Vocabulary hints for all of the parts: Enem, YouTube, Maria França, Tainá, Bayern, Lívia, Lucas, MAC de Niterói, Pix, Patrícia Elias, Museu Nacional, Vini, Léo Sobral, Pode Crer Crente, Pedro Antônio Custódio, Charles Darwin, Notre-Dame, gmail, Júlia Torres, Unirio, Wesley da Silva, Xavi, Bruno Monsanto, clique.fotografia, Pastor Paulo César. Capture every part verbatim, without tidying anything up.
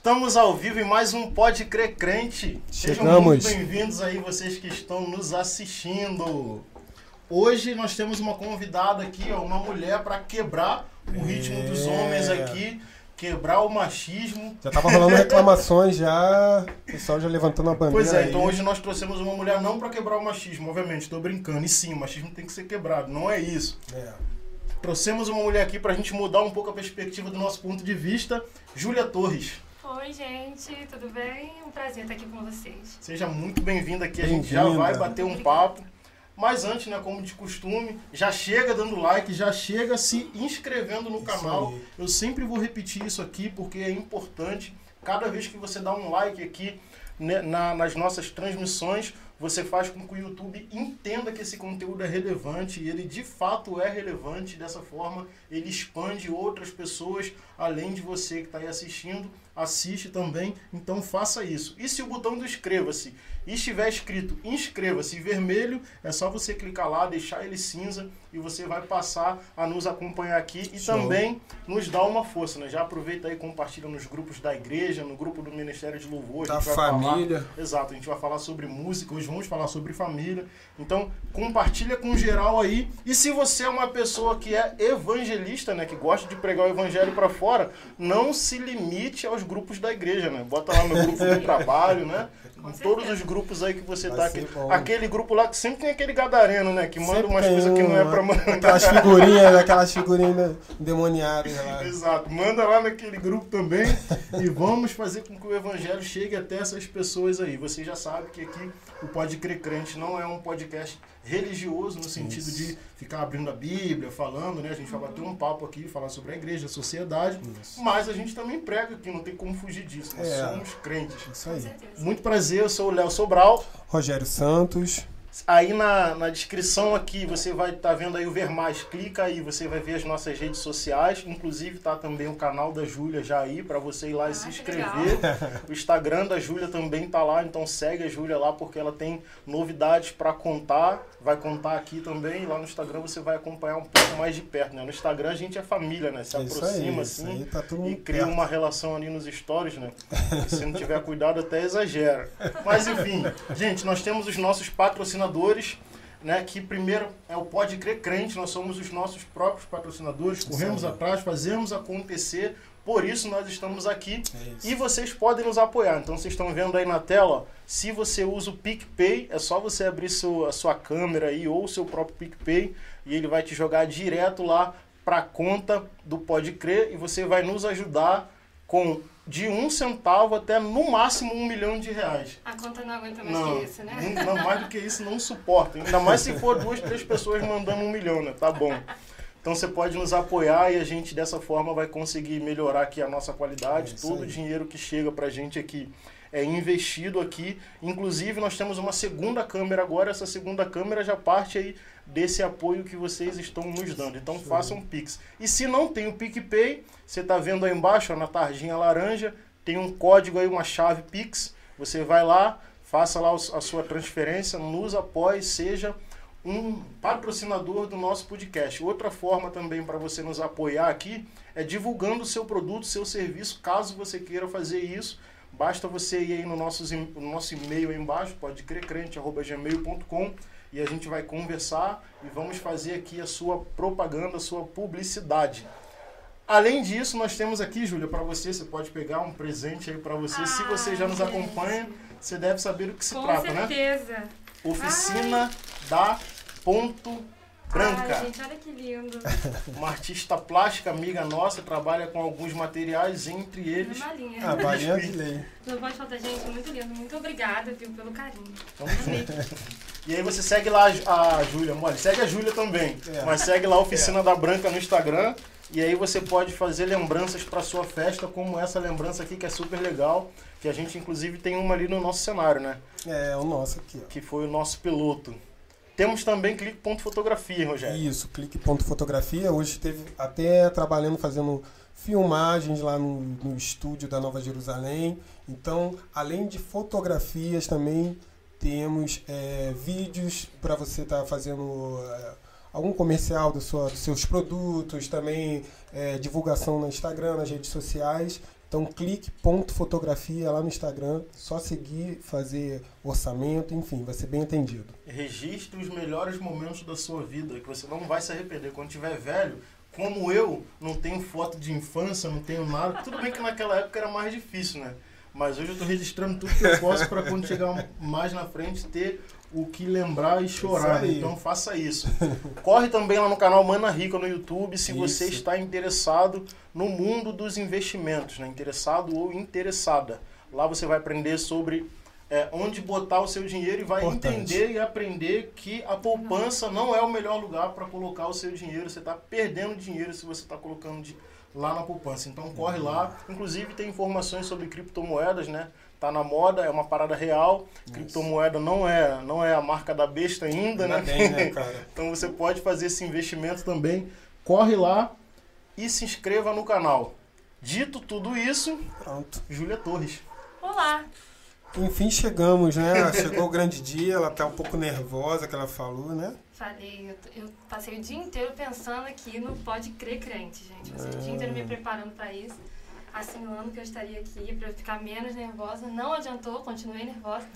Estamos ao vivo em mais um Pode Crer Crente. Chegamos. Sejam muito bem-vindos aí vocês que estão nos assistindo. Hoje nós temos uma convidada aqui, ó, uma mulher para quebrar o ritmo é. dos homens aqui, quebrar o machismo. Já tava rolando reclamações já, o pessoal já levantando a bandeira. Pois é, aí. Então hoje nós trouxemos uma mulher não para quebrar o machismo, obviamente, estou brincando. E sim, o machismo tem que ser quebrado, não é isso. É. Trouxemos uma mulher aqui para a gente mudar um pouco a perspectiva do nosso ponto de vista, Júlia Torres. Oi, gente, tudo bem? Um prazer estar aqui com vocês. Seja muito bem-vinda aqui, a gente já vai bater um papo. Mas antes, né, como de costume, já chega dando like, já chega se inscrevendo no canal. Eu sempre vou repetir isso aqui porque é importante. Cada vez que você dá um like aqui, né, na, nas nossas transmissões, você faz com que o YouTube entenda que esse conteúdo é relevante, e ele de fato é relevante. Dessa forma, ele expande outras pessoas, além de você que está aí assistindo, assiste também, então faça isso. E se o botão do inscreva-se estiver escrito inscreva-se vermelho, é só você clicar lá, deixar ele cinza, e você vai passar a nos acompanhar aqui e Show. também nos dar uma força, né? Já aproveita aí e compartilha nos grupos da igreja, no grupo do Ministério de Louvor, da família. Falar, exato, a gente vai falar sobre música, hoje vamos falar sobre família, então compartilha com geral aí. E se você é uma pessoa que é evangelista, né, que gosta de pregar o evangelho para fora, não se limite aos grupos da igreja, né? Bota lá no grupo do trabalho, né? Com todos os grupos aí que você vai tá aqui. Bom. Aquele grupo lá que sempre tem aquele gadareno, né? Que manda sempre umas coisas um, que não é pra mandar. Aquelas figurinhas, aquelas figurinhas endemoniadas. Né? Exato. Manda lá naquele grupo também e vamos fazer com que o evangelho chegue até essas pessoas aí. Você já sabe que aqui o Pode Crer Crente não é um podcast religioso no sentido Isso. de ficar abrindo a Bíblia, falando, né? A gente vai bater um papo aqui, falar sobre a igreja, a sociedade. Isso. Mas a gente também prega aqui, não tem como fugir disso. Nós é. somos crentes. Isso aí. Muito prazer, eu sou o Léo Sobral. Rogério Santos. Aí na, na descrição aqui você vai estar tá vendo aí o ver mais, clica aí, você vai ver as nossas redes sociais, inclusive tá também o canal da Júlia já aí, para você ir lá ah, e se inscrever. O Instagram da Júlia também tá lá, então segue a Júlia lá porque ela tem novidades para contar, vai contar aqui também, e lá no Instagram você vai acompanhar um pouco mais de perto, né? No Instagram a gente é família, né? Se isso aproxima aí, assim tá e cria perto. uma relação ali nos stories, né? E se não tiver cuidado até exagera. Mas enfim, gente, nós temos os nossos patrocinadores, patrocinadores, né, que primeiro é o Pode Crer Crente, nós somos os nossos próprios patrocinadores, corremos Sim. atrás, fazemos acontecer, por isso nós estamos aqui é e vocês podem nos apoiar. Então vocês estão vendo aí na tela, ó, se você usa o PicPay, é só você abrir seu, a sua câmera aí ou o seu próprio PicPay e ele vai te jogar direto lá para a conta do Pode Crer e você vai nos ajudar com de um centavo até, no máximo, um milhão de reais. A conta não aguenta mais não, que isso, né? Não, mais do que isso, não suporta. Ainda mais se for duas, três pessoas mandando um milhão, né? Tá bom. Então você pode nos apoiar e a gente, dessa forma, vai conseguir melhorar aqui a nossa qualidade. É Todo aí. o dinheiro que chega pra gente aqui é investido aqui. Inclusive, nós temos uma segunda câmera agora. Essa segunda câmera já parte aí desse apoio que vocês estão nos dando. Então façam um Pix. E se não tem o PicPay, você está vendo aí embaixo, ó, na tarjinha laranja, tem um código aí, uma chave Pix. Você vai lá, faça lá a sua transferência, nos apoie, seja um patrocinador do nosso podcast. Outra forma também para você nos apoiar aqui é divulgando o seu produto, seu serviço, caso você queira fazer isso. Basta você ir aí no nosso, no nosso e-mail aí embaixo, pode crer crente arroba gmail ponto com, e a gente vai conversar e vamos fazer aqui a sua propaganda, a sua publicidade. Além disso, nós temos aqui, Júlia, para você, você pode pegar um presente aí para você. Ah, se você já nos acompanha, você deve saber do que se trata, certeza. né? Com certeza. Oficina Ai. da Ponto Branca. Ai, gente, olha que lindo. Uma artista plástica, amiga nossa, trabalha com alguns materiais, entre eles... Uma linha. Ah, balinha de lei. Não pode faltar, gente. Muito lindo. Muito obrigada, viu, pelo carinho. Vamos junto. E aí você segue lá a, a Júlia, mole. Segue a Júlia também. É. Mas segue lá a Oficina é. da Branca no Instagram. E aí você pode fazer lembranças para sua festa, como essa lembrança aqui, que é super legal. Que a gente, inclusive, tem uma ali no nosso cenário, né? É, o nosso aqui, ó. Que foi o nosso piloto. Temos também clique ponto fotografia, Rogério. Isso, clique ponto fotografia. Hoje esteve até trabalhando, fazendo filmagens lá no, no estúdio da Nova Jerusalém. Então, além de fotografias, também temos é, vídeos para você estar tá fazendo é, algum comercial do sua, dos seus produtos, também é, divulgação no Instagram, nas redes sociais. Então, clique ponto fotografia lá no Instagram, só seguir, fazer orçamento, enfim, vai ser bem atendido. Registre os melhores momentos da sua vida, que você não vai se arrepender. Quando tiver velho, como eu, não tenho foto de infância, não tenho nada. Tudo bem que naquela época era mais difícil, né? Mas hoje eu estou registrando tudo que eu posso para quando chegar mais na frente ter o que lembrar e chorar. Então faça isso. Corre também lá no canal Mana Rica no YouTube se isso. você está interessado no mundo dos investimentos, né? Interessado ou interessada. Lá você vai aprender sobre é, onde botar o seu dinheiro e vai Importante. entender e aprender que a poupança não é o melhor lugar para colocar o seu dinheiro. Você está perdendo dinheiro se você está colocando de lá na poupança. Então corre lá. Inclusive tem informações sobre criptomoedas, né? Tá na moda, é uma parada real. Isso. Criptomoeda não é, não é a marca da besta ainda, ainda né? Bem, né, cara? Então você pode fazer esse investimento também. Corre lá e se inscreva no canal. Dito tudo isso, pronto. Júlia Torres. Olá. Enfim, chegamos, né? Chegou o grande dia, ela tá um pouco nervosa, que ela falou, né? Falei, eu, eu passei o dia inteiro pensando aqui no Pode Crer Crente, gente. Passei é... o dia inteiro me preparando para isso, assimilando que eu estaria aqui, para eu ficar menos nervosa. Não adiantou, continuei nervosa,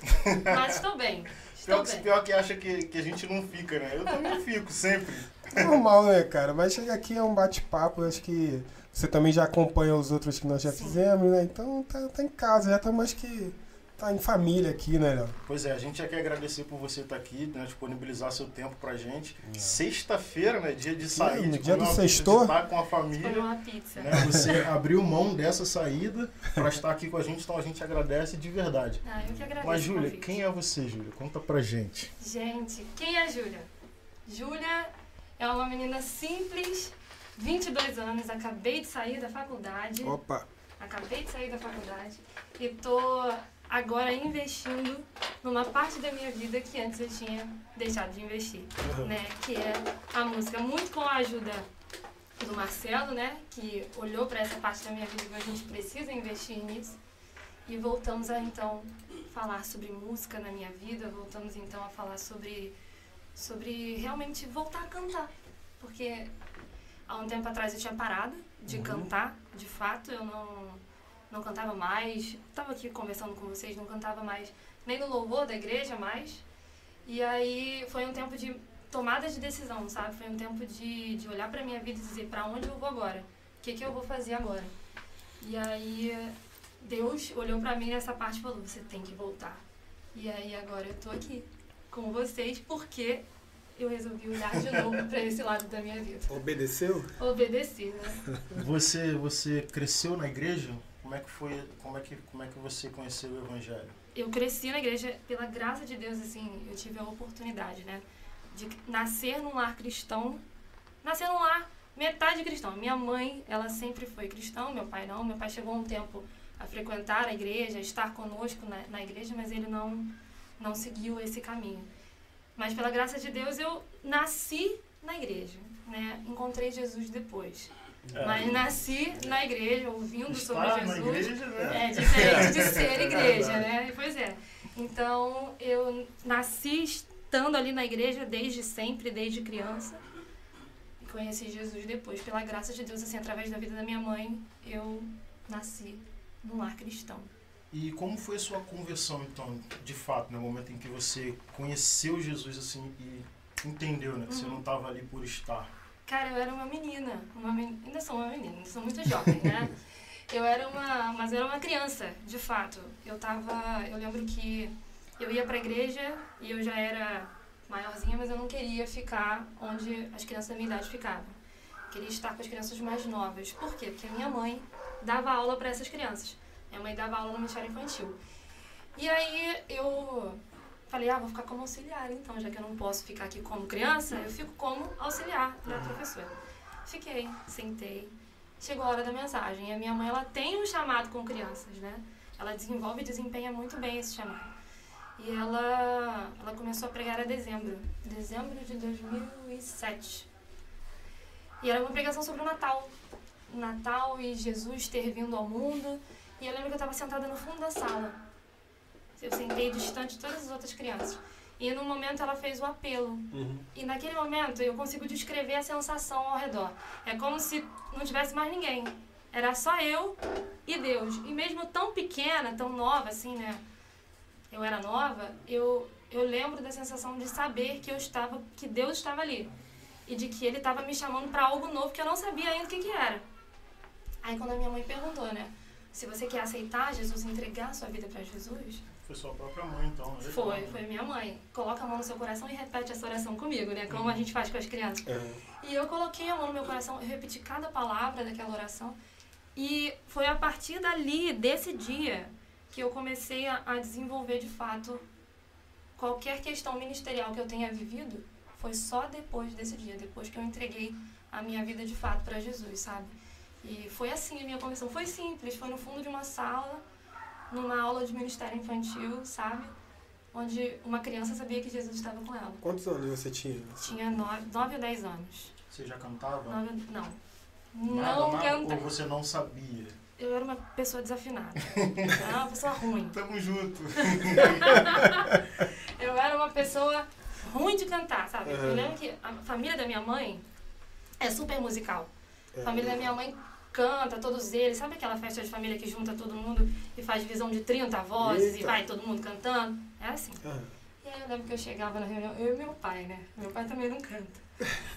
mas estou bem. Estou pior, bem. Que, pior que acha que, que a gente não fica, né? Eu também fico, sempre. É normal, né, cara? Mas chega aqui, é um bate-papo, eu acho que você também já acompanha os outros que nós já Sim. fizemos, né? Então tá, tá em casa, já tá mais que... Tá em família aqui, né, Léo? Pois é, a gente já quer agradecer por você estar aqui, né, disponibilizar seu tempo pra gente. É. Sexta-feira, né, dia de sair, de dia do sextor, de estar com a família. Uma pizza. Né, você abriu mão dessa saída pra estar aqui com a gente, então a gente agradece de verdade. Ah, eu que agradeço. Mas, Júlia, quem é você, Júlia? Conta pra gente. Gente, quem é a Júlia? Júlia é uma menina simples, vinte e dois anos, acabei de sair da faculdade. Opa! Acabei de sair da faculdade e tô... agora investindo numa parte da minha vida que antes eu tinha deixado de investir, uhum. né? Que é a música, muito com a ajuda do Marcelo, né? Que olhou para essa parte da minha vida que a gente precisa investir nisso. E voltamos a, então, falar sobre música na minha vida, voltamos, então, a falar sobre, sobre realmente voltar a cantar. Porque há um tempo atrás eu tinha parado de uhum. cantar, de fato, eu não... não cantava mais, estava aqui conversando com vocês, não cantava mais, nem no louvor da igreja mais. E aí foi um tempo de tomada de decisão, sabe? Foi um tempo de, de olhar para minha vida e dizer para onde eu vou agora, o que, que eu vou fazer agora. E aí Deus olhou para mim nessa parte e falou, você tem que voltar. E aí agora eu tô aqui com vocês porque eu resolvi olhar de novo para esse lado da minha vida. Obedeceu? Obedeci, né? Você, você cresceu na igreja? Como é que foi, como é que, como é que você conheceu o Evangelho? Eu cresci na igreja, pela graça de Deus, assim, eu tive a oportunidade, né? De nascer num lar cristão, nascer num lar metade cristão. Minha mãe, ela sempre foi cristã, meu pai não. Meu pai chegou um tempo a frequentar a igreja, a estar conosco na, na igreja, mas ele não, não seguiu esse caminho. Mas pela graça de Deus, eu nasci na igreja, né? Encontrei Jesus depois. É. Mas nasci na igreja, ouvindo Estar sobre Jesus. Na igreja, né? É diferente de ser igreja, é né? Pois é. Então, eu nasci estando ali na igreja desde sempre, desde criança. E conheci Jesus depois. Pela graça de Deus, assim, através da vida da minha mãe, eu nasci num lar cristão. E como foi a sua conversão, então, de fato, no momento em que você conheceu Jesus, assim, e entendeu, né? Que uhum. você não estava ali por estar. Cara, eu era uma menina, uma men... ainda sou uma menina, ainda sou muito jovem, né? Eu era uma, mas eu era uma criança, de fato. Eu tava, eu lembro que eu ia pra igreja e eu já era maiorzinha, mas eu não queria ficar onde as crianças da minha idade ficavam. Eu queria estar com as crianças mais novas. Por quê? Porque a minha mãe dava aula pra essas crianças. Minha mãe dava aula no Ministério Infantil. E aí eu falei, ah, vou ficar como auxiliar, então, já que eu não posso ficar aqui como criança, eu fico como auxiliar da professora. Fiquei, sentei, chegou a hora da mensagem. E a minha mãe, ela tem um chamado com crianças, né? Ela desenvolve e desempenha muito bem esse chamado. E ela, ela começou a pregar em dezembro, dezembro de dois mil e sete. E era uma pregação sobre o Natal. O Natal e Jesus ter vindo ao mundo. E eu lembro que eu estava sentada no fundo da sala. Eu sentei distante de todas as outras crianças. E no momento ela fez o apelo. Uhum. E naquele momento eu consigo descrever a sensação ao redor. É como se não tivesse mais ninguém. Era só eu e Deus. E mesmo tão pequena, tão nova assim, né? Eu era nova, eu, eu lembro da sensação de saber que eu estava, que Deus estava ali. E de que Ele estava me chamando para algo novo que eu não sabia ainda o que que era. Aí quando a minha mãe perguntou, né? Se você quer aceitar Jesus, entregar a sua vida para Jesus... Foi sua própria mãe, então, né? Foi, foi minha mãe. Coloca a mão no seu coração e repete essa oração comigo, né? Como a gente faz com as crianças. É. E eu coloquei a mão no meu coração, eu repeti cada palavra daquela oração. E foi a partir dali, desse dia, que eu comecei a, a desenvolver, de fato, qualquer questão ministerial que eu tenha vivido. Foi só depois desse dia, depois que eu entreguei a minha vida, de fato, para Jesus, sabe? E foi assim a minha conversão. Foi simples, foi no fundo de uma sala... numa aula de ministério infantil, sabe? Onde uma criança sabia que Jesus estava com ela. Quantos anos você tinha? Tinha nove, nove ou dez anos. Você já cantava? Nove, não. Nada, não nada, cantava. Ou você não sabia? Eu era uma pessoa desafinada. Eu era uma pessoa ruim. Tamo junto. Eu era uma pessoa ruim de cantar, sabe? Uhum. Eu lembro que a família da minha mãe é super musical. A família da minha mãe... canta, todos eles, sabe aquela festa de família que junta todo mundo e faz divisão de trinta vozes? Eita. E vai todo mundo cantando? É assim. Ah. E aí eu lembro que eu chegava na reunião, eu e meu pai, né? Meu pai também não canta.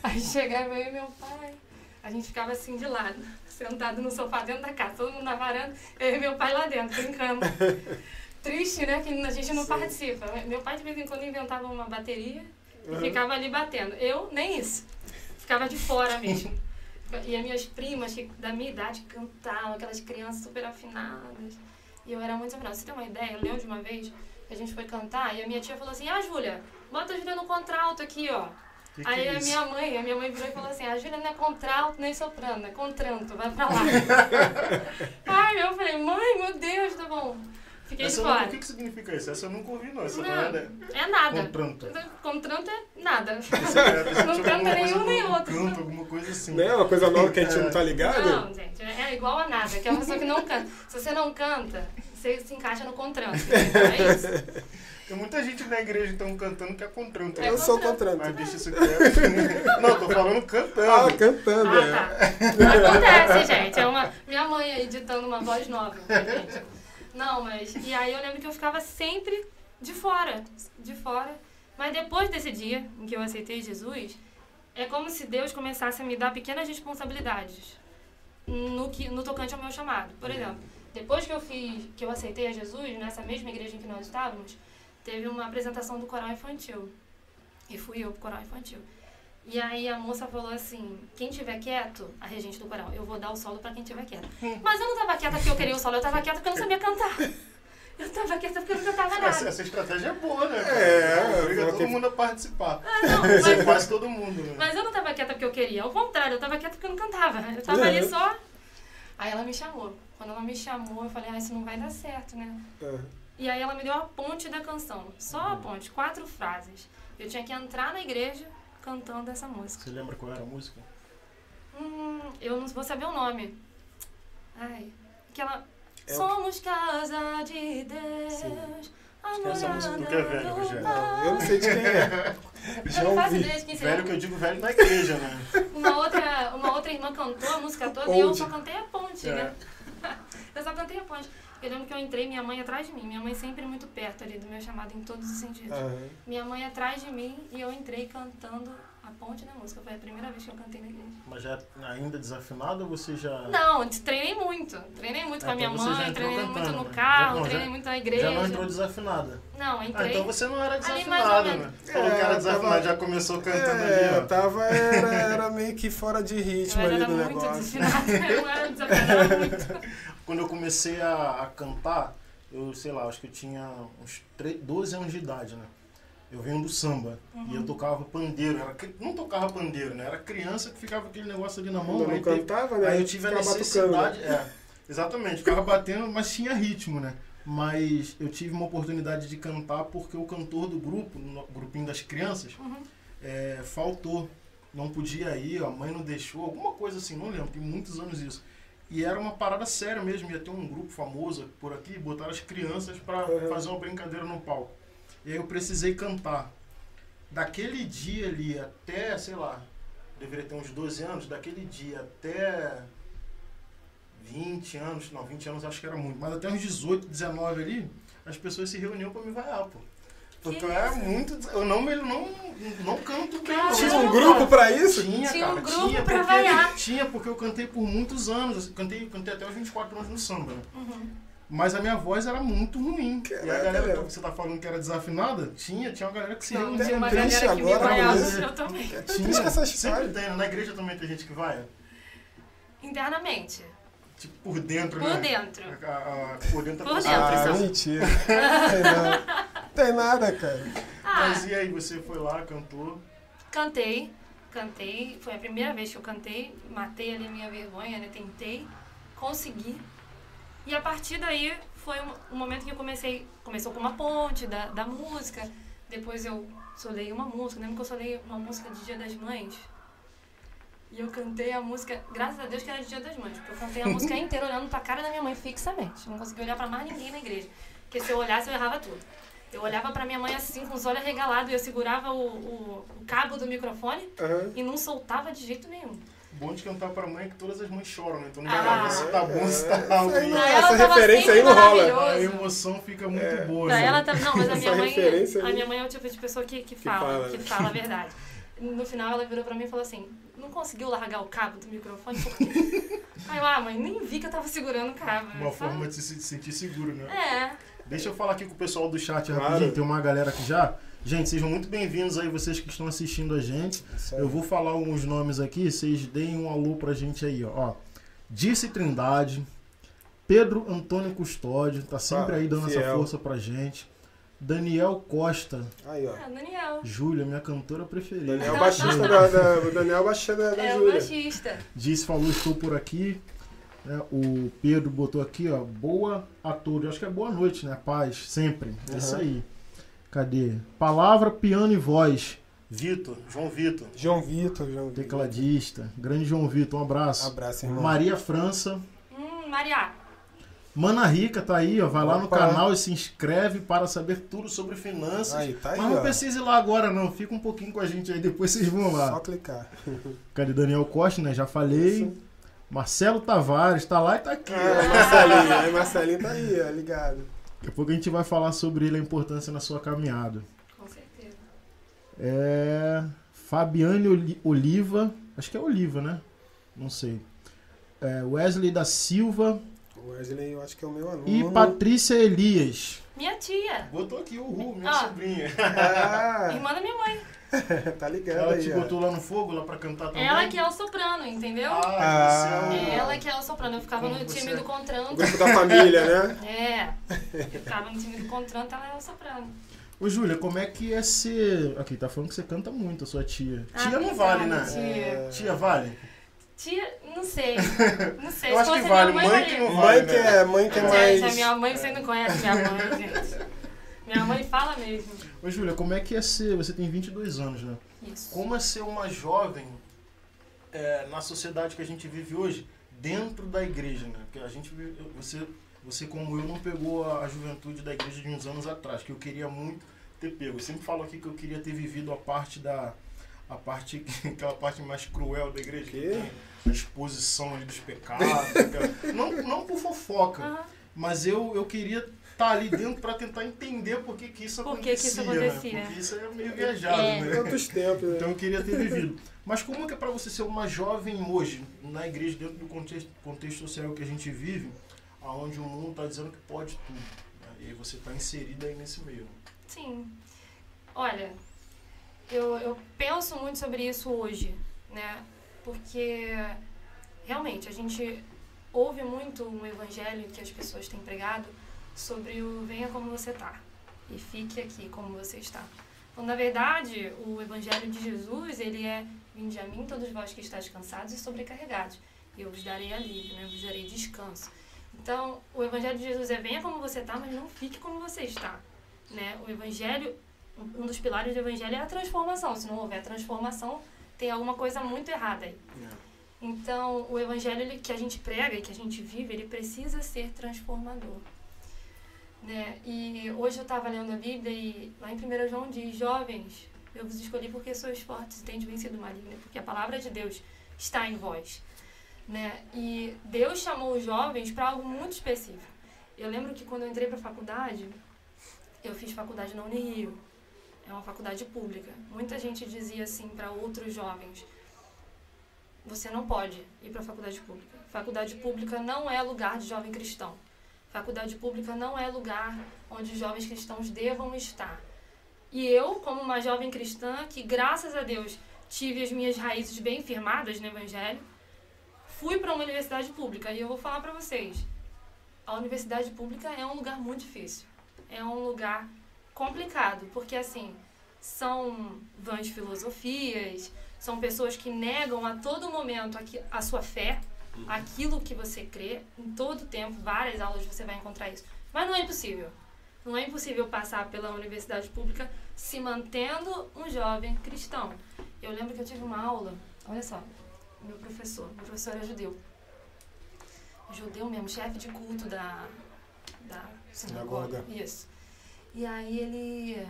Aí chegava eu e meu pai, a gente ficava assim de lado, sentado no sofá dentro da casa, todo mundo na varanda, eu e meu pai lá dentro, brincando. Triste, né? Que a gente não Sim. participa. Meu pai de vez em quando inventava uma bateria e uhum. ficava ali batendo. Eu, nem isso. Ficava de fora mesmo. E as minhas primas, que da minha idade, cantavam, aquelas crianças super afinadas. E eu era muito afinada. Você tem uma ideia? Eu lembro de uma vez que a gente foi cantar e a minha tia falou assim: ah, Júlia, bota a Júlia no contralto aqui, ó. Que Aí que a é minha mãe, a minha mãe virou e falou assim: a Júlia não é contralto nem soprano, é contralto, vai pra lá. Ai, eu falei: mãe, meu Deus, tá bom. Fiquei essa de fora. Não, o que, que significa isso? Essa eu não ouvi, não. Essa não, não era... é nada. Contralto. Contralto é nada. Era, não canta nenhum nem outro. Canto, alguma coisa assim. Não é uma coisa nova que a gente é. não tá ligado? Não, gente. É igual a nada. Que é uma pessoa que não canta. Se você não canta, você se encaixa no contralto. Então é isso. Tem muita gente na igreja, então, cantando que é contralto. É eu contralto. sou contralto. Mas deixa isso quieto. Não, tô falando cantando. Ah, cantando. Ah, é. tá. Acontece, gente. É uma... Minha mãe aí ditando uma voz nova. Gente. Não, mas... E aí eu lembro que eu ficava sempre de fora, de fora. Mas depois desse dia em que eu aceitei Jesus, é como se Deus começasse a me dar pequenas responsabilidades no, que, no tocante ao meu chamado. Por exemplo, depois que eu, fiz, que eu aceitei a Jesus, nessa mesma igreja em que nós estávamos, teve uma apresentação do coral infantil. E fui eu pro coral infantil. E aí a moça falou assim: quem tiver quieto, a regente do coral, eu vou dar o solo pra quem tiver quieto. Mas eu não tava quieta porque eu queria o solo, eu tava quieta porque eu não sabia cantar. Eu tava quieta porque eu não cantava nada. Essa, essa estratégia é boa, né? É, obriga todo que... mundo a participar. Ah, não, mas, Você faz todo mundo, né? Mas eu não tava quieta porque eu queria, ao contrário, eu tava quieta porque eu não cantava. Eu tava é. ali só... Aí ela me chamou. Quando ela me chamou, eu falei: ah, isso não vai dar certo, né? É. E aí ela me deu a ponte da canção, só a ponte, quatro frases. Eu tinha que entrar na igreja cantando essa música. Você lembra qual era a música? Hum, eu não vou saber o nome. Ai, aquela... É. Somos casa de Deus. Sim. Essa música nunca é velho, Rogério. Eu não sei de quem é. Eu não faço ideia de quem seja. Velho que eu digo velho na igreja, né? Uma outra, uma outra irmã cantou a música toda Onde? e eu só cantei a ponte, é. né? Eu só cantei a ponte. Eu lembro que eu entrei, minha mãe atrás de mim. Minha mãe sempre muito perto ali do meu chamado, em todos os sentidos. Uhum. Minha mãe atrás de mim e eu entrei cantando a ponte da música. Foi a primeira vez que eu cantei na igreja. Mas já ainda desafinado ou você já... Não, treinei muito. Treinei muito ah, com a minha então mãe, treinei cantando, muito no carro, já, não, treinei já, muito na igreja. Já não entrou desafinada? Não, entrei... Ah, então você não era desafinada, né? É, Falou que era desafinada, tava... já começou cantando é, ali, ó. Eu tava, era, era meio que fora de ritmo ali do negócio. Desafinada. Eu não era desafinada, muito. Quando eu comecei a, a cantar, eu sei lá, acho que eu tinha uns doze anos de idade, né? Eu venho do samba, uhum. e eu tocava pandeiro, era, não tocava pandeiro, né? Era criança que ficava aquele negócio ali na mão. Não, não cantava, teve, né? Aí eu tive a necessidade, batucando. é, exatamente, ficava batendo, mas tinha ritmo, né? Mas eu tive uma oportunidade de cantar porque o cantor do grupo, no grupinho das crianças, uhum. é, faltou, não podia ir, a mãe não deixou, alguma coisa assim, não lembro, tem muitos anos isso. E era uma parada séria mesmo, ia ter um grupo famoso por aqui, botaram as crianças pra é. fazer uma brincadeira no palco. E aí eu precisei cantar. Daquele dia ali até, sei lá, deveria ter uns doze anos, daquele dia até vinte anos, não, vinte anos acho que era muito, mas até uns dezoito, dezenove ali, as pessoas se reuniam pra me vaiar, pô. Porque eu era muito... Eu não, não, não canto bem. Não. Tinha um grupo cara. pra isso? Tinha, tinha cara. Um grupo tinha, pra porque, vaiar. Tinha, porque eu cantei por muitos anos. Eu cantei, cantei até os vinte e quatro anos no samba, né? Uhum. Mas a minha voz era muito ruim. Caraca, e a galera que você tá falando que era desafinada, tinha, tinha uma galera que se reunia. Não, tem uma galera que me vaiava, eu também. É triste essa história. Sempre tem, na igreja também tem gente que vaia? Internamente. Tipo, por dentro, por né? Dentro. A, a, a, por dentro. Por dentro. Ah, só. Mentira. Não tem nada, cara. Ah, mas e aí, você foi lá, cantou? Cantei, cantei. Foi a primeira vez que eu cantei. Matei ali minha vergonha, né? Tentei, consegui. E a partir daí, foi um, um momento que eu comecei... Começou com uma ponte da, da música. Depois eu solei uma música. Lembro que eu solei uma música de Dia das Mães. E eu cantei a música, graças a Deus que era de Dia das Mães, porque eu cantei a música inteira olhando pra cara da minha mãe fixamente. Não conseguia olhar pra mais ninguém na igreja, porque se eu olhasse eu errava tudo. Eu olhava pra minha mãe assim, com os olhos arregalados, e eu segurava o, o, o cabo do microfone uhum. e não soltava de jeito nenhum. Bom de cantar pra mãe é que todas as mães choram, né? Então não vai ah, se tá bom, se tá ruim. É, é. Essa referência aí não rola. A emoção fica muito é. boa. Né? Ela tá, não, mas a minha, mãe, a minha mãe é o tipo de pessoa que, que, que fala, fala, que fala a verdade. No final ela virou pra mim e falou assim, não conseguiu largar o cabo do microfone, por quê? Aí eu, ah, mãe, nem vi que eu tava segurando o cabo. Uma sabe? forma de se sentir seguro, né? É. Deixa eu falar aqui com o pessoal do chat claro. rapidinho, tem uma galera aqui já. Gente, sejam muito bem-vindos aí, vocês que estão assistindo a gente. É eu vou falar alguns nomes aqui, vocês deem um alô pra gente aí, ó. ó Dirce Trindade, Pedro Antônio Custódio, tá sempre ah, aí dando fiel. essa força pra gente. Daniel Costa. Aí, ó. Ah, Daniel. Júlia, minha cantora preferida. Daniel Baixista da, da, Daniel Baixista da, da é, Júlia. Baixista. Disse, falou, estou por aqui. É, o Pedro botou aqui, ó. Boa a todos. Acho que é boa noite, né? Paz, sempre. É uhum. isso aí. Cadê? Palavra, piano e voz. Vitor, João Vitor. João Vitor, João Vitor. Tecladista. Grande João Vitor, um abraço. Um abraço, irmão. Maria França. Hum, Maria. Mana Rica tá aí, ó. Vai lá Opa. no canal e se inscreve para saber tudo sobre finanças. Aí, tá aí, Mas não ó. precisa ir lá agora, não. Fica um pouquinho com a gente aí, depois vocês vão lá. Só clicar. Cadê Daniel Costa, né? Já falei. Isso. Marcelo Tavares tá lá e tá aqui. Ah, é, Marcelinho. é, Marcelinho tá aí, ó, ligado. Daqui a pouco a gente vai falar sobre ele, a importância na sua caminhada. Com certeza. É... Fabiane Oliva. Acho que é Oliva, né? Não sei. É Wesley da Silva. Wesley, eu acho que é o meu aluno. E Patrícia Elias. Minha tia. Botou aqui o Ru, minha oh. sobrinha. Ah. Irmã da minha mãe. Tá ligado ela aí. Ela te botou lá no fogo, lá pra cantar também? Ela que é o soprano, entendeu? Ah, ah. Ela que é o soprano. Eu ficava Como no time você? do contranto. O grupo da família, né? É. Eu ficava no time do contranto, ela é o soprano. Ô, Júlia, como é que é ser... Aqui, tá falando que você canta muito, a sua tia. Ah, tia não vale, né? Tia, tia vale? Tia, não sei, não sei. Eu acho que vale, mãe, mãe que não vale, mãe que é, mãe que é mais... Gente, a minha mãe, você não conhece minha mãe, gente. Minha mãe fala mesmo. Ô, Júlia, como é que é ser, você tem vinte e dois anos, né? Isso. Como é ser uma jovem é, na sociedade que a gente vive hoje, dentro da igreja, né? Porque a gente, você, você como eu, não pegou a, a juventude da igreja de uns anos atrás, que eu queria muito ter pego. Eu sempre falo aqui que eu queria ter vivido a parte da... A parte, aquela parte mais cruel da igreja, que tem a exposição dos pecados, aquela, não, não por fofoca, uhum. mas eu, eu queria estar ali dentro para tentar entender por que, que isso por acontecia, que isso acontecia. Né? Porque isso é meio viajado, é. né? Tantos tempos, né? Então eu queria ter vivido. Mas como é que é para você ser uma jovem hoje, na igreja, dentro do contexto, contexto social que a gente vive, onde o mundo está dizendo que pode tudo, né? E aí você está inserida aí nesse meio. Sim. Olha... Eu, eu penso muito sobre isso hoje, né? Porque, realmente, a gente ouve muito um evangelho que as pessoas têm pregado sobre o venha como você tá e fique aqui como você está. Então, na verdade, o evangelho de Jesus, ele é vinde a mim todos vós que estáis cansados e sobrecarregados, e eu vos darei alívio, né? Eu vos darei descanso. Então, o evangelho de Jesus é venha como você tá, mas não fique como você está, né? O evangelho... Um dos pilares do evangelho é a transformação. Se não houver transformação, tem alguma coisa muito errada aí. Então, o evangelho ele, que a gente prega e que a gente vive, ele precisa ser transformador. Né? E hoje eu estava lendo a Bíblia e lá em primeiro João diz, jovens, eu vos escolhi porque sois fortes e tendes vencido o maligno, porque a palavra de Deus está em vós. né? E Deus chamou os jovens para algo muito específico. Eu lembro que quando eu entrei para a faculdade, eu fiz faculdade na Unirio. É uma faculdade pública. Muita gente dizia assim para outros jovens: você não pode ir para a faculdade pública. Faculdade pública não é lugar de jovem cristão. Faculdade pública não é lugar onde os jovens cristãos devam estar. E eu, como uma jovem cristã, que graças a Deus tive as minhas raízes bem firmadas no Evangelho, fui para uma universidade pública. E eu vou falar para vocês, a universidade pública é um lugar muito difícil. É um lugar complicado, porque assim, são vãs filosofias, são pessoas que negam a todo momento a sua fé, aquilo que você crê, em todo tempo, várias aulas você vai encontrar isso. Mas não é impossível. Não é impossível passar pela universidade pública se mantendo um jovem cristão. Eu lembro que eu tive uma aula, olha só, meu professor, meu professor era judeu. Judeu mesmo, chefe de culto da, da sinagoga. Isso. E aí ele,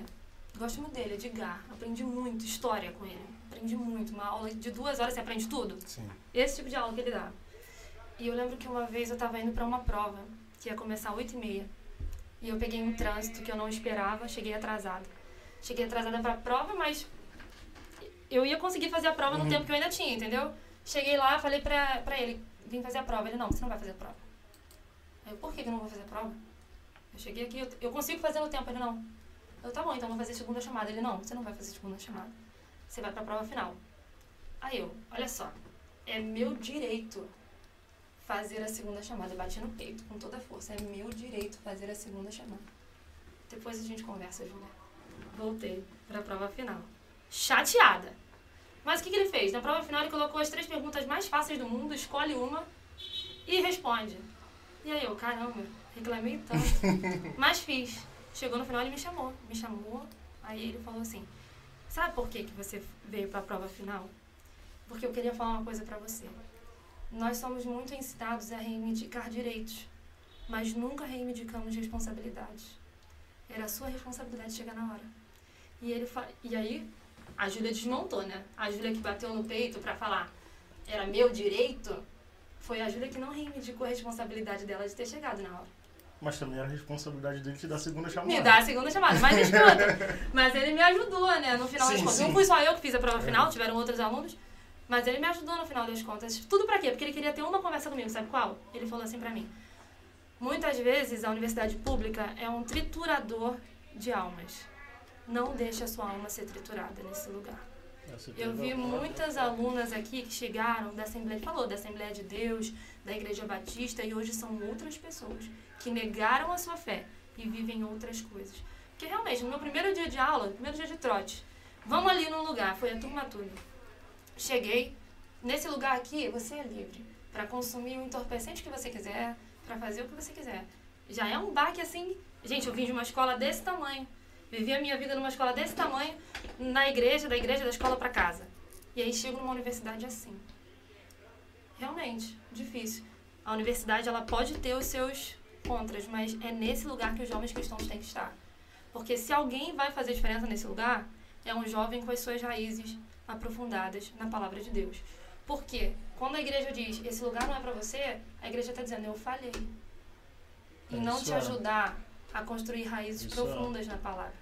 gosto muito dele, Edgar, aprendi muito história com ele. Aprendi muito, uma aula de duas horas você aprende tudo. Sim. Esse tipo de aula que ele dá. E eu lembro que uma vez eu estava indo para uma prova, que ia começar às oito e meia. E eu peguei um trânsito que eu não esperava, cheguei atrasada. Cheguei atrasada para a prova, mas eu ia conseguir fazer a prova uhum. no tempo que eu ainda tinha, entendeu? Cheguei lá, falei pra, pra ele, vim fazer a prova. Ele, não, você não vai fazer a prova. Aí eu, por que eu não vou fazer a prova? Eu cheguei aqui, eu, eu consigo fazer no tempo. Ele, não. Eu, tá bom, então vou fazer a segunda chamada. Ele, não, você não vai fazer a segunda chamada. Você vai pra prova final. Aí eu, olha só, é meu direito fazer a segunda chamada. Eu bati no peito com toda a força. É meu direito fazer a segunda chamada. Depois a gente conversa, Júlia. Voltei para a prova final. Chateada. Mas o que, que ele fez? Na prova final ele colocou as três perguntas mais fáceis do mundo, escolhe uma e responde. E aí eu, caramba, reclamei tanto. Mas fiz. Chegou no final ele me chamou. Me chamou, aí ele falou assim, sabe por que, que você veio para a prova final? Porque eu queria falar uma coisa para você. Nós somos muito ensinados a reivindicar direitos, mas nunca reivindicamos responsabilidades. Era a sua responsabilidade chegar na hora. E, ele fa... e aí, a Júlia desmontou, né? A Júlia que bateu no peito para falar, era meu direito, foi a Júlia que não reivindicou a responsabilidade dela de ter chegado na hora. Mas também era a responsabilidade dele te dar a segunda chamada. Me dar a segunda chamada, mas escuta. Mas ele me ajudou, né? No final das contas. Não fui só eu que fiz a prova é. final, tiveram outros alunos. Mas ele me ajudou no final das contas. Tudo pra quê? Porque ele queria ter uma conversa comigo, sabe qual? Ele falou assim pra mim. Muitas vezes a universidade pública é um triturador de almas. Não deixe a sua alma ser triturada nesse lugar. Eu vi muitas alunas aqui que chegaram da Assembleia, falou da Assembleia de Deus, da Igreja Batista, e hoje são outras pessoas que negaram a sua fé e vivem outras coisas. Porque realmente, no meu primeiro dia de aula, primeiro dia de trote, vamos ali num lugar, foi a turma tudo. Cheguei, nesse lugar aqui você é livre para consumir o entorpecente que você quiser, para fazer o que você quiser. Já é um baque assim, gente, eu vim de uma escola desse tamanho, vivi a minha vida numa escola desse tamanho, na igreja, da igreja, da escola para casa. E aí chego numa universidade assim. Realmente, difícil. A universidade ela pode ter os seus contras, mas é nesse lugar que os jovens cristãos têm que estar. Porque se alguém vai fazer diferença nesse lugar, é um jovem com as suas raízes aprofundadas na palavra de Deus. Porque quando a igreja diz esse lugar não é para você, a igreja está dizendo eu falhei. E é não te ajudar a construir raízes é profundas na palavra.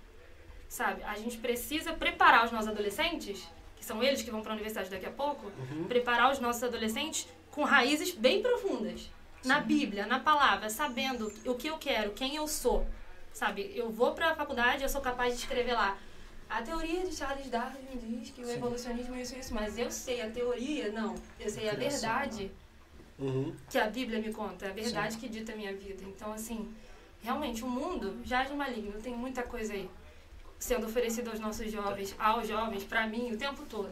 Sabe, a gente precisa preparar os nossos adolescentes, que são eles que vão para a universidade daqui a pouco, uhum. preparar os nossos adolescentes com raízes bem profundas. Sim. Na Bíblia, na palavra, sabendo o que eu quero, quem eu sou. Sabe, eu vou para a faculdade, eu sou capaz de escrever lá. A teoria de Charles Darwin diz que o Sim. evolucionismo é isso, isso, mas eu sei a teoria, não. Eu sei a verdade uhum. que a Bíblia me conta, a verdade Sim. que dita a minha vida. Então, assim, realmente o mundo já é maligno, tem muita coisa aí sendo oferecida aos nossos jovens, aos jovens, pra mim, o tempo todo.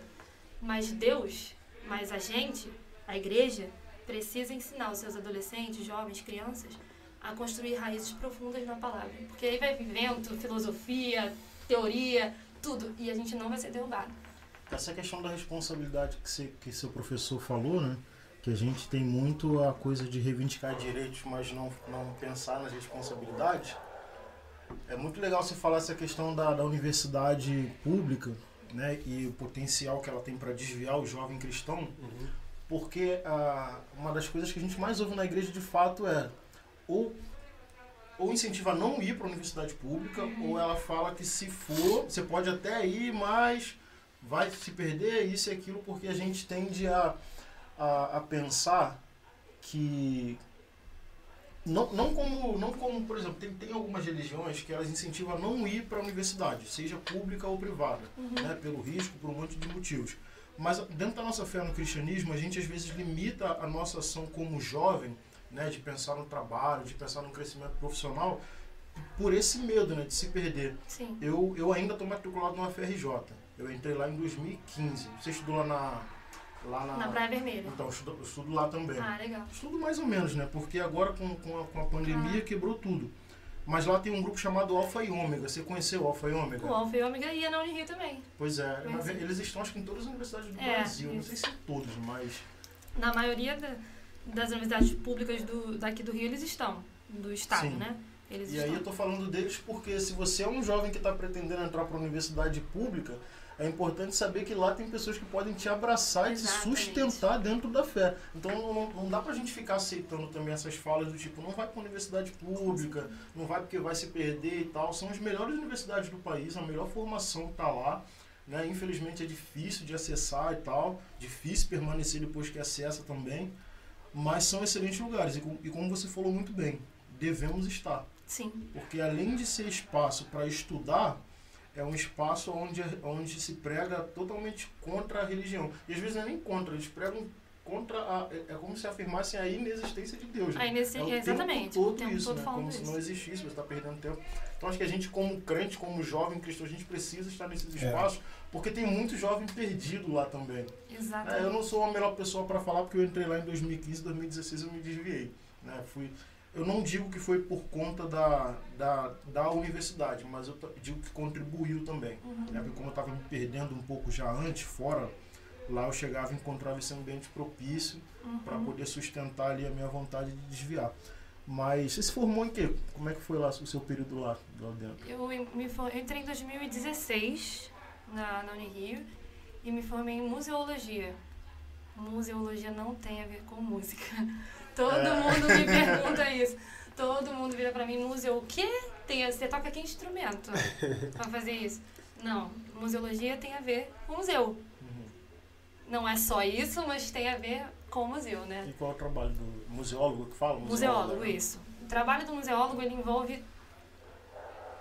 Mas Deus, mas a gente, a igreja, precisa ensinar os seus adolescentes, jovens, crianças, a construir raízes profundas na palavra. Porque aí vai vento, filosofia, teoria, tudo, e a gente não vai ser derrubado. Essa questão da responsabilidade que, você, que seu professor falou, né? Que a gente tem muito a coisa de reivindicar direitos, mas não, não pensar nas responsabilidades. É muito legal você falar essa questão da, da universidade pública, né? E o potencial que ela tem para desviar o jovem cristão, uhum. Porque ah, uma das coisas que a gente mais ouve na igreja, de fato, é ou, ou incentiva a não ir para a universidade pública, uhum. ou ela fala que se for, você pode até ir, mas vai se perder isso e aquilo, porque a gente tende a, a, a pensar que... Não, não, como, não como, por exemplo, tem, tem algumas religiões que elas incentivam a não ir para a universidade, seja pública ou privada, uhum. né, pelo risco, por um monte de motivos. Mas dentro da nossa fé no cristianismo, a gente às vezes limita a nossa ação como jovem, né, de pensar no trabalho, de pensar no crescimento profissional, por esse medo, né, de se perder. Sim. Eu, eu ainda estou matriculado no U F R J. Eu entrei lá em dois mil e quinze. Você estudou lá na... Lá na, na Praia Vermelha. Então, eu estudo, eu estudo lá também. Ah, legal. Estudo mais ou menos, né? Porque agora com, com, a, com a pandemia ah. quebrou tudo. Mas lá tem um grupo chamado Alfa e Ômega. Você conheceu o Alfa e Ômega? O Alfa e Ômega ia na Unirio também. Pois é. Mas, eles estão, acho que, em todas as universidades do é, Brasil. Isso. Não sei se todos, mas... Na maioria da, das universidades públicas do, daqui do Rio, eles estão. Do estado, Sim. né? Eles e estão. Aí eu tô falando deles porque se você é um jovem que está pretendendo entrar para a universidade pública... É importante saber que lá tem pessoas que podem te abraçar e te sustentar dentro da fé. Então não, não dá pra gente ficar aceitando também essas falas do tipo, não vai pra universidade pública, não vai porque vai se perder e tal. São as melhores universidades do país, a melhor formação tá lá, né? Infelizmente é difícil de acessar e tal, difícil permanecer depois que acessa também, mas são excelentes lugares. E como você falou muito bem, devemos estar. Sim. Porque além de ser espaço para estudar, é um espaço onde, onde se prega totalmente contra a religião. E às vezes não é nem contra, eles pregam contra a... É como se afirmassem a inexistência de Deus. Né? A inexistência, é exatamente. Tempo todo o tempo isso, todo né? Como isso. Se não existisse, você está perdendo tempo. Então acho que a gente, como crente, como jovem cristão, a gente precisa estar nesses espaços, é. porque tem muito jovem perdido lá também. Exatamente. É, eu não sou a melhor pessoa para falar, porque eu entrei lá em dois mil e quinze, dois mil e dezesseis eu me desviei. Né? Fui... Eu não digo que foi por conta da, da, da universidade, mas eu digo que contribuiu também. Uhum. Né? Porque como eu estava me perdendo um pouco já antes, fora, lá eu chegava e encontrava esse ambiente propício uhum. para poder sustentar ali a minha vontade de desviar. Mas você se formou em quê? Como é que foi lá o seu período lá, lá dentro? Eu, me for... eu entrei em dois mil e dezesseis na, na Unirio e me formei em museologia. Museologia não tem a ver com música. Todo é. mundo me pergunta isso. Todo mundo vira pra mim, museu, o quê? Tem, você toca que instrumento pra fazer isso? Não, museologia tem a ver com museu. Uhum. Não é só isso, mas tem a ver com o museu, né? E qual é o trabalho do museólogo que fala? Museólogo, museólogo, isso. O trabalho do museólogo, ele envolve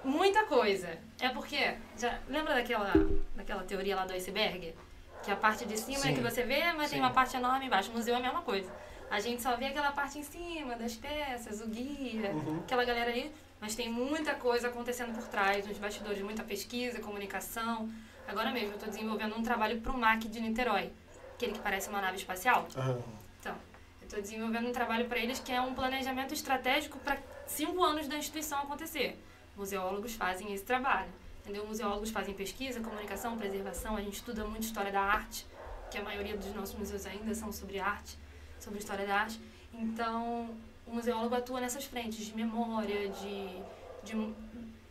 muita coisa. É porque, já, lembra daquela, daquela teoria lá do iceberg? Que a parte de cima Sim. é que você vê, mas Sim. tem uma parte enorme embaixo. O museu é a mesma coisa. A gente só vê aquela parte em cima das peças, o guia, uhum. aquela galera aí. Mas tem muita coisa acontecendo por trás, nos bastidores, muita pesquisa, comunicação. Agora mesmo eu estou desenvolvendo um trabalho para o M A C de Niterói, aquele que parece uma nave espacial. Uhum. Então, eu estou desenvolvendo um trabalho para eles que é um planejamento estratégico para cinco anos da instituição acontecer. Museólogos fazem esse trabalho, entendeu? Museólogos fazem pesquisa, comunicação, preservação. A gente estuda muito história da arte, que a maioria dos nossos museus ainda são sobre arte. Sobre história da arte. Então, o museólogo atua nessas frentes de memória, de, de...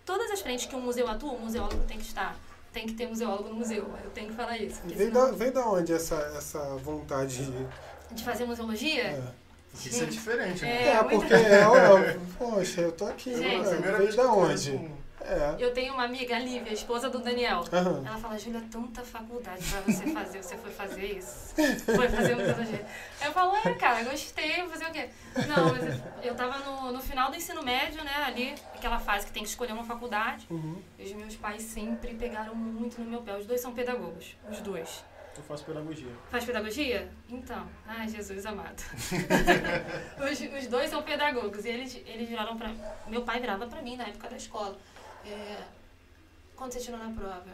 Todas as frentes que um museu atua, o museólogo tem que estar. Tem que ter museólogo no museu, eu tenho que falar isso. Vem, senão... da, vem da onde essa, essa vontade de... De fazer museologia? É. Isso Sim. é diferente, né? É, é porque, é, olha, poxa, eu tô aqui, gente, né? Vem da onde? Como... É. Eu tenho uma amiga, a Lívia, esposa do Daniel. Uhum. Ela fala, Júlia, tanta faculdade pra você fazer, você foi fazer isso. Foi fazer museologia. Eu falo, é, cara, gostei, vou fazer o quê? Não, mas eu tava no, no final do ensino médio, né, ali, aquela fase que tem que escolher uma faculdade. Uhum. E os meus pais sempre pegaram muito no meu pé. Os dois são pedagogos, os dois. Eu faço pedagogia. Faz pedagogia? Então, ai, Jesus amado. os, os dois são pedagogos. E eles, eles viraram pra... Meu pai virava pra mim na época da escola. É, quando você tirou na prova?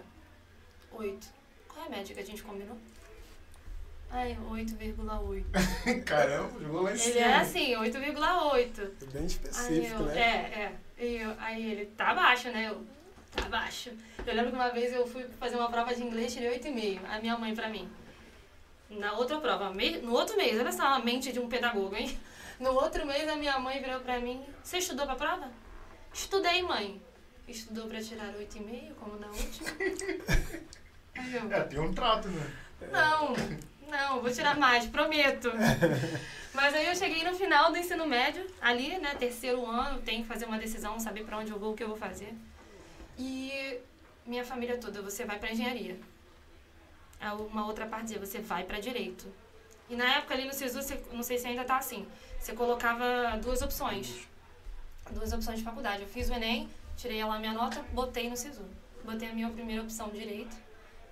Oito. Qual é a média que a gente combinou? Ai, oito vírgula oito. Caramba, jogou lá em cima. Ele é assim, oito vírgula oito. É bem específico, eu, né? É, é. Eu, aí ele, tá baixo, né? Eu, tá baixo. Eu lembro que uma vez eu fui fazer uma prova de inglês, tirei oito vírgula cinco. A minha mãe pra mim. Na outra prova, no outro mês, olha só a mente de um pedagogo, hein? No outro mês a minha mãe virou pra mim, você estudou pra prova? Estudei, mãe. Estudou pra tirar oito vírgula cinco, como na última. Aí eu... É, tem um trato, né? Não, Não, vou tirar mais, prometo. Mas aí eu cheguei no final do ensino médio, ali, né, terceiro ano, tenho que fazer uma decisão, saber pra onde eu vou, o que eu vou fazer. E minha família toda, você vai pra engenharia. Uma outra parte dizia, você vai pra direito. E na época ali no SISU, você, não sei se ainda tá assim, você colocava duas opções. Duas opções de faculdade. Eu fiz o Enem, tirei lá a minha nota, botei no SISU. Botei a minha primeira opção, direito.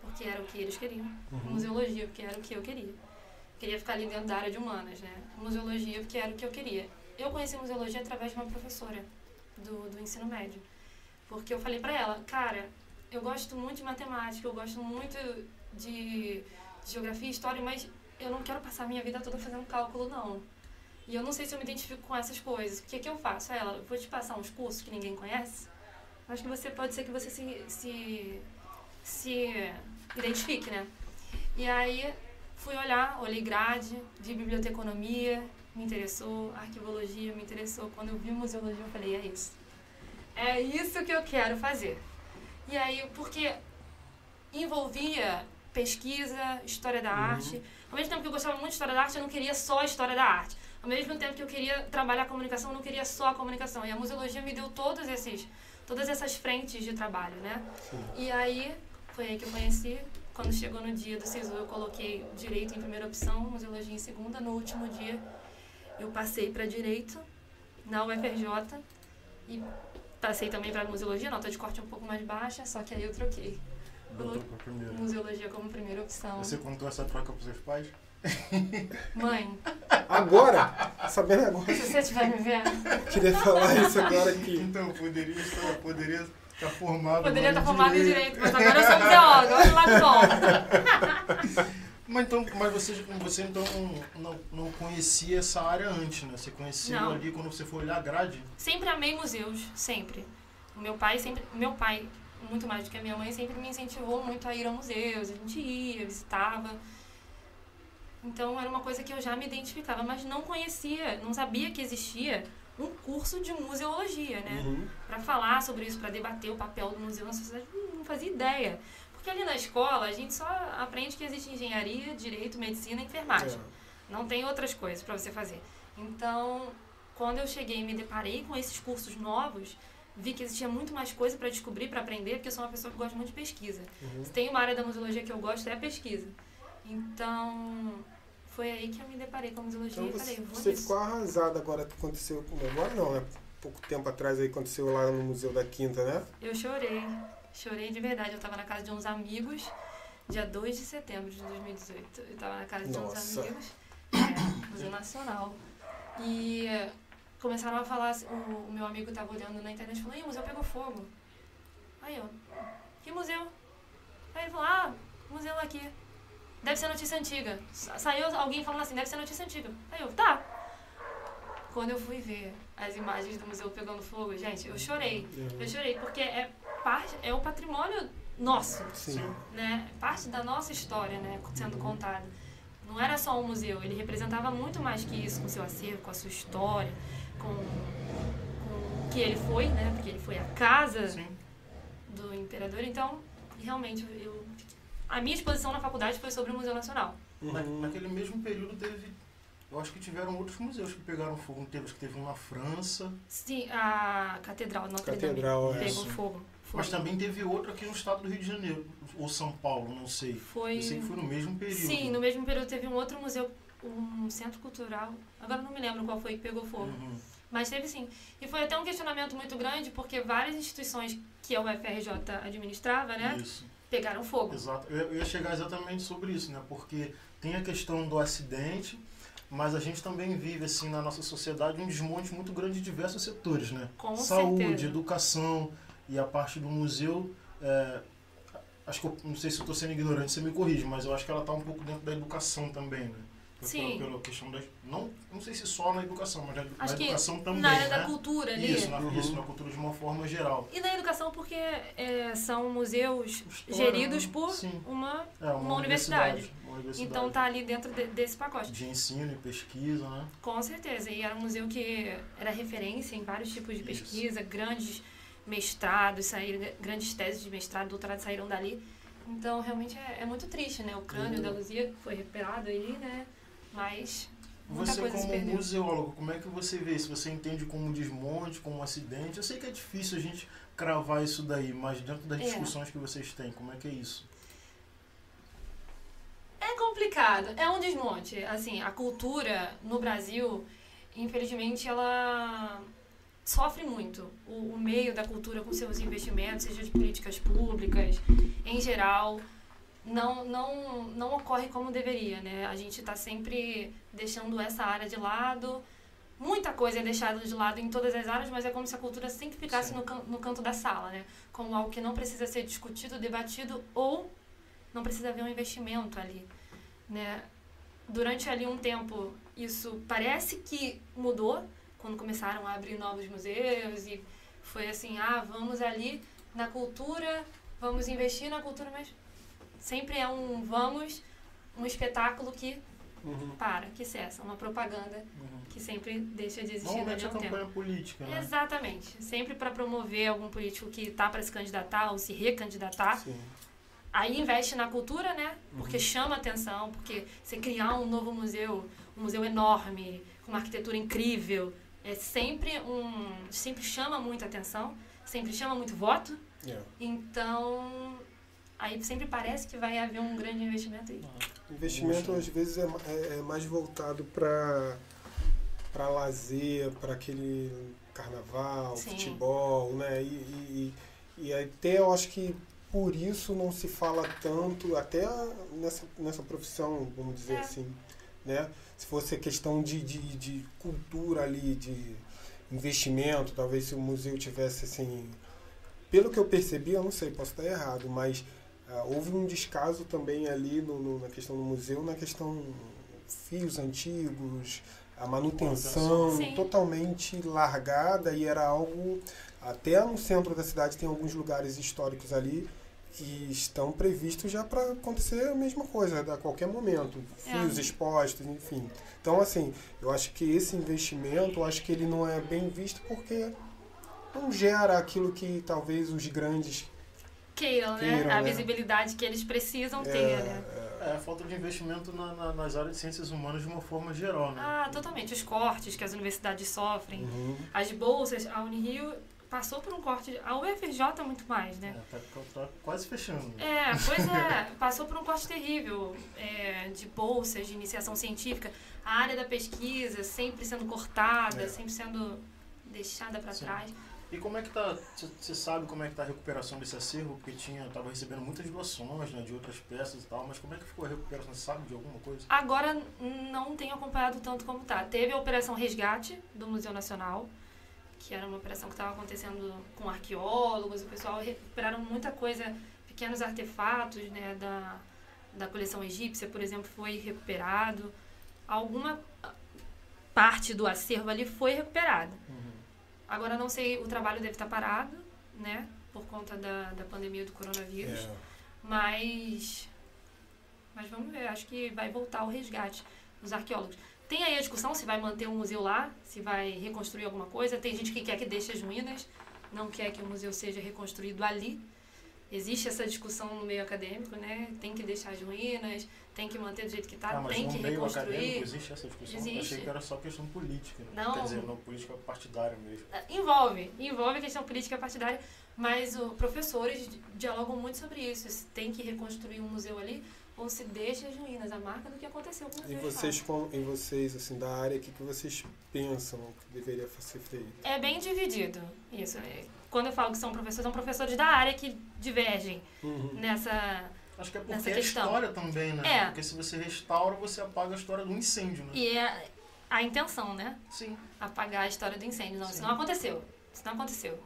Porque era o que eles queriam. Uhum. Museologia, porque era o que eu queria. Queria ficar ali dentro da área de humanas, né? Museologia, porque era o que eu queria. Eu conheci museologia através de uma professora do, do ensino médio. Porque eu falei pra ela, cara, eu gosto muito de matemática, eu gosto muito de, de geografia e história, mas eu não quero passar a minha vida toda fazendo cálculo, não. E eu não sei se eu me identifico com essas coisas. O que é que eu faço? Ela, eu vou te passar uns cursos que ninguém conhece, mas que você pode ser que você se... se se identifique, né? E aí fui olhar, olhei grade, vi biblioteconomia, me interessou, arquivologia me interessou. Quando eu vi museologia, eu falei, é isso. É isso que eu quero fazer. E aí, porque envolvia pesquisa, história da arte. Ao mesmo tempo que eu gostava muito de história da arte, eu não queria só a história da arte. Ao mesmo tempo que eu queria trabalhar a comunicação, eu não queria só a comunicação. E a museologia me deu todos esses, todas essas frentes de trabalho, né? Sim. E aí... foi aí que eu conheci. Quando chegou no dia do SISU, eu coloquei direito em primeira opção, museologia em segunda. No último dia, eu passei para direito, na U F R J, e passei também para museologia, nota de corte um pouco mais baixa, só que aí eu troquei. Coloquei museologia como primeira opção. Você contou essa troca para os seus pais? Mãe. Agora? Sabendo agora. Se você estiver me vendo. Queria falar isso agora aqui. Então, poderia estar, poderia... Tá formado, poderia estar tá formado em direito, mas agora eu sou museólogo, olha lá do bom. Mas, então, mas você, você então não, não conhecia essa área antes, né? Você conhecia não. ali quando você foi olhar a grade? Sempre amei museus, sempre. O meu pai, sempre, meu pai, muito mais do que a minha mãe, sempre me incentivou muito a ir a museus. A gente ia, visitava. Então era uma coisa que eu já me identificava, mas não conhecia, não sabia que existia um curso de museologia, né? Uhum. Pra falar sobre isso, pra debater o papel do museu na sociedade, não fazia ideia. Porque ali na escola, a gente só aprende que existe engenharia, direito, medicina e enfermagem. É. Não tem outras coisas pra você fazer. Então, quando eu cheguei e me deparei com esses cursos novos, vi que existia muito mais coisa pra descobrir, pra aprender, porque eu sou uma pessoa que gosta muito de pesquisa. Uhum. Se tem uma área da museologia que eu gosto, é a pesquisa. Então... foi aí que eu me deparei com a museologia então, e falei, vou Você nisso. Ficou arrasada agora, aconteceu com agora não, né? Pouco tempo atrás aí aconteceu lá no Museu da Quinta, né? Eu chorei, chorei de verdade. Eu tava na casa de uns amigos, dia dois de setembro de dois mil e dezoito. Eu tava na casa de Nossa. uns amigos, é, Museu Nacional. E começaram a falar, o, o meu amigo tava olhando na internet e falou, aí o museu pegou fogo. Aí eu, que museu? Aí ele falou, ah, museu aqui. Deve ser notícia antiga. Saiu alguém falando assim, deve ser notícia antiga. Aí eu, tá. Quando eu fui ver as imagens do museu pegando fogo, gente, eu chorei. Eu chorei porque é parte, é o patrimônio nosso, Sim. né? Parte da nossa história, né, sendo contada. Não era só um museu, ele representava muito mais que isso, com seu acervo, com a sua história, com, com o que ele foi, né? Porque ele foi a casa Sim. do imperador. Então, realmente, eu a minha exposição na faculdade foi sobre o Museu Nacional. Na, naquele mesmo período teve... eu acho que tiveram outros museus que pegaram fogo. Não teve, acho que teve um na França. Sim, a Catedral, Notre-Dame, pegou fogo. Foi. Mas também teve outro aqui no estado do Rio de Janeiro. Ou São Paulo, não sei. Foi... eu sei que foi no mesmo período. Sim, no mesmo período teve um outro museu, um centro cultural. Agora não me lembro qual foi que pegou fogo. Uhum. Mas teve sim. E foi até um questionamento muito grande, porque várias instituições que a U F R J administrava, né? Isso. Pegaram fogo. Exato. Eu ia chegar exatamente sobre isso, né? Porque tem a questão do acidente, mas a gente também vive, assim, na nossa sociedade um desmonte muito grande de diversos setores, né? Com Saúde, certeza. Educação e a parte do museu, é, acho que eu, não sei se eu estou sendo ignorante, você me corrige, mas eu acho que ela está um pouco dentro da educação também, né? Sim. Pela, pela questão da, não, não sei se só na educação, mas na, na educação também, na área né? da cultura ali. Isso na, uhum. isso, na cultura de uma forma geral. E na educação porque é, são museus História, geridos por uma, é, uma, uma, universidade. Universidade, uma universidade. Então tá ali dentro de, desse pacote. De ensino e pesquisa, né? Com certeza. E era um museu que era referência em vários tipos de pesquisa, isso. grandes mestrados, saíram, grandes teses de mestrado, doutorado saíram dali. Então, realmente, é, é muito triste, né? O crânio uhum. da Luzia foi recuperado aí, né? Mas muita você, coisa como museólogo, como é que você vê isso? Você entende como um desmonte, como um acidente? Eu sei que é difícil a gente cravar isso daí, mas dentro das é. discussões que vocês têm, como é que é isso? É complicado. É um desmonte. Assim, a cultura no Brasil, infelizmente, ela sofre muito. O, o meio da cultura com seus investimentos, seja de políticas públicas, em geral, não, não, não ocorre como deveria, né? A gente está sempre deixando essa área de lado. Muita coisa é deixada de lado em todas as áreas, mas é como se a cultura sempre ficasse no, can, no canto da sala, né? Como algo que não precisa ser discutido, debatido ou não precisa haver um investimento ali, né? Durante ali um tempo, isso parece que mudou, quando começaram a abrir novos museus e foi assim, ah, vamos ali na cultura, vamos investir na cultura, mas sempre é um vamos, um espetáculo que uhum. para, que cessa, uma propaganda uhum. que sempre deixa de existir durante um tempo. Campanha política, né? Exatamente, sempre para promover algum político que está para se candidatar ou se recandidatar. Sim. Aí investe na cultura, né? Porque uhum. chama atenção, porque você criar um novo museu, um museu enorme, com uma arquitetura incrível, é sempre um, sempre chama muita atenção, sempre chama muito voto. Yeah. Então, aí sempre parece que vai haver um grande investimento aí. O investimento, às vezes, é, é, é mais voltado para para lazer, para aquele carnaval, Sim. futebol, né? E, e, e até eu acho que por isso não se fala tanto, até nessa, nessa profissão, vamos dizer é. assim, né? Se fosse questão de, de, de cultura ali, de investimento, talvez se o museu tivesse assim... Pelo que eu percebi, eu não sei, posso estar errado, mas ah, houve um descaso também ali no, no, na questão do museu, na questão fios antigos, a manutenção Sim. totalmente largada, e era algo... Até no centro da cidade tem alguns lugares históricos ali, e estão previstos já para acontecer a mesma coisa a qualquer momento, fios é. expostos, enfim. Então, assim, eu acho que esse investimento, eu acho que ele não é bem visto porque não gera aquilo que talvez os grandes queiram, queiram né? né? A visibilidade que eles precisam é, ter, né? É a falta de investimento na, na, nas áreas de ciências humanas de uma forma geral, né? Ah, totalmente. Os cortes que as universidades sofrem, uhum. as bolsas, a Unirio... Passou por um corte, a U F R J muito mais, né? É, tá, tá quase fechando. É, pois é, passou por um corte terrível é, de bolsas, de iniciação científica, a área da pesquisa sempre sendo cortada, é. sempre sendo deixada para trás. E como é que tá, você sabe como é que tá a recuperação desse acervo? Porque tinha, tava recebendo muitas doações, né, de outras peças e tal, mas como é que ficou a recuperação, você sabe de alguma coisa? Agora não tenho acompanhado tanto como tá. Teve a Operação Resgate do Museu Nacional, que era uma operação que estava acontecendo com arqueólogos, o pessoal recuperaram muita coisa, pequenos artefatos, né, da, da coleção egípcia, por exemplo, foi recuperado. Alguma parte do acervo ali foi recuperada. Uhum. Agora, não sei, o trabalho deve estar parado, né, por conta da, da pandemia do coronavírus, é. mas, mas vamos ver, acho que vai voltar o resgate dos arqueólogos. Tem aí a discussão se vai manter o museu lá, se vai reconstruir alguma coisa. Tem gente que quer que deixe as ruínas, não quer que o museu seja reconstruído ali. Existe essa discussão no meio acadêmico, né? Tem que deixar as ruínas, tem que manter do jeito que está, ah, tem que reconstruir. Mas no meio acadêmico existe essa discussão? Existe. Eu achei que era só questão política, né? Não, quer dizer, não política partidária mesmo. Envolve, envolve a questão política partidária, mas os professores dialogam muito sobre isso. Se tem que reconstruir um museu ali, ou se deixa as ruínas, a marca do que aconteceu com o museu. E vocês, com, e vocês assim, da área, o que, que vocês pensam que deveria ser feito? É bem dividido, isso. Quando eu falo que são professores, são professores da área que divergem uhum. nessa Acho que é porque é história também, né? É. Porque se você restaura, você apaga a história do incêndio, né? E é a intenção, né? Sim. Apagar a história do incêndio. Não, Sim. isso não aconteceu. Isso não aconteceu.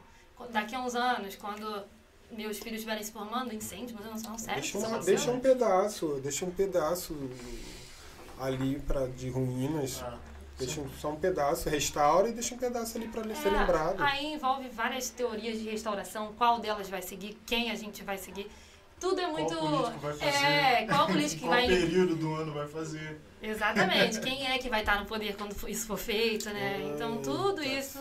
Daqui a uns anos, quando meus filhos estiverem se formando, incêndio, mas eu não sou sério. Deixa, uma, deixa um pedaço, deixa um pedaço ali pra, de ruínas, ah, deixa um, só um pedaço, restaura e deixa um pedaço ali para é, ser lembrado. Aí envolve várias teorias de restauração, qual delas vai seguir, quem a gente vai seguir. Tudo é muito... Qual político vai fazer? É, qual político qual vai... período do ano vai fazer? Exatamente, quem é que vai estar no poder quando isso for feito, né? Então tudo isso...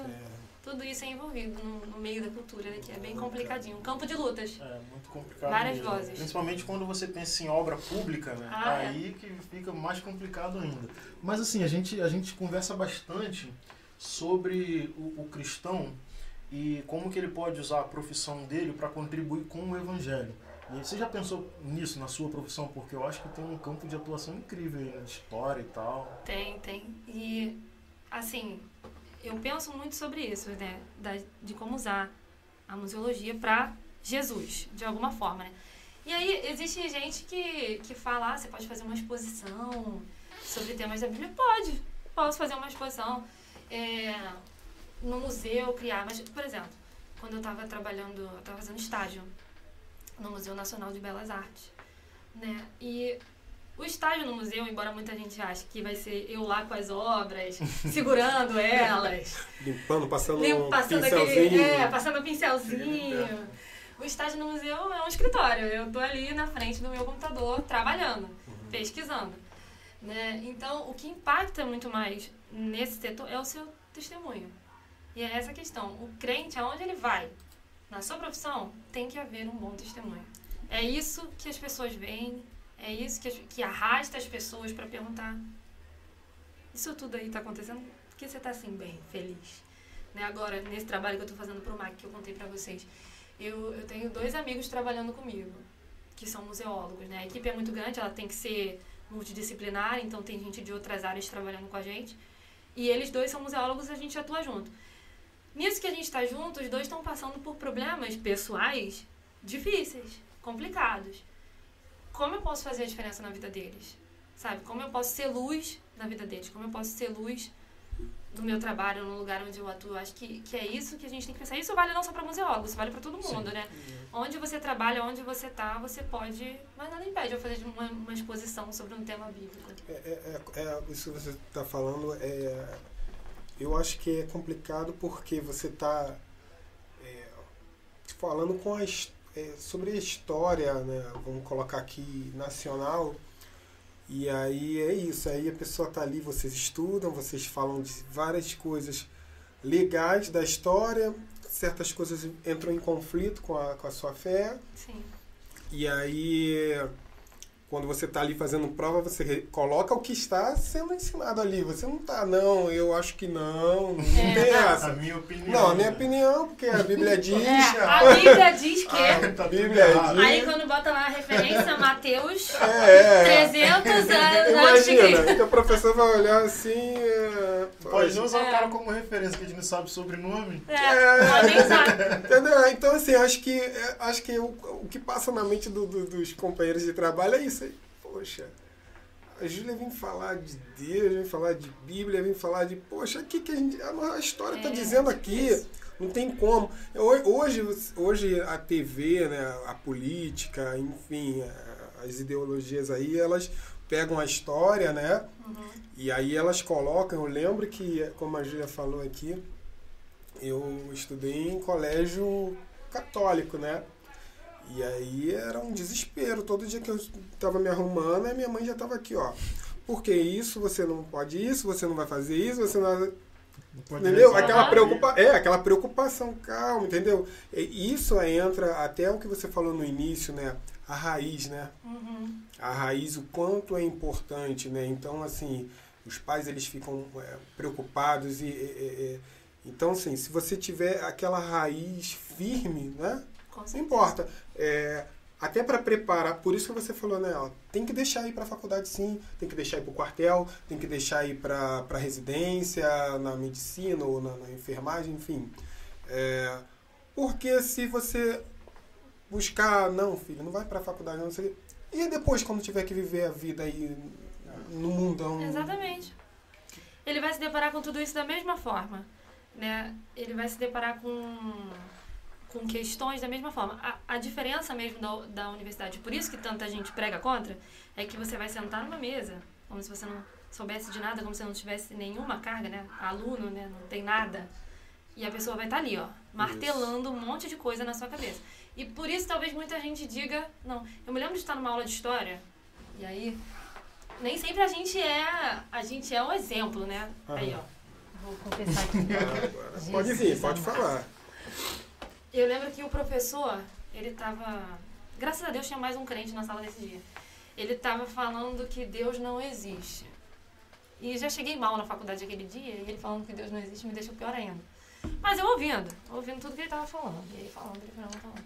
tudo isso é envolvido no, no meio da cultura, né, que é bem complicadinho. Um campo de lutas. É, muito complicado. Várias mesmo. vozes. Principalmente quando você pensa em obra pública, né? Ah, aí é. que fica mais complicado ainda. Mas assim, a gente, a gente conversa bastante sobre o, o cristão e como que ele pode usar a profissão dele para contribuir com o evangelho. E você já pensou nisso, na sua profissão? Porque eu acho que tem um campo de atuação incrível aí, né? De história e tal. Tem, tem. E, assim, eu penso muito sobre isso, né? Da, de como usar a museologia para Jesus, de alguma forma, né? E aí, existe gente que, que fala, ah, você pode fazer uma exposição sobre temas da Bíblia? Pode. Posso fazer uma exposição é, no museu, criar. Mas, por exemplo, quando eu estava trabalhando, eu estava fazendo estágio no Museu Nacional de Belas Artes, né? E o estágio no museu, embora muita gente ache que vai ser eu lá com as obras, segurando elas, limpando, passando limpa, passando pincelzinho, aquele, é, passando pincelzinho. É. O estágio no museu é um escritório. Eu tô ali na frente do meu computador trabalhando, uhum. pesquisando, né? Então, o que impacta muito mais nesse setor é o seu testemunho. E é essa questão. O crente, aonde ele vai? Na sua profissão, tem que haver um bom testemunho. É isso que as pessoas veem, é isso que, as, que arrasta as pessoas para perguntar. Isso tudo aí está acontecendo porque você está assim, bem, feliz. Né? Agora, nesse trabalho que eu estou fazendo para o M A C, que eu contei para vocês, eu, eu tenho dois amigos trabalhando comigo, que são museólogos. Né? A equipe é muito grande, ela tem que ser multidisciplinar, então tem gente de outras áreas trabalhando com a gente. E eles dois são museólogos, a gente atua junto. Nisso que a gente está junto, os dois estão passando por problemas pessoais difíceis, complicados. Como eu posso fazer a diferença na vida deles? Sabe? Como eu posso ser luz na vida deles? Como eu posso ser luz do meu trabalho, no lugar onde eu atuo? Acho que, que é isso que a gente tem que pensar. Isso vale não só para museólogo, isso vale para todo mundo, Sim. né? Onde você trabalha, onde você está, você pode... Mas nada impede eu fazer uma, uma exposição sobre um tema bíblico. É, é, é, isso que você está falando é... Eu acho que é complicado porque você está é, falando com a, é, sobre a história, né, vamos colocar aqui, nacional, e aí é isso, aí a pessoa está ali, vocês estudam, vocês falam de várias coisas legais da história, certas coisas entram em conflito com a, com a sua fé, Sim. e aí... Quando você está ali fazendo prova, você coloca o que está sendo ensinado ali. Você não está, não, eu acho que não. Não é, tem essa. A minha opinião. Não, a minha opinião, porque a Bíblia diz... É, a Bíblia diz que... Ah, tá Bíblia diz. Aí quando bota lá a referência, Mateus, é, é. trezentos anos de Cristo. Imagina, o professor vai olhar assim... É, pode não usar é. o cara como referência, que a gente não sabe o sobrenome. É, é. nem sabe. Entendeu? Então, assim, acho que, acho que o, o que passa na mente do, do, dos companheiros de trabalho é isso. Poxa, a Júlia vem falar de Deus, vem falar de Bíblia, vem falar de, poxa, o que, que a, gente, a história está é, dizendo aqui? Isso. Não tem como. Hoje, hoje a T V, né, a política, enfim, as ideologias aí, elas pegam a história, né? Uhum. E aí elas colocam, eu lembro que, como a Júlia falou aqui, eu estudei em colégio católico, né? E aí era um desespero, todo dia que eu estava me arrumando, a minha mãe já estava aqui, ó. Porque isso, você não pode isso, você não vai fazer isso, você não... não pode entendeu? Aquela, preocupa... é, aquela preocupação, calma, entendeu? E isso entra até o que você falou no início, né? A raiz, né? Uhum. A raiz, o quanto é importante, né? Então, assim, os pais, eles ficam é, preocupados. e, e, e Então, assim, se você tiver aquela raiz firme, né? Não importa, é, até para preparar, por isso que você falou, né, ó, tem que deixar ir para a faculdade sim, tem que deixar ir para o quartel, tem que deixar ir para a residência, na medicina ou na, na enfermagem, enfim. É, porque se você buscar, não filho, não vai para a faculdade, não sei, e depois quando tiver que viver a vida aí no mundão... Exatamente. Ele vai se deparar com tudo isso da mesma forma, né, ele vai se deparar com... com questões da mesma forma. A, a diferença mesmo da, da universidade, por isso que tanta gente prega contra, é que você vai sentar numa mesa, como se você não soubesse de nada, como se não tivesse nenhuma carga, né? Aluno, né? Não tem nada. E a pessoa vai estar ali, ó, martelando isso. Um monte de coisa na sua cabeça. E por isso talvez muita gente diga, não, eu me lembro de estar numa aula de história, e aí, nem sempre a gente é, a gente é um exemplo, né? Uhum. Aí, ó. Vou confessar aqui. Ah, pode vir, pode falar. Eu lembro que o professor, ele tava... Graças a Deus tinha mais um crente na sala desse dia. Ele tava falando que Deus não existe. E já cheguei mal na faculdade aquele dia, e ele falando que Deus não existe me deixou pior ainda. Mas eu ouvindo, ouvindo tudo que ele tava falando. E ele falando, ele falando, falando.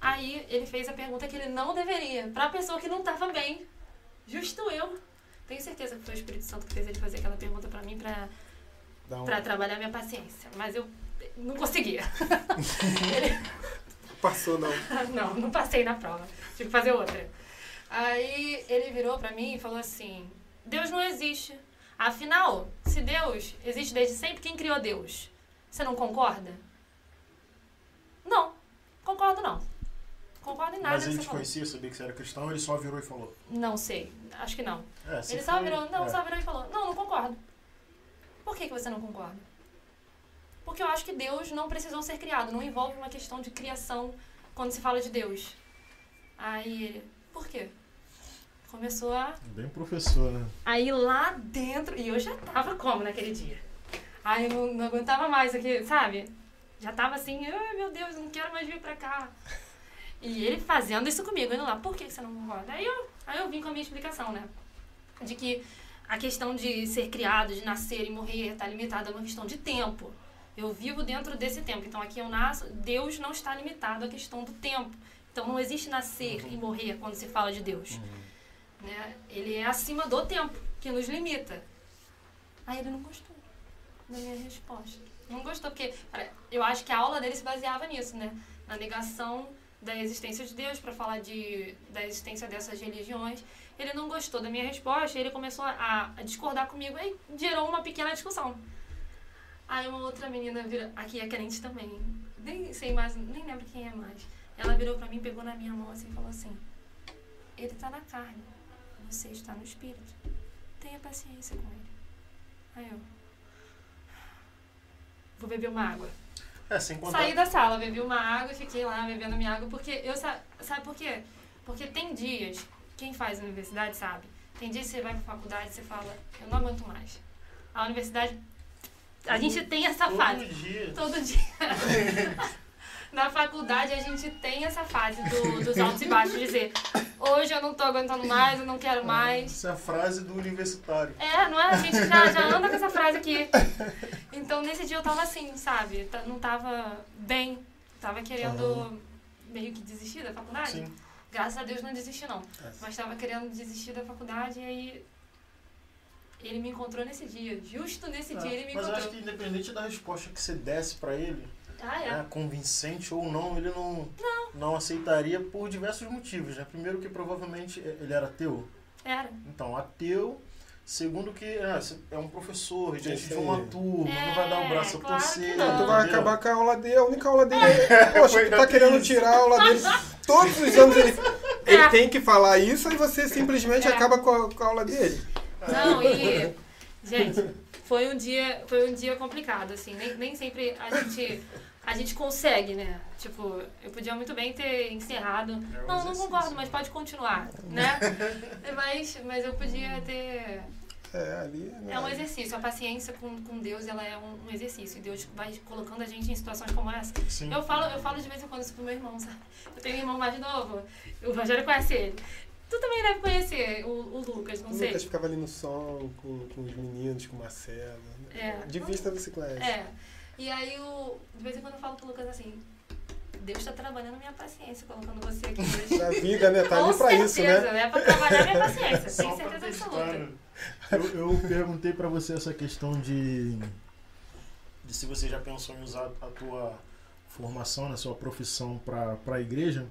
Aí ele fez a pergunta que ele não deveria, pra pessoa que não tava bem. Justo eu. Tenho certeza que foi o Espírito Santo que fez ele fazer aquela pergunta pra mim, pra, pra trabalhar minha paciência. Mas eu não conseguia. Ele... Passou, não. Não, não passei na prova. Tive que fazer outra. Aí ele virou pra mim e falou assim... Deus não existe. Afinal, se Deus existe desde sempre, quem criou Deus? Você não concorda? Não. Concordo, não. Concordo em nada. Mas ele te conhecia, sabia que você era cristão, ou ele só virou e falou? Não sei. Acho que não. É, ele só foi... virou, não, é. só virou e falou. Não, não concordo. Por que que você não concorda? Porque eu acho que Deus não precisou ser criado. Não envolve uma questão de criação quando se fala de Deus. Aí ele... Por quê? Começou a... Bem professor, né? Aí lá dentro... E eu já tava como naquele dia? Aí eu não, não aguentava mais aqui, sabe? Já tava assim, ai meu Deus, não quero mais vir pra cá. E ele fazendo isso comigo, indo lá, por que você não concorda? Aí eu, aí eu vim com a minha explicação, né? De que a questão de ser criado, de nascer e morrer, tá limitada a uma questão de tempo. Eu vivo dentro desse tempo. Então aqui eu nasço, Deus não está limitado à questão do tempo. Então não existe nascer uhum. e morrer quando se fala de Deus. Uhum. Né? Ele é acima do tempo, que nos limita. Aí ele não gostou da minha resposta. Não gostou, porque eu acho que a aula dele se baseava nisso, né? Na negação da existência de Deus, para falar de, da existência dessas religiões. Ele não gostou da minha resposta, ele começou a, a discordar comigo e gerou uma pequena discussão. Aí uma outra menina virou, aqui é crente também, nem sei mais, nem lembro quem é mais. Ela virou para mim, pegou na minha mão assim, e falou assim, ele tá na carne. Você está no espírito. Tenha paciência com ele. Aí eu... Vou beber uma água. É, sem contar... Saí da sala, bebi uma água e fiquei lá bebendo minha água. Porque eu... Sa... Sabe por quê? Porque tem dias... Quem faz universidade sabe. Tem dias que você vai pra faculdade e você fala... Eu não aguento mais. A universidade... A gente tem essa fase. Todo dia. Todo dia. Na faculdade a gente tem essa fase do, dos altos e baixos, dizer hoje eu não tô aguentando mais, eu não quero mais. Essa é a frase do universitário. É, não é? A gente já, já anda com essa frase aqui. Então nesse dia eu tava assim, sabe? Não tava bem, tava querendo uhum. meio que desistir da faculdade. Sim. Graças a Deus não desisti não, é. Mas tava querendo desistir da faculdade e aí... Ele me encontrou nesse dia, justo nesse é. dia ele me encontrou. Mas eu acho que independente da resposta que você desse pra ele... Ah, é. Né, convincente ou não, ele não, não não aceitaria por diversos motivos, né? Primeiro que provavelmente ele era ateu. Era. Então, ateu. Segundo que é, é um professor, diante de uma turma, é, não vai dar o um braço a claro torcer. Não. Não, tu vai acabar com a aula dele, a única aula dele. É. Poxa, tu tá querendo tirar a aula dele. Todos os anos ele, ele é. tem que falar isso e você simplesmente é. acaba com a, com a aula dele. Não, e... Gente, foi um dia, foi um dia complicado, assim. Nem, nem sempre a gente... A gente consegue, né? Tipo, eu podia muito bem ter encerrado. É um não, não concordo, mas pode continuar, né? mas, mas eu podia ter... É, ali, né? É um exercício. A paciência com, com Deus, ela é um, um exercício. E Deus vai colocando a gente em situações como essa. Sim. Eu falo, eu falo de vez em quando isso pro meu irmão, sabe? Eu tenho um irmão mais novo. O Rogério conhece ele. Tu também deve conhecer o, o Lucas, não o sei. O Lucas ficava ali no sol, com, com os meninos, com o Marcelo. É. De vista você conhece. É. E aí, eu, de vez em quando eu falo pro Lucas assim, Deus tá trabalhando minha paciência, colocando você aqui hoje. A vida, né? Tá ali pra certeza, isso, né? né? Pra trabalhar minha paciência, tenho certeza absoluta. Eu, eu perguntei pra você essa questão de, de se você já pensou em usar a tua formação, a sua profissão pra, pra igreja,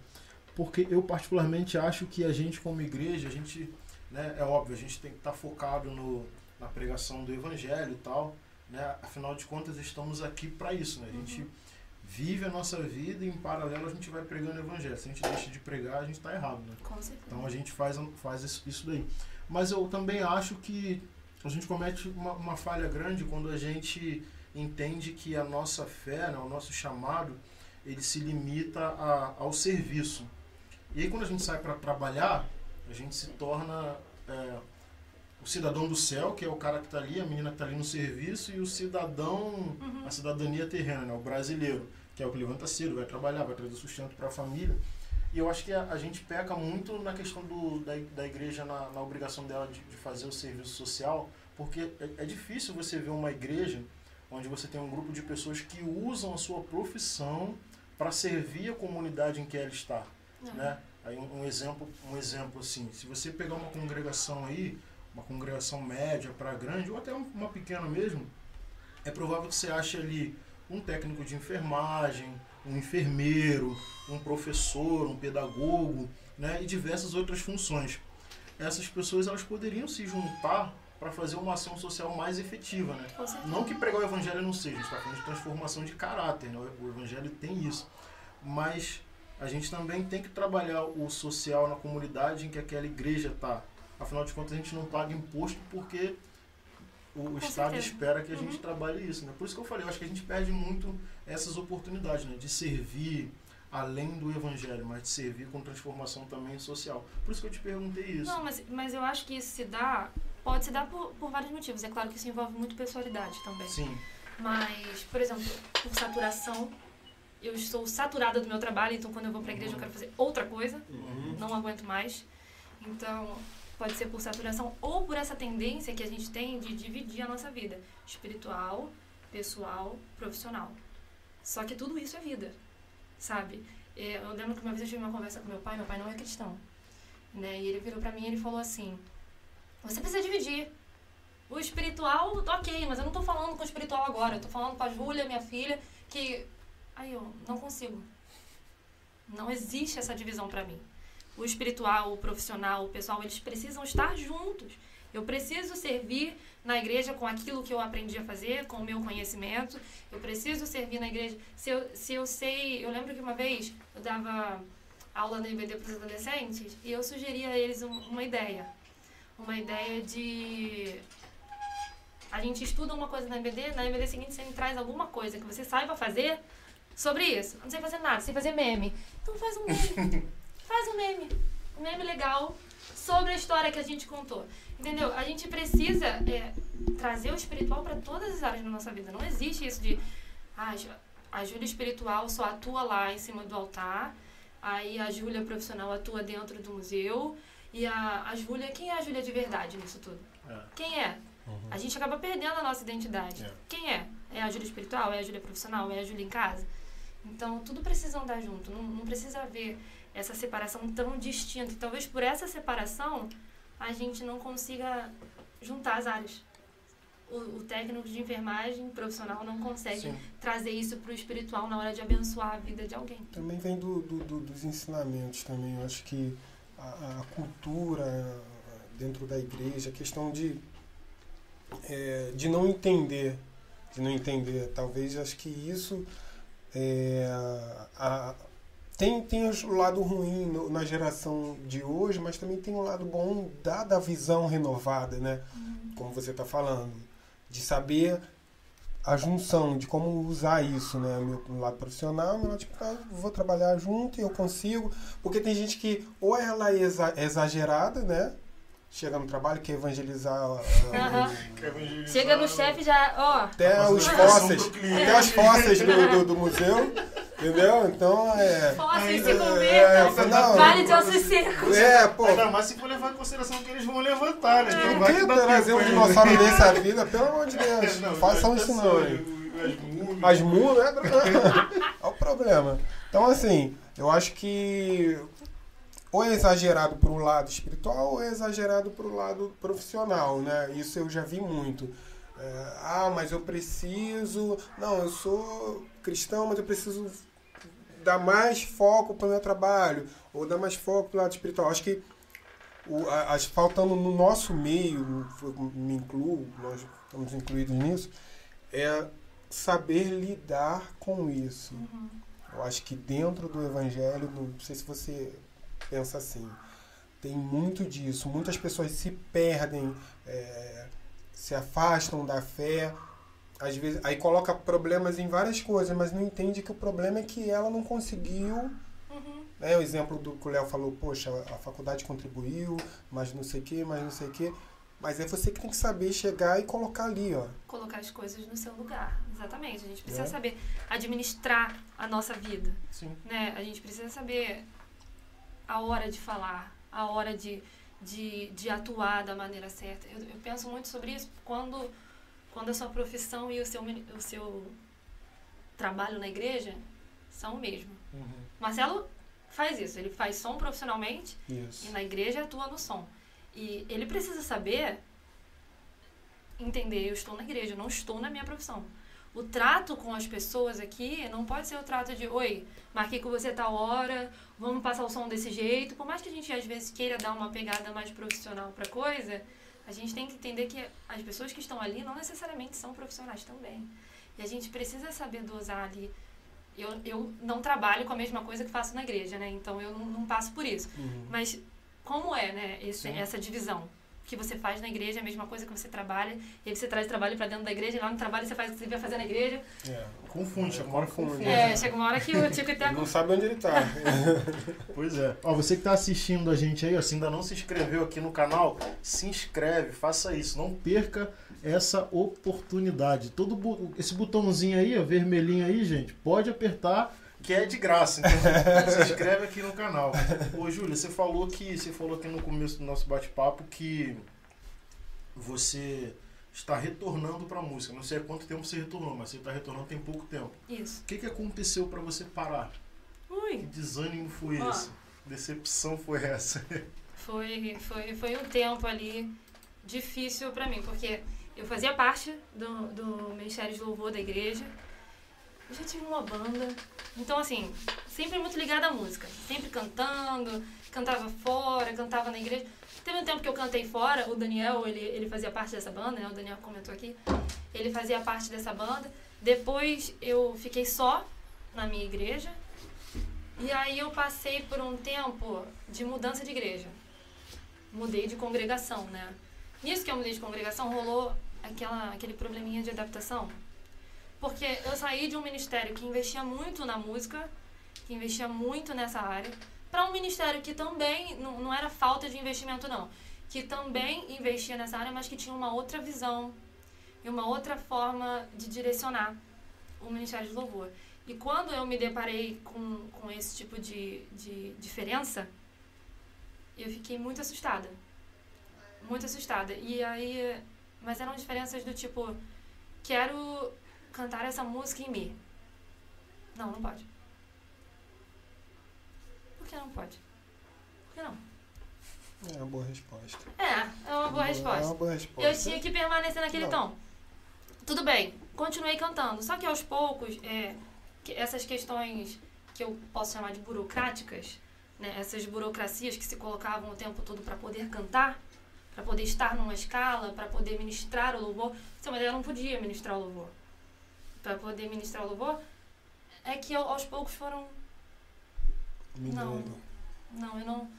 porque eu particularmente acho que a gente como igreja, a gente, né, é óbvio, a gente tem que estar tá focado no, na pregação do evangelho e tal, né? Afinal de contas, estamos aqui para isso, né? A gente uhum. vive a nossa vida e, em paralelo, a gente vai pregando o evangelho. Se a gente deixa de pregar, a gente está errado, né? Com certeza. Então, a gente faz, faz isso daí. Mas eu também acho que a gente comete uma, uma falha grande quando a gente entende que a nossa fé, né, o nosso chamado, ele se limita a, ao serviço. E aí, quando a gente sai para trabalhar, a gente se torna... É, o cidadão do céu, que é o cara que está ali, a menina que está ali no serviço, e o cidadão, uhum. a cidadania terrena, né, o brasileiro, que é o que levanta cedo, vai trabalhar, vai trazer sustento para a família. E eu acho que a, a gente peca muito na questão do, da, da igreja, na, na obrigação dela de, de fazer o serviço social, porque é, é difícil você ver uma igreja onde você tem um grupo de pessoas que usam a sua profissão para servir a comunidade em que ela está. Uhum. Né? Aí um, um, exemplo, um exemplo assim, se você pegar uma congregação aí, uma congregação média para grande, ou até um, uma pequena mesmo, é provável que você ache ali um técnico de enfermagem, um enfermeiro, um professor, um pedagogo, né, e diversas outras funções. Essas pessoas, elas poderiam se juntar para fazer uma ação social mais efetiva, né? Não que pregar o evangelho não seja, a gente está falando de transformação de caráter, né? O evangelho tem isso, mas a gente também tem que trabalhar o social na comunidade em que aquela igreja está. Afinal de contas, a gente não paga imposto porque o Com Estado certeza. Espera que a gente uhum. trabalhe isso, né? Por isso que eu falei, eu acho que a gente perde muito essas oportunidades, né? De servir além do evangelho, mas de servir com transformação também social. Por isso que eu te perguntei isso. Não, mas, mas eu acho que isso se dá, pode se dar por, por vários motivos. É claro que isso envolve muito pessoalidade também. Sim. Mas, por exemplo, por saturação, eu estou saturada do meu trabalho, então quando eu vou para a igreja uhum. eu quero fazer outra coisa, uhum. não aguento mais. Então... pode ser por saturação ou por essa tendência que a gente tem de dividir a nossa vida. Espiritual, pessoal, profissional. Só que tudo isso é vida, sabe? Eu lembro que uma vez eu tive uma conversa com meu pai, meu pai não é cristão, né? E ele virou pra mim e ele falou assim, você precisa dividir. O espiritual, ok, mas eu não tô falando com o espiritual agora. Eu tô falando com a Júlia, minha filha, que... aí eu não consigo. Não existe essa divisão pra mim. O espiritual, o profissional, o pessoal, eles precisam estar juntos. Eu preciso servir na igreja com aquilo que eu aprendi a fazer, com o meu conhecimento. Eu preciso servir na igreja. Se eu, se eu sei... Eu lembro que uma vez eu dava aula na I B D para os adolescentes e eu sugeria a eles um, uma ideia. Uma ideia de... a gente estuda uma coisa na I B D, na I B D seguinte você me traz alguma coisa que você saiba fazer sobre isso. Eu não sei fazer nada, sei fazer meme. Então faz um meme. Faz um meme, um meme legal sobre a história que a gente contou, entendeu? A gente precisa é, trazer o espiritual para todas as áreas da nossa vida. Não existe isso de ah, a Júlia espiritual só atua lá em cima do altar, aí a Júlia profissional atua dentro do museu, e a, a Júlia, quem é a Júlia de verdade nisso tudo? É. Quem é? Uhum. A gente acaba perdendo a nossa identidade. É. Quem é? É a Júlia espiritual? É a Júlia profissional? É a Júlia em casa? Então, tudo precisa andar junto, não, não precisa haver essa separação tão distinta. E talvez por essa separação, a gente não consiga juntar as áreas. O, o técnico de enfermagem profissional não consegue Sim. trazer isso para o espiritual na hora de abençoar a vida de alguém. Também vem do, do, do, dos ensinamentos também. Eu acho que a, a cultura dentro da igreja, a questão de, é, de não entender, de não entender, talvez, acho que isso... É, a, tem, tem o lado ruim no, na geração de hoje, mas também tem o lado bom da, da visão renovada, né? Uhum. Como você está falando, de saber a junção, de como usar isso, né? Meu, meu lado profissional, meu lado tipo, ah, vou trabalhar junto e eu consigo. Porque tem gente que ou ela é exa, exagerada, né? Chega no trabalho, quer evangelizar. Uh, uhum. quer evangelizar Chega no chefe já, ó. Até os fósseis. Até as fósseis do, do, do museu. Entendeu? Então é. Fósseis se convertam. Vale de ossos secos. É, pô. Ainda mais se for levar em consideração que eles vão levantar, né? É. Não vai trazer um dinossauro dessa vida, pelo amor de Deus. Não façam isso, não. As mulas, né? Olha o problema. Então, assim, eu acho que. Ou é exagerado para o lado espiritual ou é exagerado para o lado profissional, né? Isso eu já vi muito. É, ah, mas eu preciso... Não, eu sou cristão, mas eu preciso dar mais foco para o meu trabalho. Ou dar mais foco para o lado espiritual. Acho que, o, a, a, faltando no nosso meio, me incluo, nós estamos incluídos nisso, é saber lidar com isso. Uhum. Eu acho que dentro do evangelho, não sei se você... pensa assim, tem muito disso, muitas pessoas se perdem, é, se afastam da fé, às vezes, aí coloca problemas em várias coisas, mas não entende que o problema é que ela não conseguiu, uhum. né, o exemplo do que o Léo falou, poxa, a faculdade contribuiu, mas não sei o que, mas não sei o que, Mas é você que tem que saber chegar e colocar ali, ó. Colocar as coisas no seu lugar, exatamente. A gente precisa é. saber administrar a nossa vida. Sim. Né? A gente precisa saber a hora de falar, a hora de, de, de atuar da maneira certa. Eu, eu penso muito sobre isso quando, quando a sua profissão e o seu, o seu trabalho na igreja são o mesmo. Uhum. Marcelo faz isso, ele faz som profissionalmente isso. e na igreja atua no som. E ele precisa saber, entender, eu estou na igreja, eu não estou na minha profissão. O trato com as pessoas aqui não pode ser o trato de, oi, marquei com você tal hora, vamos passar o som desse jeito. Por mais que a gente, às vezes, queira dar uma pegada mais profissional para a coisa, a gente tem que entender que as pessoas que estão ali não necessariamente são profissionais também. E a gente precisa saber dosar ali. Eu, eu não trabalho com a mesma coisa que faço na igreja, né? Então, eu não, não passo por isso. Uhum. Mas... como é, né, esse, essa divisão? Que você faz na igreja é a mesma coisa que você trabalha, e aí você traz trabalho para dentro da igreja, e lá no trabalho você faz o que você vai fazer na igreja. É, confunde, chega uma hora que confunde. É, chega uma hora que o Tico até... não sabe onde ele tá. Pois é. Ó, você que tá assistindo a gente aí, ó, se ainda não se inscreveu aqui no canal, se inscreve, faça isso, não perca essa oportunidade. Todo esse botãozinho aí, ó, vermelhinho aí, gente, pode apertar, que é de graça, então se inscreve aqui no canal. Ô, Júlia, você falou que você falou aqui no começo do nosso bate-papo que você está retornando para a música. Não sei há quanto tempo você retornou, mas você está retornando tem pouco tempo. Isso. O que, que aconteceu para você parar? Ui. Que desânimo foi Ó, esse? Decepção foi essa? Foi, foi, foi um tempo ali difícil para mim, porque eu fazia parte do, do Ministério de Louvor da igreja. Eu já tive uma banda, então assim, sempre muito ligada à música, sempre cantando, cantava fora, cantava na igreja. Teve um tempo que eu cantei fora, o Daniel, ele, ele fazia parte dessa banda, né? O Daniel comentou aqui, ele fazia parte dessa banda. Depois eu fiquei só na minha igreja, e aí eu passei por um tempo de mudança de igreja. Mudei de congregação, né? Nisso que eu mudei de congregação, rolou aquela, aquele probleminha de adaptação. Porque eu saí de um ministério que investia muito na música, que investia muito nessa área, para um ministério que também, não, não era falta de investimento não, que também investia nessa área, mas que tinha uma outra visão e uma outra forma de direcionar o Ministério de Louvor. E quando eu me deparei com, com esse tipo de, de diferença, eu fiquei muito assustada. Muito assustada. E aí, mas eram diferenças do tipo, quero... cantar essa música em mim. Não, não pode. Por que não pode? Por que não? É uma boa resposta. É, é uma boa resposta. É uma boa resposta. Eu tinha que permanecer naquele não. tom. Tudo bem, continuei cantando. Só que aos poucos, é, que essas questões que eu posso chamar de burocráticas, né, essas burocracias que se colocavam o tempo todo para poder cantar, para poder estar numa escala, para poder ministrar o louvor. Sim, mas eu não podia ministrar o louvor. Para poder ministrar o louvor, é que eu, aos poucos foram... Não, não, eu não,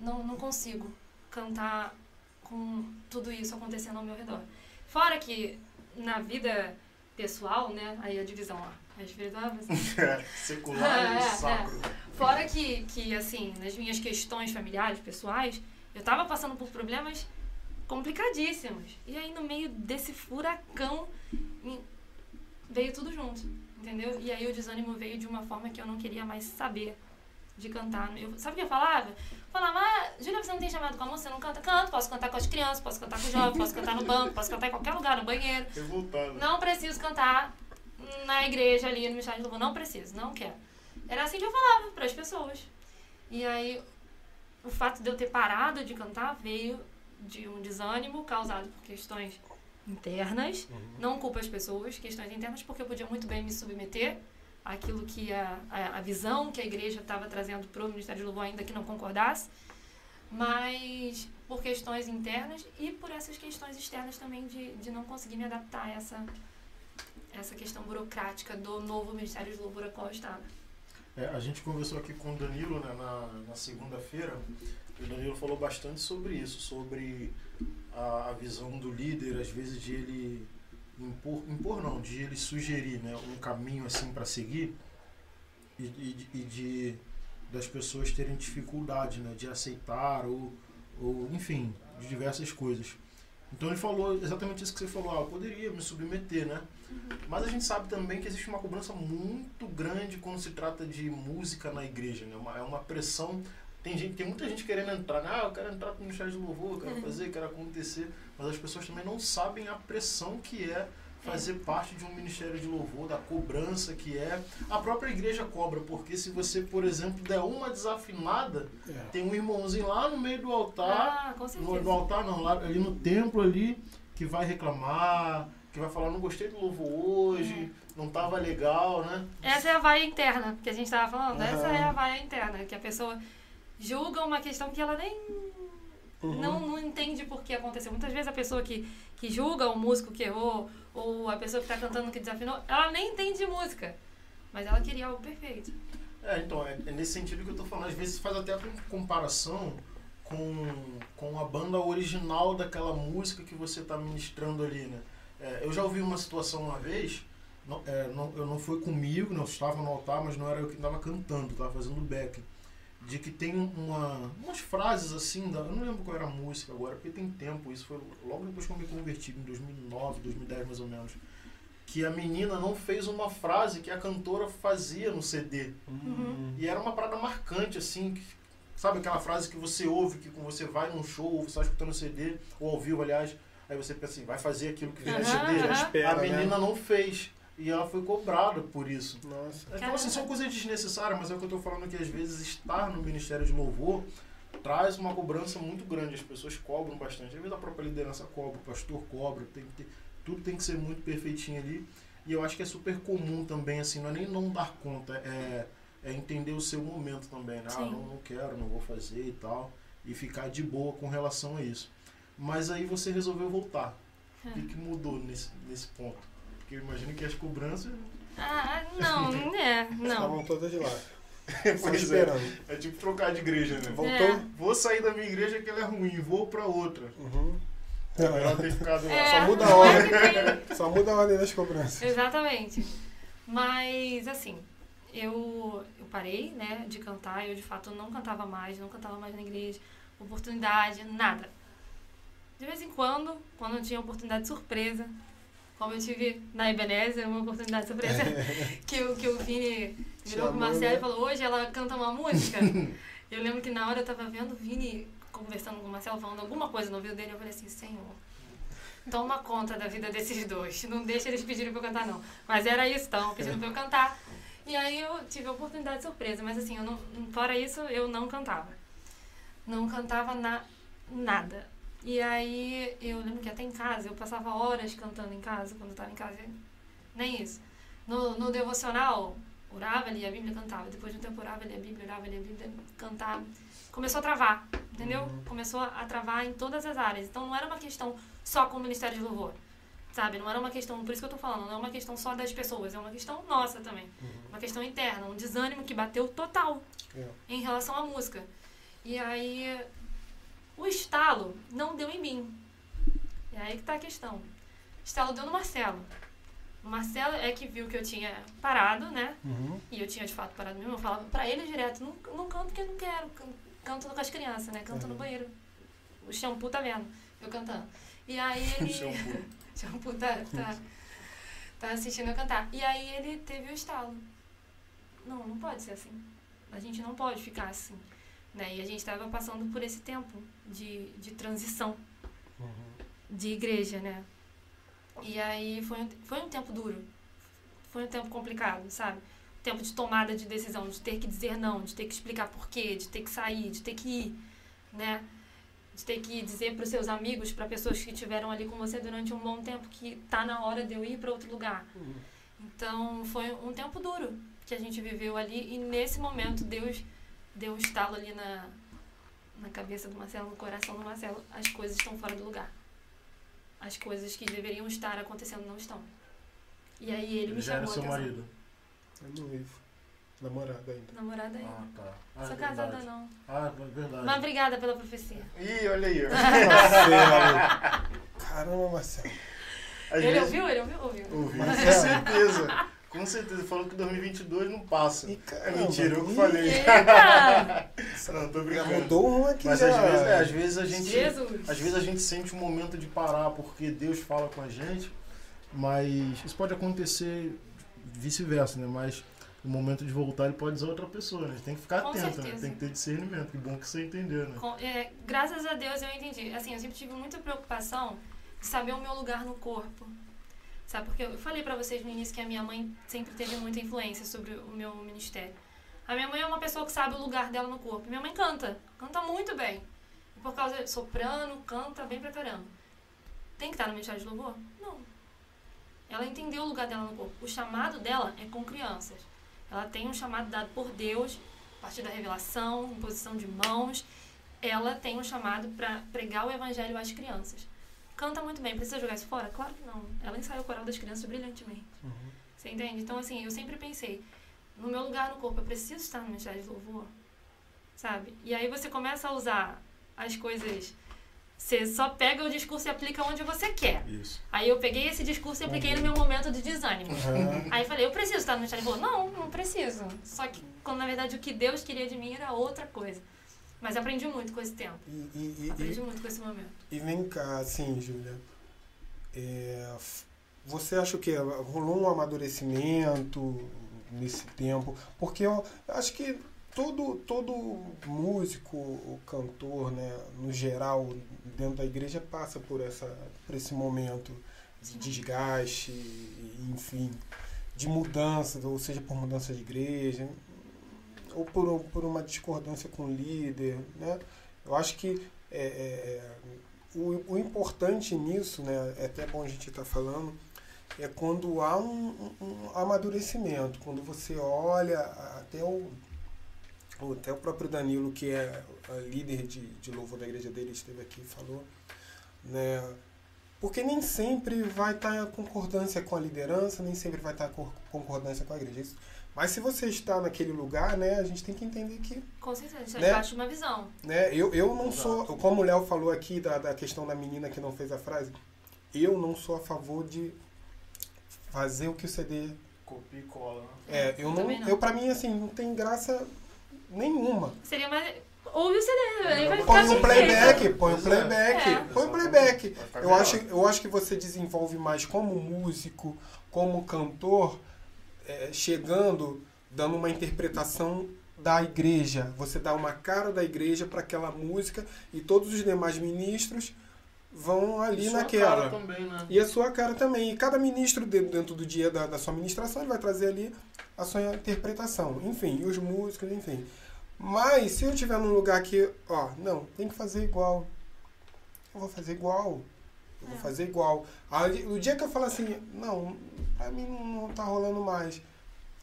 não, não consigo cantar com tudo isso acontecendo ao meu redor. Fora que, na vida pessoal, né, aí a divisão lá, é espiritual, mas... é, secular e sacro. É. Fora que, que, assim, nas minhas questões familiares, pessoais, eu tava passando por problemas complicadíssimos. E aí, no meio desse furacão... veio tudo junto, entendeu? E aí o desânimo veio de uma forma que eu não queria mais saber de cantar. Eu, sabe o que eu falava? Falava, ah, Júlia, você não tem chamado com a moça, você não canta? Canto, posso cantar com as crianças, posso cantar com os jovens, posso cantar no banco, posso cantar em qualquer lugar, no banheiro. Revoltada. Não preciso cantar na igreja ali, no Ministério de Louvor, não preciso, não quero. Era assim que eu falava para as pessoas. E aí o fato de eu ter parado de cantar veio de um desânimo causado por questões... internas, uhum. Não culpa as pessoas, questões internas, porque eu podia muito bem me submeter àquilo que a, a, a visão que a igreja estava trazendo para o Ministério de Louvor, ainda que não concordasse, mas por questões internas e por essas questões externas também de, de não conseguir me adaptar a essa, essa questão burocrática do novo Ministério de Louvor a qual eu estava. É, a gente conversou aqui com o Danilo, né, na, na segunda-feira, e o Danilo falou bastante sobre isso, sobre a, a visão do líder, às vezes de ele impor, impor não, de ele sugerir, né, um caminho assim para seguir e, e, e de, das pessoas terem dificuldade, né, de aceitar ou, ou enfim, de diversas coisas. Então ele falou exatamente isso que você falou, ah, eu poderia me submeter, né? Uhum. Mas a gente sabe também que existe uma cobrança muito grande quando se trata de música na igreja, né? Uma, é uma pressão, tem, gente, tem muita gente querendo entrar, né? Ah, eu quero entrar para o Ministério de Louvor, eu quero uhum. fazer, eu quero acontecer, mas as pessoas também não sabem a pressão que é fazer parte de um Ministério de Louvor, da cobrança que é. A própria igreja cobra, porque se você, por exemplo, der uma desafinada, é. tem um irmãozinho lá no meio do altar, ah, com certeza. No, no altar não, lá, ali no templo ali, que vai reclamar, que vai falar, não gostei do louvor hoje, hum. não estava legal, né? Essa é a vaia interna, que a gente estava falando, é. essa é a vaia interna, que a pessoa julga uma questão que ela nem... Uhum. Não, não entende por que aconteceu. Muitas vezes a pessoa que, que julga o músico que errou, ou a pessoa que está cantando que desafinou, ela nem entende música, mas ela queria algo perfeito. É, então, é, é nesse sentido que eu estou falando. Às vezes faz até a comparação com, com a banda original daquela música que você está ministrando ali, né? É, eu já ouvi uma situação uma vez, não, é, não, eu não fui comigo, não estava no altar, mas não era eu que estava cantando, estava fazendo backing. De que tem uma, umas frases assim, da, eu não lembro qual era a música agora, porque tem tempo, isso foi logo depois que eu me converti, em dois mil e nove, dois mil e dez mais ou menos, que a menina não fez uma frase que a cantora fazia no C D. Uhum. E era uma parada marcante, assim, que, sabe aquela frase que você ouve, que quando você vai num show, ou você está escutando o C D, ou ao vivo, aliás, aí você pensa assim, vai fazer aquilo que vem no C D, já espera, a menina né? não fez. E ela foi cobrada por isso. Nossa. Então, assim, são coisas desnecessárias, mas é o que eu estou falando, que às vezes estar no Ministério de Louvor traz uma cobrança muito grande. As pessoas cobram bastante. Às vezes a própria liderança cobra, o pastor cobra, tem que ter, tudo tem que ser muito perfeitinho ali. E eu acho que é super comum também, assim, não é nem não dar conta, é, é entender o seu momento também, né? Ah, não, não quero, não vou fazer e tal. E ficar de boa com relação a isso. Mas aí você resolveu voltar. O que, que mudou nesse, nesse ponto? Porque eu imagino que as cobranças... Ah, não, é, não. Estavam todas de lá. Pois é, é tipo trocar de igreja, né? Voltou, é. Vou sair da minha igreja que ela é ruim, vou pra outra. Uhum. Ela tem ficado lá. É, só muda a ordem. Tem... Só muda a ordem das cobranças. Exatamente. Mas, assim, eu, eu parei, né, de cantar. Eu, de fato, não cantava mais, não cantava mais na igreja. Oportunidade, nada. De vez em quando, quando eu tinha oportunidade surpresa... Como eu tive na Ebenezer, uma oportunidade surpresa, que, que o Vini virou pro Marcelo e falou, hoje ela canta uma música. Eu lembro que na hora eu tava vendo o Vini conversando com o Marcelo, falando alguma coisa no ouvido dele, eu falei assim, Senhor, toma conta da vida desses dois, não deixa eles pedirem pra eu cantar não. Mas era isso, estavam pedindo pra eu cantar. E aí eu tive a oportunidade surpresa, mas assim, eu não, fora isso, eu não cantava. Não cantava na, nada. E aí, eu lembro que até em casa, eu passava horas cantando em casa, quando eu estava em casa, nem isso. No, no devocional, orava, lia a Bíblia e cantava. Depois de um tempo, orava, lia a Bíblia, orava, lia a Bíblia, cantava. Começou a travar, entendeu? Começou a travar em todas as áreas. Então, não era uma questão só com o Ministério de Louvor, sabe? Não era uma questão, por isso que eu tô falando, não é uma questão só das pessoas, é uma questão nossa também. Uma questão interna, um desânimo que bateu total em relação à música. E aí... O estalo não deu em mim. E aí que tá a questão. O estalo deu no Marcelo. O Marcelo é que viu que eu tinha parado, né? Uhum. E eu tinha, de fato, parado mesmo. Eu falava pra ele direto, não, não canto porque eu não quero. Canto com as crianças, né? Canto uhum. no banheiro. O shampoo tá vendo. Eu cantando. E aí ele... shampoo. shampoo tá, tá, tá assistindo eu cantar. E aí ele teve o estalo. Não, não pode ser assim. A gente não pode ficar assim. Né? E a gente estava passando por esse tempo de, de transição uhum. de igreja, né? E aí foi um, foi um tempo duro, foi um tempo complicado, sabe? Tempo de tomada de decisão, de ter que dizer não, de ter que explicar porquê, de ter que sair, de ter que ir, né? De ter que dizer para os seus amigos, para pessoas que estiveram ali com você durante um bom tempo que tá na hora de eu ir para outro lugar. Uhum. Então foi um tempo duro que a gente viveu ali e nesse momento Deus... Deu um estalo ali na, na cabeça do Marcelo, no coração do Marcelo. As coisas estão fora do lugar. As coisas que deveriam estar acontecendo não estão. E aí ele me já chamou a atenção. Já era seu marido? Eu não vivo. Namorada ainda. Namorada ainda. Ah, tá. Ah, sou é casada, verdade. Não. Ah, é verdade. Mas obrigada pela profecia. Ih, olha aí. Caramba, Marcelo. Às ele vezes... ouviu? Ele ouviu? Ouviu. Ouviu. Com certeza. Com certeza, falou que dois mil e vinte e dois não passa. E, é mentira, eu que falei. santo, obrigado. Mudou uma aqui. Mas já. Às vezes, é, às vezes a gente, Jesus. às vezes a gente sente um momento de parar porque Deus fala com a gente, mas isso pode acontecer vice-versa, né? Mas o momento de voltar ele pode usar outra pessoa, né? Tem que ficar com atento, né? Tem que ter discernimento. Que bom que você entendeu, né? Com, é, graças a Deus eu entendi. Assim, eu sempre tive muita preocupação de saber o meu lugar no corpo. Sabe, porque eu falei pra vocês no início que a minha mãe sempre teve muita influência sobre o meu ministério. A minha mãe é uma pessoa que sabe o lugar dela no corpo. Minha mãe canta, canta muito bem. E por causa de soprano, canta bem pra caramba. Tem que estar no ministério de louvor? Não. Ela entendeu o lugar dela no corpo. O chamado dela é com crianças. Ela tem um chamado dado por Deus, a partir da revelação, imposição de mãos. Ela tem um chamado pra pregar o evangelho às crianças. Canta muito bem. Precisa jogar isso fora? Claro que não. Ela ensaiou o coral das crianças brilhantemente. Uhum. Você entende? Então, assim, eu sempre pensei, no meu lugar no corpo, eu preciso estar no ministério de louvor, sabe? E aí você começa a usar as coisas... Você só pega o discurso e aplica onde você quer. Isso. Aí eu peguei esse discurso e apliquei uhum. no meu momento de desânimo. Uhum. Aí falei, eu preciso estar no ministério de louvor? Não, não preciso. Só que, quando na verdade, o que Deus queria de mim era outra coisa. Mas aprendi muito com esse tempo. E, e, aprendi e, muito com esse momento. E vem cá, assim, Júlia. É, você acha o quê? Rolou um amadurecimento nesse tempo? Porque eu acho que todo, todo músico, cantor, né, no geral, dentro da igreja, passa por, essa, por esse momento de desgaste, enfim, de mudanças, ou seja, por mudança de igreja... ou por, por uma discordância com o líder, né? Eu acho que é, é, o, o importante nisso, né, é até bom a gente estar falando, é quando há um, um amadurecimento, quando você olha até o, até o próprio Danilo, que é líder de, de louvor da igreja dele, esteve aqui e falou, né? Porque nem sempre vai estar em concordância com a liderança, nem sempre vai estar em concordância com a igreja. Isso. Mas se você está naquele lugar, né, a gente tem que entender que... Com certeza, já embaixo de uma visão. Né, eu, eu não sou, como o Léo falou aqui da, da questão da menina que não fez a frase, eu não sou a favor de fazer o que o C D... Copia e cola. Né? É, eu, eu não, não. Eu, pra mim, assim, não tem graça nenhuma. Seria mais... Ouve o C D, aí vai põe ficar um playback, põe um playback, é. põe um playback. Eu acho, eu acho que você desenvolve mais como músico, como cantor... É, chegando, dando uma interpretação da igreja. Você dá uma cara da igreja para aquela música e todos os demais ministros vão ali naquela. Também, né? E a sua cara também. E cada ministro, dentro do dia da, da sua ministração, ele vai trazer ali a sua interpretação. Enfim, os músicos, enfim. Mas se eu estiver num lugar que, ó, não, tem que fazer igual. Eu vou fazer igual. Eu vou fazer igual. Aí, o dia que eu falo assim, não, pra mim não tá rolando mais.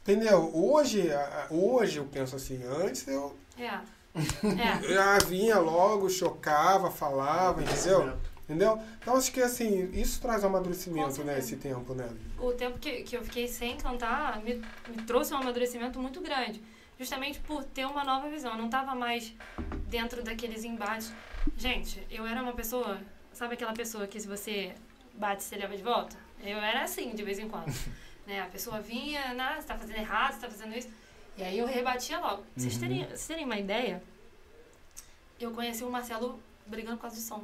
Entendeu? Hoje, hoje eu penso assim, antes eu... É. É. Já vinha logo, chocava, falava, entendeu? Entendeu? Então acho que assim, isso traz um amadurecimento, né, esse tempo, né? O tempo que, que eu fiquei sem cantar me, me trouxe um amadurecimento muito grande. Justamente por ter uma nova visão. Eu não tava mais dentro daqueles embates. Gente, eu era uma pessoa... Sabe aquela pessoa que se você bate, você leva de volta? Eu era assim, de vez em quando. Né? A pessoa vinha, nah, você tá fazendo errado, você tá fazendo isso. E aí eu rebatia logo. Uhum. Vocês terem, vocês terem uma ideia, eu conheci o Marcelo brigando por causa do som.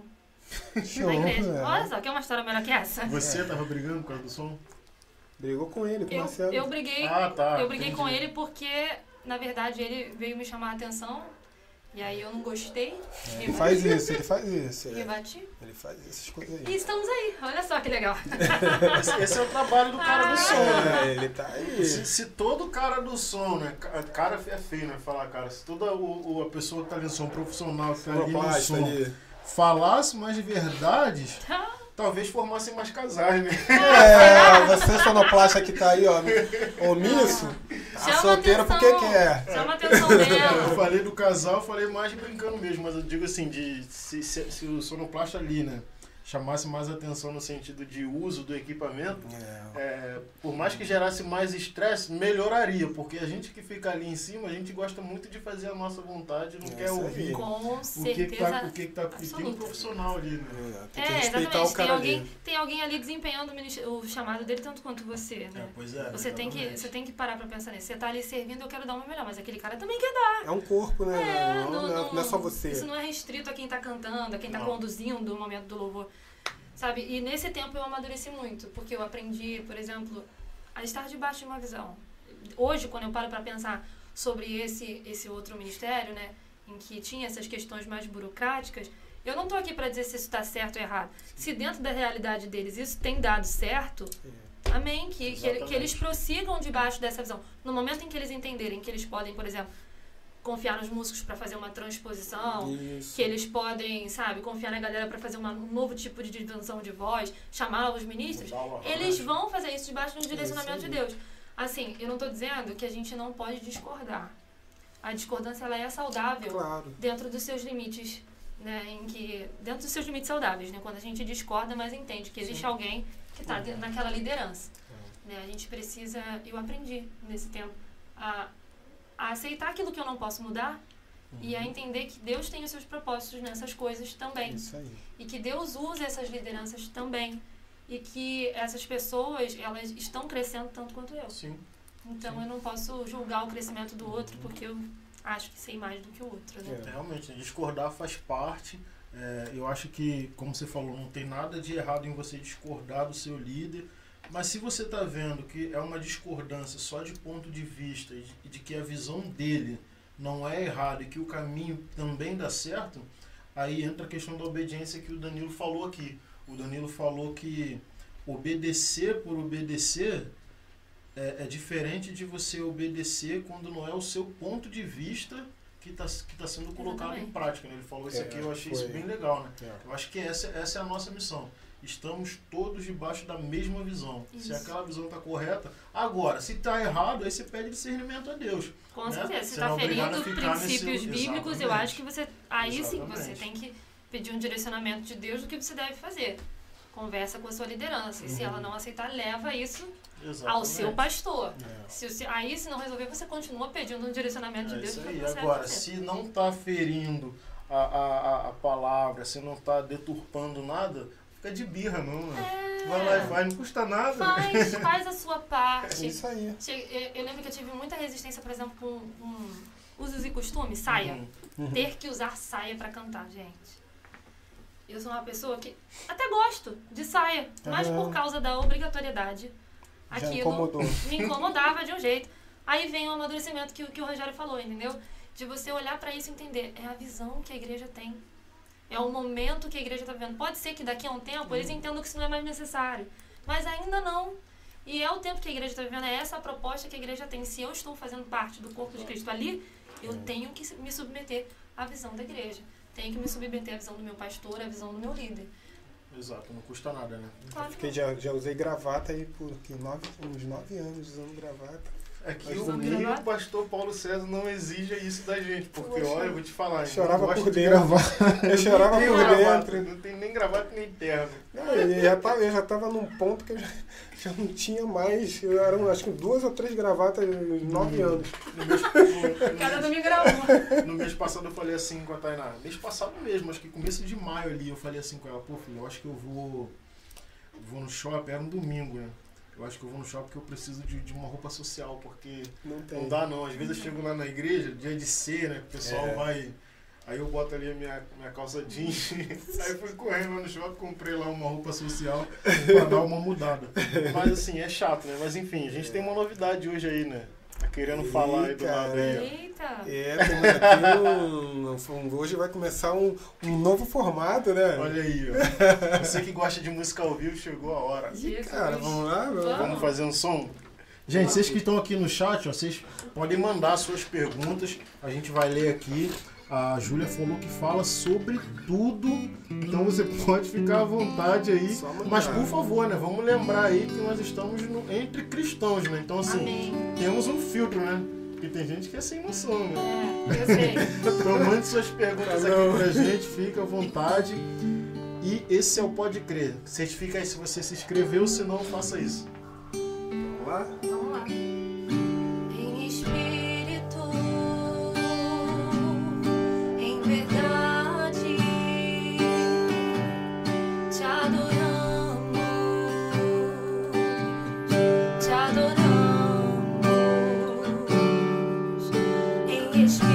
Show, na igreja. É. Olha só, quer uma história melhor que essa? Você tava brigando por causa do som? Brigou com ele, com o Marcelo. Eu briguei, ah, tá, eu briguei com ele porque, na verdade, ele veio me chamar a atenção. E aí eu não gostei. É, ele faz isso, ele faz isso. É. Rebati. Ele faz essas coisas aí. E estamos aí. Olha só que legal. Esse, esse é o trabalho do cara ah. do som, né? Ele tá aí. Se, se todo cara do som, né? Cara é feio, né? Falar, cara. Se toda o, o, a pessoa que tá ali no som, profissional que tá ali no som, ali. falasse mais verdades... Talvez formassem mais casais, né? É, você sonoplasta que tá aí, ó, omisso, tá solteira porque quer. Chama atenção dela. Eu falei do casal, eu falei mais brincando mesmo, mas eu digo assim, de se, se, se o sonoplasta ali, né, chamasse mais atenção no sentido de uso do equipamento, é. É, por mais que gerasse mais estresse, melhoraria, porque a gente que fica ali em cima, a gente gosta muito de fazer a nossa vontade, não é, quer ouvir com o certeza que tá, o que está pedindo um profissional ali, né? É, tem que é, respeitar o cara. Tem alguém, ali. tem alguém ali desempenhando o, o chamado dele tanto quanto você, né? É, pois é, você, tem que, você tem que parar para pensar nisso. Você está ali servindo, eu quero dar uma melhor, mas aquele cara também quer dar. É um corpo, né? É, não, não, não, não é só você. Isso não é restrito a quem está cantando, a quem está conduzindo o momento do louvor. Sabe? E nesse tempo eu amadureci muito, porque eu aprendi, por exemplo, a estar debaixo de uma visão. Hoje, quando eu paro para pensar sobre esse, esse outro ministério, né, em que tinha essas questões mais burocráticas, eu não estou aqui para dizer se isso está certo ou errado. Se dentro da realidade deles isso tem dado certo, amém, que, que, que eles prossigam debaixo dessa visão. No momento em que eles entenderem que eles podem, por exemplo, confiar nos músicos para fazer uma transposição, isso. que eles podem, sabe, confiar na galera para fazer uma, um novo tipo de dimensão de voz, chamar os ministros, eles vão fazer isso debaixo do direcionamento de Deus. Assim, eu não estou dizendo que a gente não pode discordar. A discordância ela é saudável, claro. dentro dos seus limites, né, em que dentro dos seus limites saudáveis, né, quando a gente discorda, mas entende que existe Sim. alguém que está é. naquela liderança, é. né, a gente precisa. Eu aprendi nesse tempo a a aceitar aquilo que eu não posso mudar uhum. e a entender que Deus tem os seus propósitos nessas coisas também. Isso aí. E que Deus usa essas lideranças também. E que essas pessoas, elas estão crescendo tanto quanto eu. Sim. Então Sim. eu não posso julgar o crescimento do outro uhum. porque eu acho que sei mais do que o outro. Né? É, realmente, discordar faz parte. É, eu acho que, como você falou, não tem nada de errado em você discordar do seu líder. Mas se você está vendo que é uma discordância só de ponto de vista e de, de que a visão dele não é errada e que o caminho também dá certo, aí entra a questão da obediência que o Danilo falou aqui. O Danilo falou que obedecer por obedecer é, é diferente de você obedecer quando não é o seu ponto de vista que está que tá sendo colocado em prática. Né? Ele falou isso aqui, eu achei isso bem legal. Né? Eu acho que essa, essa é a nossa missão. Estamos todos debaixo da mesma visão. Isso. Se aquela visão está correta, agora, se está errado, aí você pede discernimento a Deus. Com né? certeza. Se está ferindo princípios nesse... bíblicos, Exatamente. eu acho que você. Aí Exatamente. sim, você tem que pedir um direcionamento de Deus do que você deve fazer. Conversa com a sua liderança. Uhum. E se ela não aceitar, leva isso Exatamente. ao seu pastor. É. Se, aí, se não resolver, você continua pedindo um direcionamento é de Deus. Isso aí. Agora, se não está ferindo a, a, a palavra, se não está deturpando nada. Fica de birra, não. É. Vai lá e vai, não custa nada. Faz, faz a sua parte. É isso aí. Eu lembro que eu tive muita resistência, por exemplo, com, com usos e costumes, saia. Uhum. Ter que usar saia pra cantar, gente. Eu sou uma pessoa que até gosto de saia, mas por causa da obrigatoriedade, aquilo me incomodava de um jeito. Aí vem o amadurecimento que, que o Rogério falou, entendeu? De você olhar pra isso e entender. É a visão que a igreja tem. É o momento que a igreja está vivendo. Pode ser que daqui a um tempo eles entendam que isso não é mais necessário. Mas ainda não. E é o tempo que a igreja está vivendo. É essa a proposta que a igreja tem. Se eu estou fazendo parte do corpo de Cristo ali, eu tenho que me submeter à visão da igreja. Tenho que me submeter à visão do meu pastor, à visão do meu líder. Exato, não custa nada, né? Claro. Porque já, já usei gravata aí por nove, uns nove anos usando gravata. Aqui o meu pastor Paulo César não exige isso da gente, porque olha, eu vou te falar, eu chorava por dentro, eu chorava por dentro, não tem nem gravata nem terno. Eu já estava num ponto que eu já, já não tinha mais, eu era, acho que duas ou três gravatas nos nove uhum. anos. Cada domingo gravou. No mês passado eu falei assim com a Tainá, mês passado mesmo, acho que começo de maio ali, eu falei assim com ela, pô filho, eu acho que eu vou, vou no shopping, era um domingo, né? Eu acho que eu vou no shopping porque eu preciso de, de uma roupa social, porque não, não dá não. Às vezes eu chego lá na igreja, dia de ser, né? O pessoal é. vai... Aí eu boto ali a minha, minha calça jeans. Aí fui correndo lá no shopping, comprei lá uma roupa social pra dar uma mudada. Mas assim, é chato, né? Mas enfim, a gente é. tem uma novidade hoje aí, né? Tá querendo Eita, falar aí do lado aí. Eita! É, aqui um, hoje vai começar um, um novo formato, né? Olha aí, ó. Você que gosta de música ao vivo, chegou a hora. E, cara, vamos lá? Vamos. vamos fazer um som? Gente, vocês que estão aqui no chat, ó, vocês podem mandar suas perguntas. A gente vai ler aqui. A Júlia falou que fala sobre tudo, então você pode ficar à vontade aí, mas por favor, né, vamos lembrar aí que nós estamos no, entre cristãos, né, então assim, Amém. temos um filtro, né, porque tem gente que é sem noção, né. É, eu sei. Então mande suas perguntas aqui pra gente, fica à vontade. E esse é o Pode Crer. Certifica aí se você se inscreveu, se não, faça isso. Vamos lá? Vamos lá. Em espírito, em verdade, te adoramos, te adoramos, em espírito.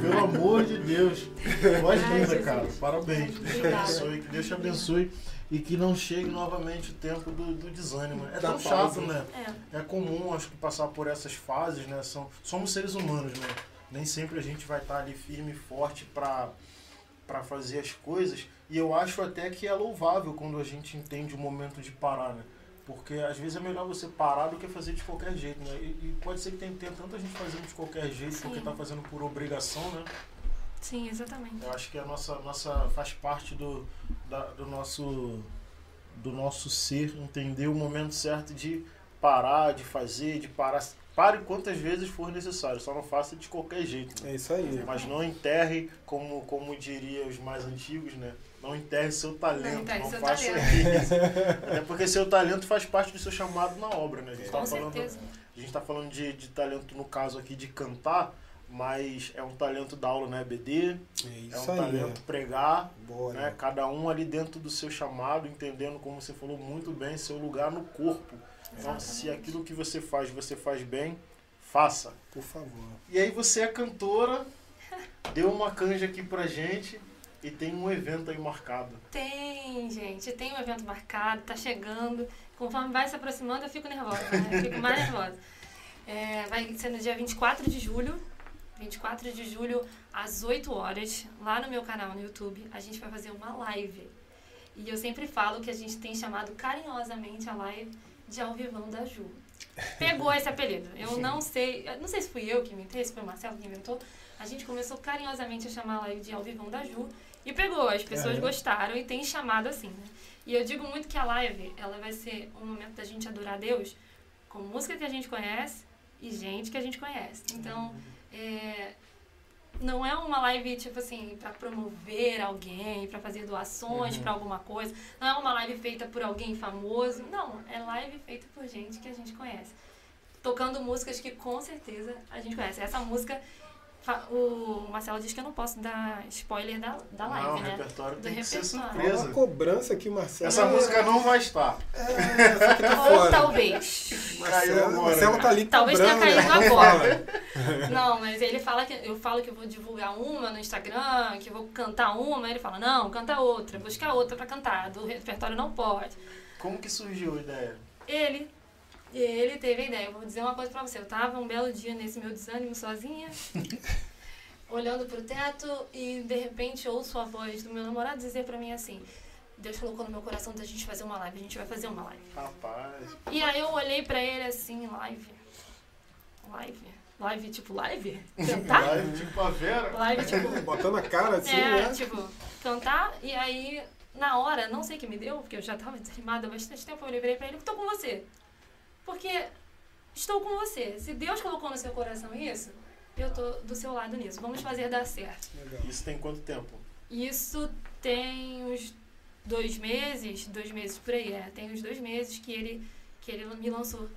Pelo amor de Deus. Voz linda, cara. Parabéns. Deus te abençoe, que Deus te abençoe. E que não chegue novamente o tempo do, do desânimo. É tão chato, né? É. é comum, acho que, passar por essas fases, né? São, somos seres humanos, né? Nem sempre a gente vai estar ali firme e forte pra, pra fazer as coisas. E eu acho até que é louvável quando a gente entende o momento de parar, né? Porque às vezes é melhor você parar do que fazer de qualquer jeito, né? E, e pode ser que tenha, tenha tanta gente fazendo de qualquer jeito. Sim. Porque tá fazendo por obrigação, né? Sim, exatamente. Eu acho que a nossa, nossa faz parte do, da, do, nosso, do nosso ser entender o momento certo de parar, de fazer, de parar. Pare quantas vezes for necessário, só não faça de qualquer jeito. Né? É isso aí. Mas não enterre, como, como diria os mais antigos, né? Não enterre seu talento, não, enterre não seu faça talento. Isso. Até porque seu talento faz parte do seu chamado na obra, né? A gente tá falando, a gente tá falando de, de talento, no caso aqui, de cantar, mas é um talento da aula na E B D, é, isso é um aí, talento é. pregar, Boa, né? né? Cada um ali dentro do seu chamado, entendendo, como você falou muito bem, seu lugar no corpo. Então, se aquilo que você faz, você faz bem, faça. Por favor. E aí você é cantora, deu uma canja aqui pra gente e tem um evento aí marcado. Tem, gente. Tem um evento marcado, tá chegando. Conforme vai se aproximando, eu fico nervosa, né? Eu fico mais nervosa. É, vai ser no dia vinte e quatro de julho. vinte e quatro de julho, às oito horas, lá no meu canal no YouTube, a gente vai fazer uma live. E eu sempre falo que a gente tem chamado carinhosamente a live de Alvivão da Ju. Pegou esse apelido. Eu Sim. não sei, não sei se fui eu que inventei, se foi o Marcelo que inventou. A gente começou carinhosamente a chamar lá de Alvivão da Ju e pegou. As pessoas é. gostaram e tem chamado assim, né? E eu digo muito que a live, ela vai ser um momento da gente adorar Deus com música que a gente conhece e gente que a gente conhece. Então, é, não é uma live, tipo assim, pra promover alguém, pra fazer doações, uhum. pra alguma coisa. Não é uma live feita por alguém famoso. Não, é live feita por gente que a gente conhece. Tocando músicas que, com certeza, a gente conhece. Essa música... O Marcelo diz que eu não posso dar spoiler da, da live, não, né? O repertório tem que ser surpresa. É uma cobrança que o Marcelo... Essa música não vai estar. É, essa que tá fora. Ou talvez. Marcelo, Marcelo tá ali talvez tenha caído agora. Não, mas ele fala que... Eu falo que eu vou divulgar uma no Instagram, que eu vou cantar uma, ele fala, não, canta outra, busca outra pra cantar, do repertório não pode. Como que surgiu a ideia? Ele... E ele teve a ideia. Eu vou dizer uma coisa pra você. Eu tava um belo dia nesse meu desânimo sozinha, olhando pro teto, e de repente ouço a voz do meu namorado dizer pra mim assim, Deus colocou no meu coração da gente fazer uma live, a gente vai fazer uma live. Rapaz. E aí eu olhei pra ele assim, live, live, live tipo live? Cantar? Live tipo a Vera. Live tipo... Botando a cara assim, é, né? Tipo, cantar, e aí na hora, não sei o que me deu, porque eu já tava desanimada há bastante tempo, eu olhei pra ele, tô com você. Porque estou com você. Se Deus colocou no seu coração isso, eu tô do seu lado nisso. Vamos fazer dar certo. Legal. Isso tem quanto tempo? Isso tem uns dois meses, dois meses por aí, é. Tem uns dois meses que ele, que ele me lançou.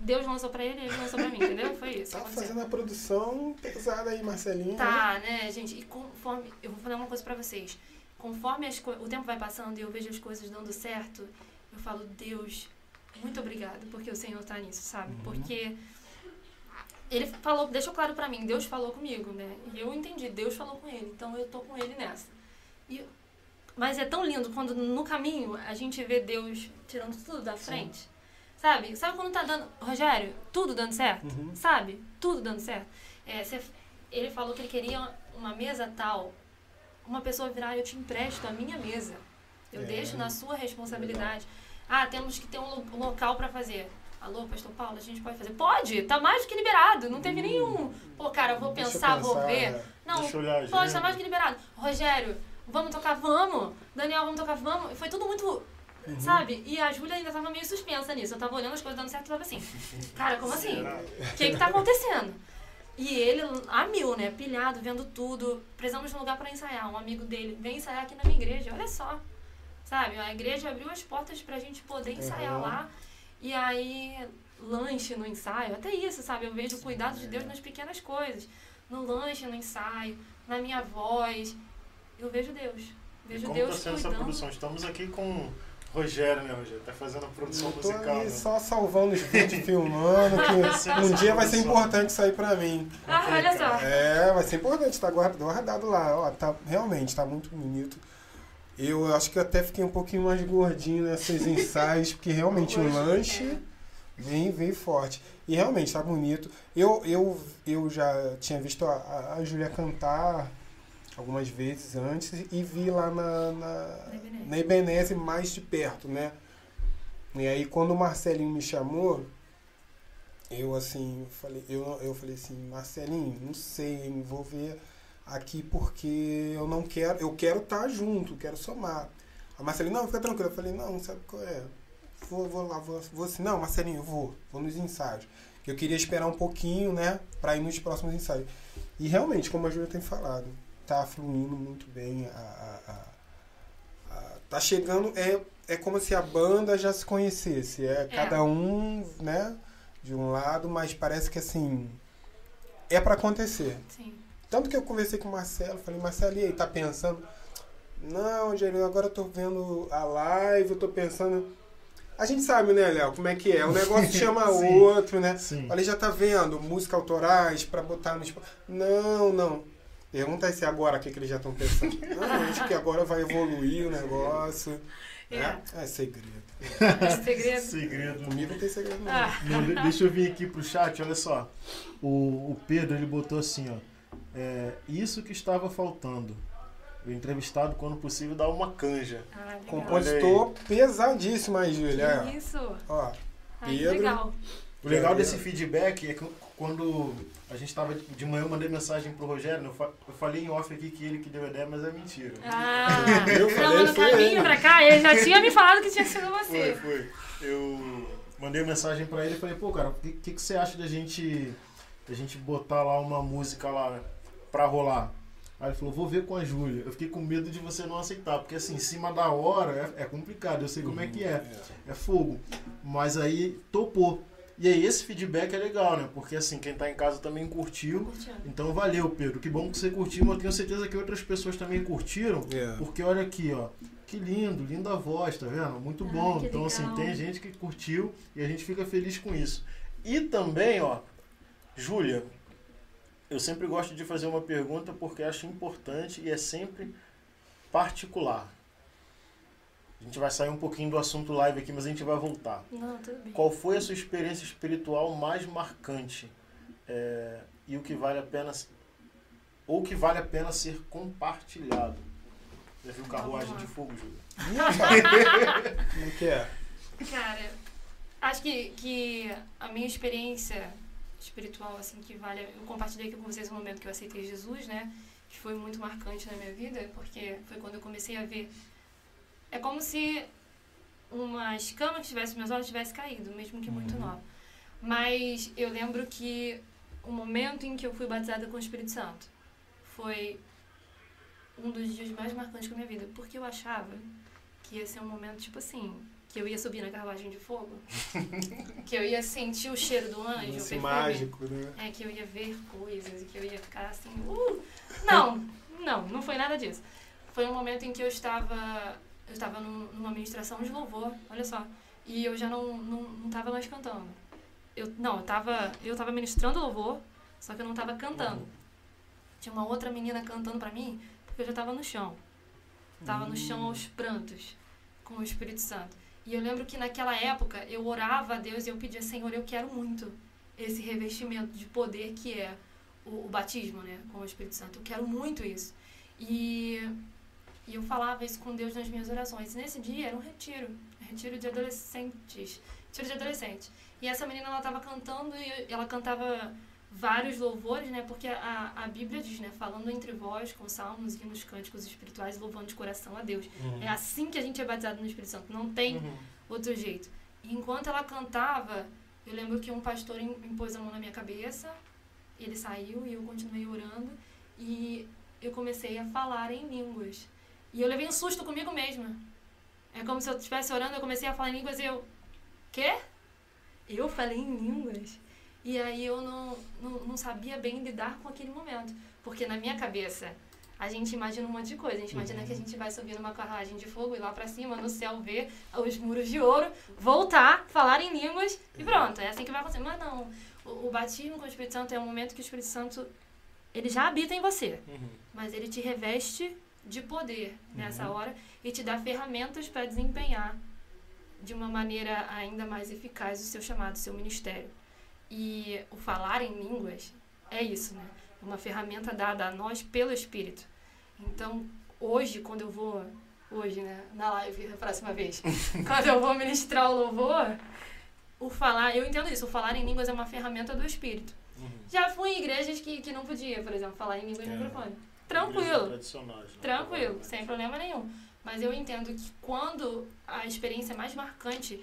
Deus lançou pra ele e ele lançou pra mim, entendeu? Foi isso. Tá fazendo a produção pesada aí, Marcelinho. Tá, né, né gente? E conforme... Eu vou falar uma coisa pra vocês. Conforme as, o tempo vai passando e eu vejo as coisas dando certo, eu falo, Deus... Muito obrigado, porque o Senhor tá nisso, sabe? Uhum. Porque ele falou, deixou claro pra mim, Deus falou comigo, né? E eu entendi, Deus falou com ele, então eu tô com ele nessa. E, mas é tão lindo quando no caminho a gente vê Deus tirando tudo da frente, Sim. sabe? Sabe quando tá dando, Rogério, tudo dando certo, uhum. sabe? Tudo dando certo. É, cê, ele falou que ele queria uma mesa tal, uma pessoa virar, eu te empresto a minha mesa, eu é. deixo na sua responsabilidade. Legal. Ah, temos que ter um local pra fazer. Alô, Pastor Paulo, a gente pode fazer? Pode, tá mais do que liberado, não teve nenhum. Pô, cara, eu vou pensar, eu pensar, vou ver. É. Não, pode, tá mais do que liberado. Rogério, vamos tocar, vamos. Daniel, vamos tocar, vamos. Foi tudo muito, uhum. sabe? E a Júlia ainda tava meio suspensa nisso. Eu tava olhando as coisas dando certo e tava assim. Cara, como assim? O que que tá acontecendo? E ele, a mil, né? Pilhado, vendo tudo. Precisamos de um lugar pra ensaiar. Um amigo dele vem ensaiar aqui na minha igreja, olha só. Sabe, a igreja abriu as portas pra gente poder ensaiar uhum. lá. E aí, lanche no ensaio, até isso, sabe? Eu vejo o cuidado de Deus nas pequenas coisas. No lanche, no ensaio, na minha voz. Eu vejo Deus. Vejo Deus cuidando. Essa produção? Estamos aqui com... Rogério, né, Rogério? Tá fazendo a produção eu tô musical. Né? Só salvando os vídeos, filmando. Que um dia vai ser importante isso aí pra mim. Ah, é, olha só. É, vai ser importante. Tá guardado lá. Ó, tá, realmente, tá muito bonito. Eu acho que até fiquei um pouquinho mais gordinho nesses ensaios, porque realmente o lanche vem, vem forte. E realmente tá bonito. Eu, eu, eu já tinha visto a, a Júlia cantar algumas vezes antes e vi lá na, na, na Ebenezer mais de perto, né? E aí quando o Marcelinho me chamou, eu assim, falei, eu, eu falei assim, Marcelinho, não sei, hein, vou ver... aqui porque eu não quero, eu quero estar junto, quero somar. A Marcelinha, não, fica tranquila. Eu falei, não, sabe qual é? Vou, vou lá, vou, vou assim. Não, Marcelinho, eu vou, vou nos ensaios. Eu queria esperar um pouquinho, né, para ir nos próximos ensaios. E realmente, como a Júlia tem falado, tá fluindo muito bem. A, a, a, a, tá chegando, é, é como se a banda já se conhecesse. É, é cada um, né, de um lado, mas parece que assim, é para acontecer. Sim. Tanto que eu conversei com o Marcelo, falei, Marcelo, e aí, tá pensando? Não, Jair, agora eu tô vendo a live, eu tô pensando... A gente sabe, né, Léo, como é que é, um negócio chama sim, outro, né? Sim. Falei, já tá vendo, música autorais pra botar no... Não, não. Pergunta aí se agora o que, que eles já estão pensando. Não, acho que agora vai evoluir o negócio. É, né? É segredo. É segredo. segredo. Comigo não tem segredo não. Ah. não. Deixa eu vir aqui pro chat, olha só. O, o Pedro, ele botou assim, ó. É, isso que estava faltando. O entrevistado, quando possível, dá uma canja. Ah, compositor pesadíssimo aí, Júlia. Isso. Ó, Pedro. Ah, legal. O legal desse feedback é que quando a gente estava de manhã, eu mandei mensagem pro Rogério, eu, fa eu falei em off aqui que ele que deu a ideia, mas é mentira. Ah, eu falei, não, no caminho ele. pra cá, ele já tinha me falado que tinha sido você. Foi, foi. Eu mandei mensagem pra ele e falei, pô, cara, o que, que, que você acha da gente, da gente botar lá uma música lá pra rolar? Aí ele falou, vou ver com a Júlia. Eu fiquei com medo de você não aceitar, porque assim, em cima da hora é, é complicado, eu sei como é que é, é fogo. Mas aí topou. E aí esse feedback é legal, né? Porque assim, quem tá em casa também curtiu. Então valeu, Pedro. Que bom que você curtiu, mas eu tenho certeza que outras pessoas também curtiram. Yeah. Porque olha aqui, ó. Que lindo, linda voz, tá vendo? Muito bom. Ai, então legal. Assim, tem gente que curtiu e a gente fica feliz com isso. E também, ó, Júlia, eu sempre gosto de fazer uma pergunta porque acho importante e é sempre particular. A gente vai sair um pouquinho do assunto live aqui, mas a gente vai voltar. Não, tudo bem. Qual foi a sua experiência espiritual mais marcante? É, e o que vale a pena... Ou que vale a pena ser compartilhado? Já viu carruagem de fogo, Júlia? Como que é? Cara, acho que, que a minha experiência espiritual, assim, que vale... Eu compartilhei aqui com vocês o momento que eu aceitei Jesus, né? Que foi muito marcante na minha vida, porque foi quando eu comecei a ver... É como se uma escama que tivesse meus olhos tivesse caído, mesmo que muito nova. Mas eu lembro que o momento em que eu fui batizada com o Espírito Santo foi um dos dias mais marcantes da minha vida, porque eu achava que ia ser um momento tipo assim, que eu ia subir na carruagem de fogo, que eu ia sentir o cheiro do anjo, esse mágico, né? É, que eu ia ver coisas, que eu ia ficar assim, uh! Não, não, não foi nada disso. Foi um momento em que eu estava... Eu estava num, numa ministração de louvor, olha só. E eu já não, não, não tava mais cantando. Eu, não, eu tava, eu tava ministrando louvor, só que eu não tava cantando. Uhum. Tinha uma outra menina cantando pra mim, porque eu já tava no chão. Tava uhum. no chão aos prantos, com o Espírito Santo. E eu lembro que naquela época eu orava a Deus e eu pedia, Senhor, eu quero muito esse revestimento de poder que é o, o batismo, né, com o Espírito Santo. Eu quero muito isso. E... E eu falava isso com Deus nas minhas orações. E nesse dia era um retiro. Retiro de adolescentes. Retiro de adolescentes. E essa menina, ela estava cantando e ela cantava vários louvores, né? Porque a, a Bíblia diz, né? Falando entre vós, com salmos, hinos, cânticos espirituais, louvando de coração a Deus. Uhum. É assim que a gente é batizado no Espírito Santo. Não tem uhum. outro jeito. E enquanto ela cantava, eu lembro que um pastor impôs a mão na minha cabeça. Ele saiu e eu continuei orando. E eu comecei a falar em línguas. E eu levei um susto comigo mesma. É como se eu estivesse orando, eu comecei a falar em línguas e eu... Quê? Eu falei em línguas? E aí eu não, não, não sabia bem lidar com aquele momento. Porque na minha cabeça, a gente imagina um monte de coisa. A gente imagina que a gente vai subir numa carruagem de fogo, ir lá pra cima, no céu, ver os muros de ouro, voltar, falar em línguas e pronto. É assim que vai acontecer. Mas não. O, o batismo com o Espírito Santo é um momento que o Espírito Santo, ele já habita em você. Mas ele te reveste... de poder nessa uhum. hora e te dá ferramentas para desempenhar de uma maneira ainda mais eficaz o seu chamado, o seu ministério. E o falar em línguas é isso, né? Uma ferramenta dada a nós pelo Espírito. Então, hoje, quando eu vou... Hoje, né? Na live, na próxima vez. Quando eu vou ministrar o louvor, o falar... Eu entendo isso, o falar em línguas é uma ferramenta do Espírito. Uhum. Já fui em igrejas que, que não podia, por exemplo, falar em línguas é. no microfone. Tranquilo, tranquilo, sem problema nenhum. Mas eu entendo que quando a experiência mais marcante,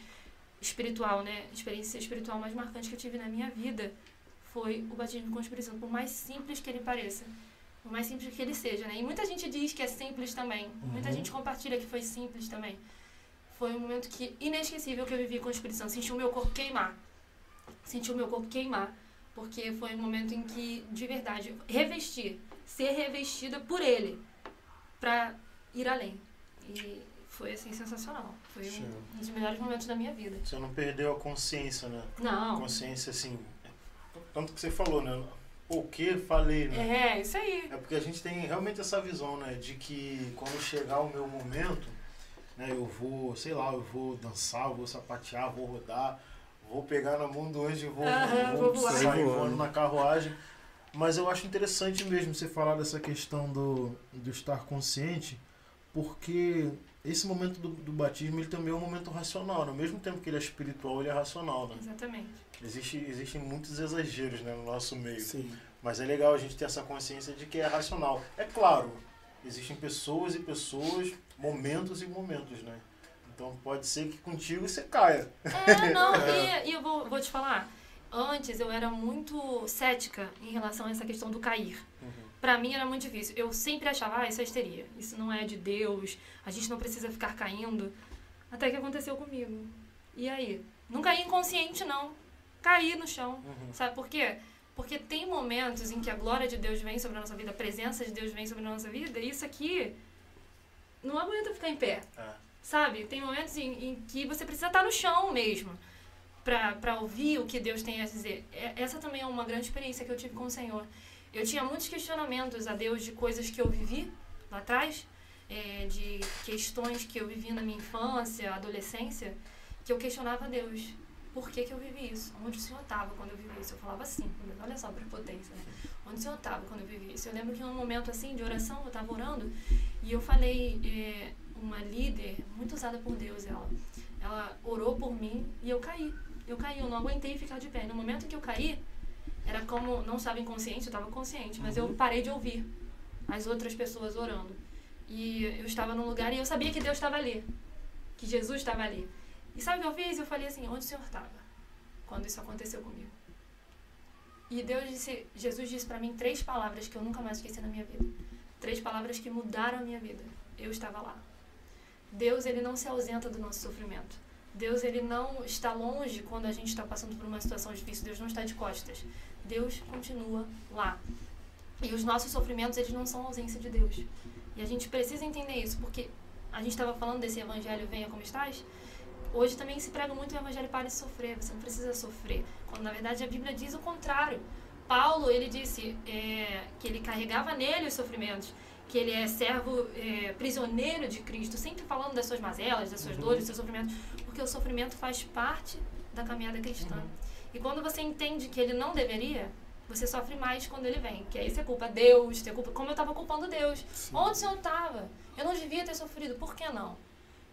espiritual, né? A experiência espiritual mais marcante que eu tive na minha vida foi o batismo com o Espírito Santo, por mais simples que ele pareça, por mais simples que ele seja, né? E muita gente diz que é simples também, muita uhum. gente compartilha que foi simples também. Foi um momento que, inesquecível que eu vivi com o Espírito Santo, senti o meu corpo queimar, senti o meu corpo queimar, porque foi um momento em que, de verdade, revesti. Ser revestida por ele pra ir além. E foi assim sensacional. Foi Sim. um dos melhores momentos da minha vida. Você não perdeu a consciência, né? Não. Consciência, assim. Tanto que você falou, né? O que falei, né? É, isso aí. É porque a gente tem realmente essa visão, né? De que quando chegar o meu momento, né? Eu vou, sei lá, eu vou dançar, eu vou sapatear, vou rodar, vou pegar na mão do anjo e vou, ah, vou, vou sair voando na carruagem. Mas eu acho interessante mesmo você falar dessa questão do, do estar consciente, porque esse momento do, do batismo, ele também é um momento racional. No mesmo tempo que ele é espiritual, ele é racional, né? Exatamente. Existe, existem muitos exageros, né, no nosso meio. Sim. Mas é legal a gente ter essa consciência de que é racional. É claro, existem pessoas e pessoas, momentos e momentos, né? Então pode ser que contigo você caia. É, não, é. E, e eu vou, vou te falar. Antes eu era muito cética em relação a essa questão do cair. Uhum. Pra mim era muito difícil. Eu sempre achava, ah, isso é histeria. Isso não é de Deus. A gente não precisa ficar caindo. Até que aconteceu comigo. E aí? Não caí inconsciente, não. Caí no chão. Uhum. Sabe por quê? Porque tem momentos em que a glória de Deus vem sobre a nossa vida, a presença de Deus vem sobre a nossa vida, e isso aqui não aguenta ficar em pé. Ah. Sabe? Tem momentos em, em que você precisa estar no chão mesmo. Pra, pra ouvir o que Deus tem a dizer. É, essa também é uma grande experiência que eu tive com o Senhor. Eu tinha muitos questionamentos a Deus de coisas que eu vivi lá atrás, é, de questões que eu vivi na minha infância, adolescência, que eu questionava a Deus. Por que que eu vivi isso? Onde o Senhor estava quando eu vivi isso? Eu falava assim, olha só a prepotência, né? Onde o Senhor estava quando eu vivi isso? Eu lembro que em um momento assim de oração, eu estava orando, e eu falei, é, uma líder muito usada por Deus, ela, ela orou por mim e eu caí. Eu caí, eu não aguentei ficar de pé. No momento que eu caí, era como, não estava inconsciente, eu estava consciente, mas eu parei de ouvir as outras pessoas orando. E eu estava num lugar e eu sabia que Deus estava ali, que Jesus estava ali. E sabe o que eu fiz? Eu falei assim, onde o Senhor estava quando isso aconteceu comigo? E Deus disse, Jesus disse para mim três palavras que eu nunca mais esqueci na minha vida. Três palavras que mudaram a minha vida. Eu estava lá. Deus, ele não se ausenta do nosso sofrimento. Deus, ele não está longe quando a gente está passando por uma situação difícil. Deus não está de costas. Deus continua lá. E os nossos sofrimentos, eles não são ausência de Deus. E a gente precisa entender isso, porque a gente estava falando desse evangelho, venha como estás. Hoje também se prega muito o evangelho para de sofrer. Você não precisa sofrer. Quando, na verdade, a Bíblia diz o contrário. Paulo, ele disse é, que ele carregava nele os sofrimentos, que ele é servo, é, prisioneiro de Cristo, sempre falando das suas mazelas, das suas dores, dos seus sofrimentos, porque o sofrimento faz parte da caminhada cristã. E quando você entende que ele não deveria, você sofre mais quando ele vem, que aí você culpa Deus, você culpa, como eu estava culpando Deus. Sim. Onde o Senhor estava? Eu não devia ter sofrido, por que não?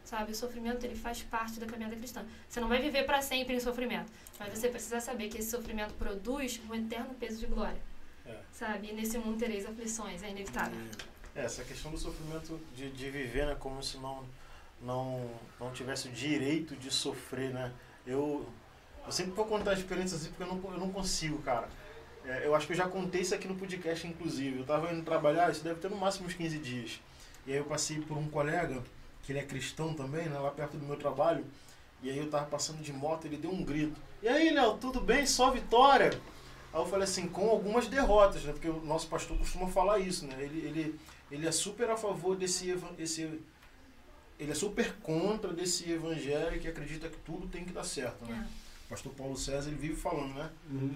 Sabe, o sofrimento, ele faz parte da caminhada cristã. Você não vai viver para sempre em sofrimento, mas você precisa saber que esse sofrimento produz um eterno peso de glória. É. Sabe, e nesse mundo tereis aflições, é inevitável. É, essa questão do sofrimento, de, de viver, né, como se não, não, não tivesse o direito de sofrer, né? Eu, eu sempre vou contar experiências assim, porque eu não, eu não consigo, cara. É, eu acho que eu já contei isso aqui no podcast, inclusive. Eu estava indo trabalhar, isso deve ter no máximo uns quinze dias. E aí eu passei por um colega, que ele é cristão também, né, lá perto do meu trabalho. E aí eu estava passando de moto, ele deu um grito. E aí, Léo, tudo bem? Só vitória? Aí eu falei assim, com algumas derrotas, né? Porque o nosso pastor costuma falar isso, né? Ele, ele, ele é super a favor desse, esse, ele é super contra desse evangelho que acredita que tudo tem que dar certo, né? É. O pastor Paulo César, ele vive falando, né? Uhum.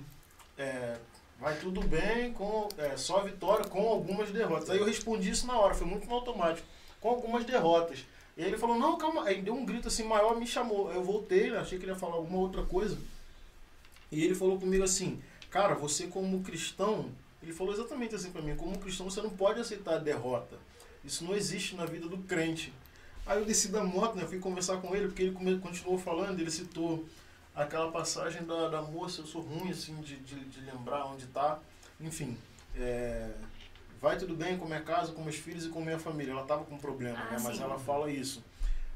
É, vai tudo bem, com, é, só vitória com algumas derrotas. Aí eu respondi isso na hora, foi muito no automático, com algumas derrotas. E aí ele falou, não, calma, aí deu um grito assim maior, me chamou. Eu voltei, né? Achei que ele ia falar alguma outra coisa. E ele falou comigo assim, cara, você como cristão, ele falou exatamente assim pra mim, como cristão você não pode aceitar a derrota. Isso não existe na vida do crente. Aí eu desci da moto, né, fui conversar com ele, porque ele continuou falando, ele citou aquela passagem da, da moça, eu sou ruim assim de, de, de lembrar onde tá. Enfim, é, vai tudo bem com minha casa, com meus filhos e com minha família. Ela tava com problema, ah, né, mas ela fala isso.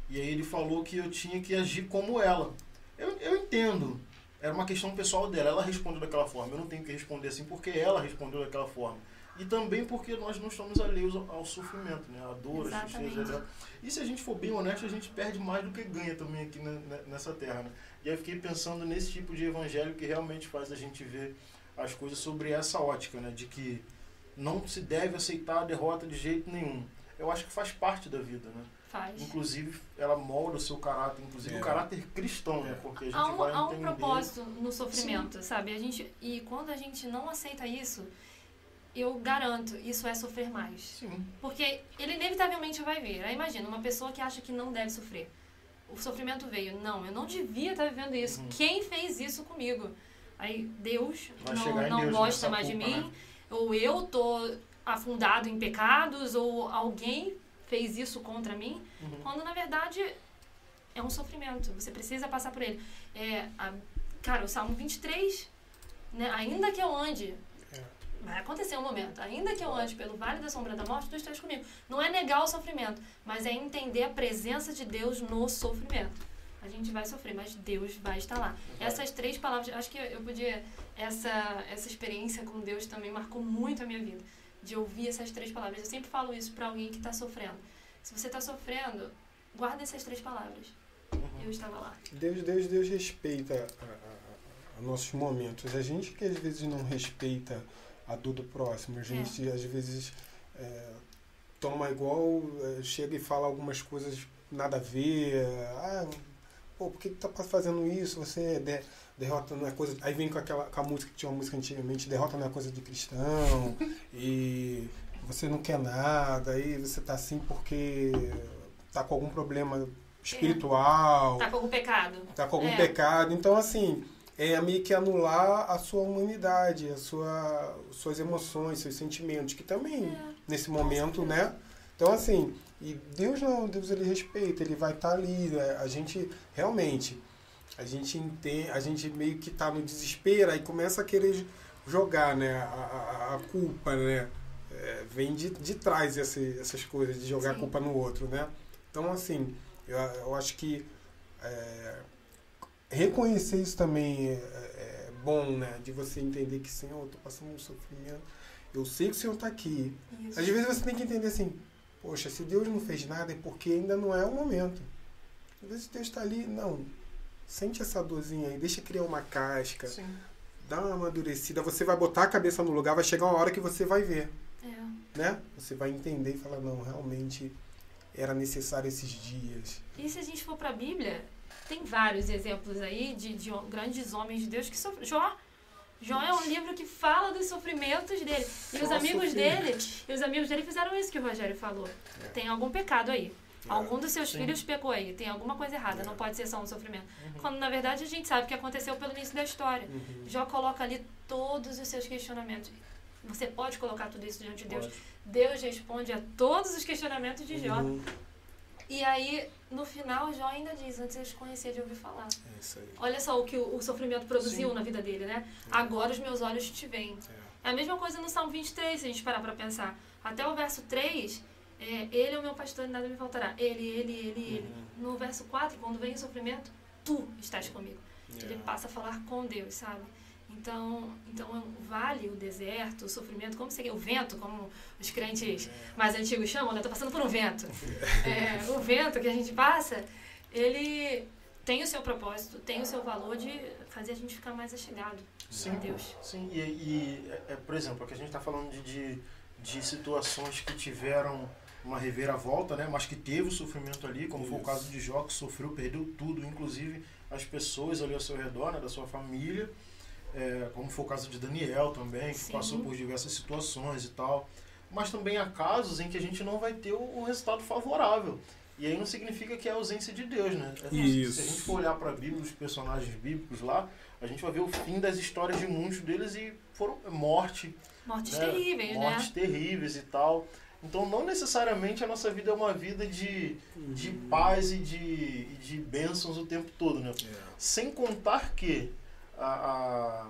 E aí ele falou que eu tinha que agir como ela. Eu, eu entendo. Era uma questão pessoal dela, ela respondeu daquela forma. Eu não tenho que responder assim porque ela respondeu daquela forma. E também porque nós não estamos alheios ao, ao sofrimento, né? A dor, a tristeza, etcétera. E se a gente for bem honesto, a gente perde mais do que ganha também aqui na, nessa terra, né? E aí eu fiquei pensando nesse tipo de evangelho que realmente faz a gente ver as coisas sobre essa ótica, né? De que não se deve aceitar a derrota de jeito nenhum. Eu acho que faz parte da vida, né? Faz. Inclusive, ela molda o seu caráter, inclusive é. o caráter cristão, né? Porque a gente há um, vai há um propósito no sofrimento, sim, sabe? A gente, e quando a gente não aceita isso, eu garanto, isso é sofrer mais. Sim. Porque ele inevitavelmente vai vir. Aí imagina, uma pessoa que acha que não deve sofrer. O sofrimento veio. Não, eu não devia estar vivendo isso. Uhum. Quem fez isso comigo? Aí Deus vai não, não Deus gosta mais culpa, de mim, né? Ou eu tô afundado em pecados, ou alguém fez isso contra mim, uhum. quando na verdade é um sofrimento, você precisa passar por ele. É, a, cara, o Salmo vinte e três, né, ainda que eu ande, é. vai acontecer um momento, ainda que eu ande pelo vale da sombra da morte, tu estás comigo. Não é negar o sofrimento, mas é entender a presença de Deus no sofrimento. A gente vai sofrer, mas Deus vai estar lá. Uhum. Essas três palavras, acho que eu podia... Essa, essa experiência com Deus também marcou muito a minha vida. De ouvir essas três palavras. Eu sempre falo isso para alguém que está sofrendo. Se você está sofrendo, guarda essas três palavras. Uhum. Eu estava lá. Deus, Deus, Deus respeita a, a, a nossos momentos. A gente que às vezes não respeita a dor do próximo. A gente é. às vezes é, toma igual, chega e fala algumas coisas nada a ver. Ah... Pô, por que tu tá fazendo isso? Você der, derrota não é coisa... Aí vem com aquela com a música, que tinha uma música antigamente, derrota não é coisa de cristão, e você não quer nada, aí você tá assim porque tá com algum problema espiritual. É. Tá com algum pecado. Tá com algum é. pecado. Então, assim, é meio que anular a sua humanidade, a sua, suas emoções, seus sentimentos, que também, é. nesse momento, né? Então, assim... E Deus não, Deus ele respeita, ele vai estar ali, né? A gente realmente, a gente entende, a gente meio que está no desespero, aí começa a querer jogar, né, a, a, a culpa, né, é, vem de, de trás essa, essas coisas, de jogar Sim. a culpa no outro, né, então assim, eu, eu acho que é, reconhecer isso também é, é bom, né, de você entender que, Senhor, eu estou passando um sofrimento, eu sei que o Senhor está aqui, isso. às vezes você tem que entender assim, poxa, se Deus não fez nada é porque ainda não é o momento. Às vezes Deus está ali, não. Sente essa dorzinha aí, deixa criar uma casca. Sim. Dá uma amadurecida. Você vai botar a cabeça no lugar, vai chegar uma hora que você vai ver. É. Né? Você vai entender e falar, não, realmente era necessário esses dias. E se a gente for para a Bíblia, tem vários exemplos aí de, de grandes homens de Deus que sofreram. Jó. João é um livro que fala dos sofrimentos dele. E os amigos dele, e os amigos dele fizeram isso que o Rogério falou. É. Tem algum pecado aí. É. Algum dos seus Sim. filhos pecou aí. Tem alguma coisa errada. É. Não pode ser só um sofrimento. Uhum. Quando, na verdade, a gente sabe o que aconteceu pelo início da história. Uhum. Jó coloca ali todos os seus questionamentos. Você pode colocar tudo isso diante de Deus. Pode. Deus responde a todos os questionamentos de Jó. Uhum. E aí, no final, Jó ainda diz, antes eles conheciam de ouvir falar. É isso aí. Olha só o que o, o sofrimento produziu Sim. na vida dele, né? É. Agora os meus olhos te veem. É. é a mesma coisa no Salmo vinte e três, se a gente parar para pensar. Até o verso três, é, ele é o meu pastor e nada me faltará. Ele, ele, ele, uhum. ele. No verso quatro, quando vem o sofrimento, tu estás comigo. É. Ele passa a falar com Deus, sabe? Então, então vale o deserto, o sofrimento, como seria o vento, como os crentes mais antigos chamam, né? Estou passando por um vento. É, o vento que a gente passa, ele tem o seu propósito, tem o seu valor de fazer a gente ficar mais achegado a Deus. Sim, e, e é, por exemplo, aqui a gente está falando de, de, de situações que tiveram uma reviravolta, né? Mas que teve o sofrimento ali, como Isso. foi o caso de Jó, que sofreu, perdeu tudo, inclusive as pessoas ali ao seu redor, né? Da sua família. É, como foi o caso de Daniel também, que Sim. passou por diversas situações e tal. Mas também há casos em que a gente não vai ter o, o resultado favorável. E aí não significa que é a ausência de Deus, né? É, Isso. Se a gente for olhar para a Bíblia, os personagens bíblicos lá, a gente vai ver o fim das histórias de muitos deles e foram morte. Mortes né? terríveis, Mortes né? Mortes terríveis e tal. Então não necessariamente a nossa vida é uma vida de, de uhum. paz e de, de bênçãos o tempo todo, né? Yeah. Sem contar que... A, a,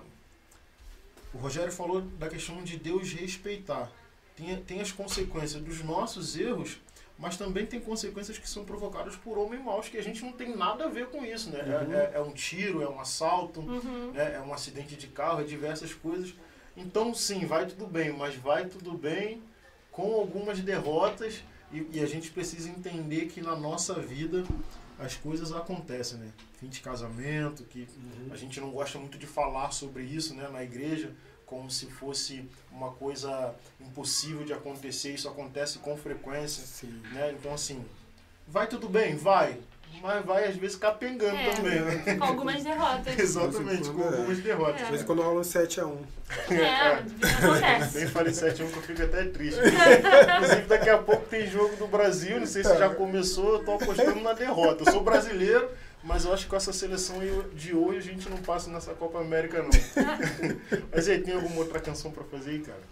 o Rogério falou da questão de Deus respeitar. Tem, tem as consequências dos nossos erros, mas também tem consequências que são provocadas por homens maus, que a gente não tem nada a ver com isso, né? Uhum. É, é, é um tiro, é um assalto, uhum. é, é um acidente de carro, é diversas coisas. Então, sim, vai tudo bem, mas vai tudo bem com algumas derrotas e, e a gente precisa entender que na nossa vida... as coisas acontecem, né? Fim de casamento, que uhum. a gente não gosta muito de falar sobre isso, né? Na igreja, como se fosse uma coisa impossível de acontecer. Isso acontece com frequência, Sim. né? Então, assim, vai tudo bem? Vai. Mas vai, às vezes, capengando é, também, né? Com algumas derrotas. Exatamente, com algumas derrotas. Às vezes, quando rola um sete a um. É, é. acontece. Nem falei sete a um que eu fico até triste. Inclusive, daqui a pouco tem jogo do Brasil, não sei se já começou, eu tô apostando na derrota. Eu sou brasileiro, mas eu acho que com essa seleção de hoje a gente não passa nessa Copa América, não. Mas aí, tem alguma outra canção pra fazer aí, cara?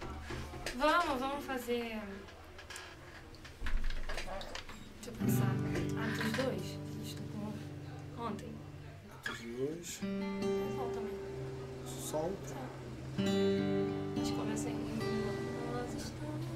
Vamos, vamos fazer... Deixa eu pensar. Atos dois? Estou com ontem. Atos dois. Sol também. Sol? Sol. Mas começa em... Nós estamos...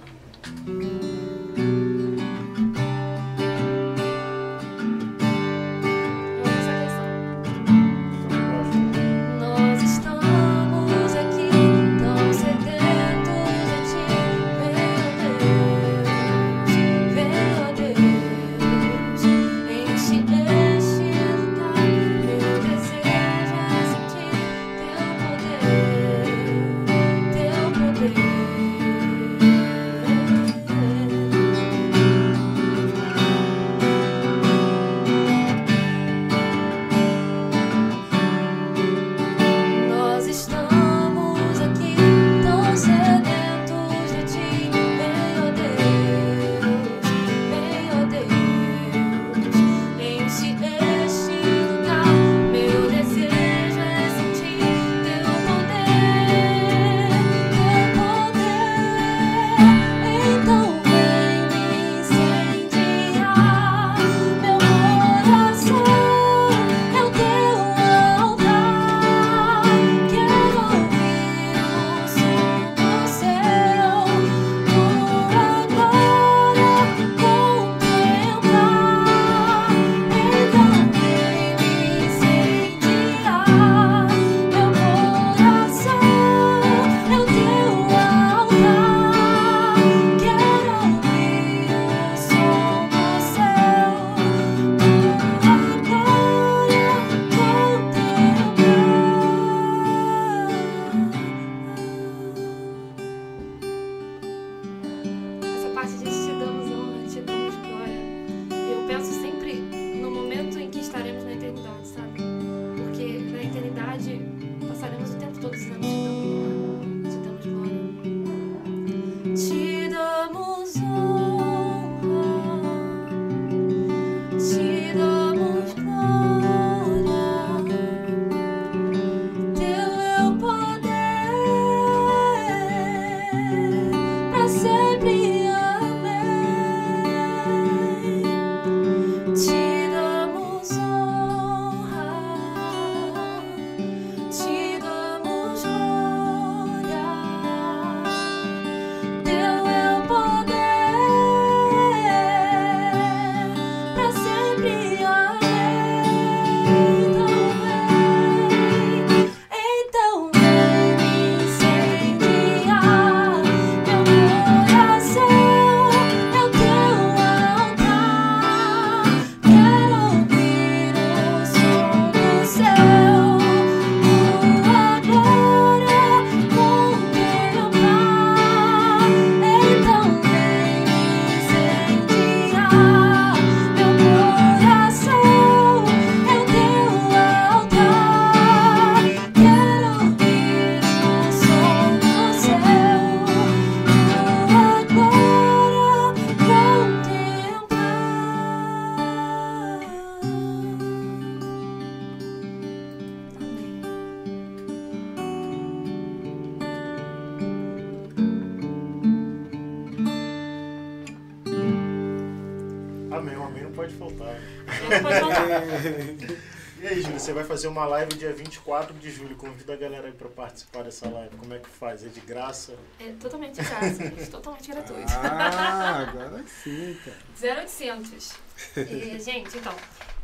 Você vai fazer uma live dia vinte e quatro de julho. Convida a galera aí pra participar dessa live. Como é que faz? É de graça? É totalmente de graça. Totalmente gratuito. Ah, agora sim, cara. zero oitocentos. E, gente, então,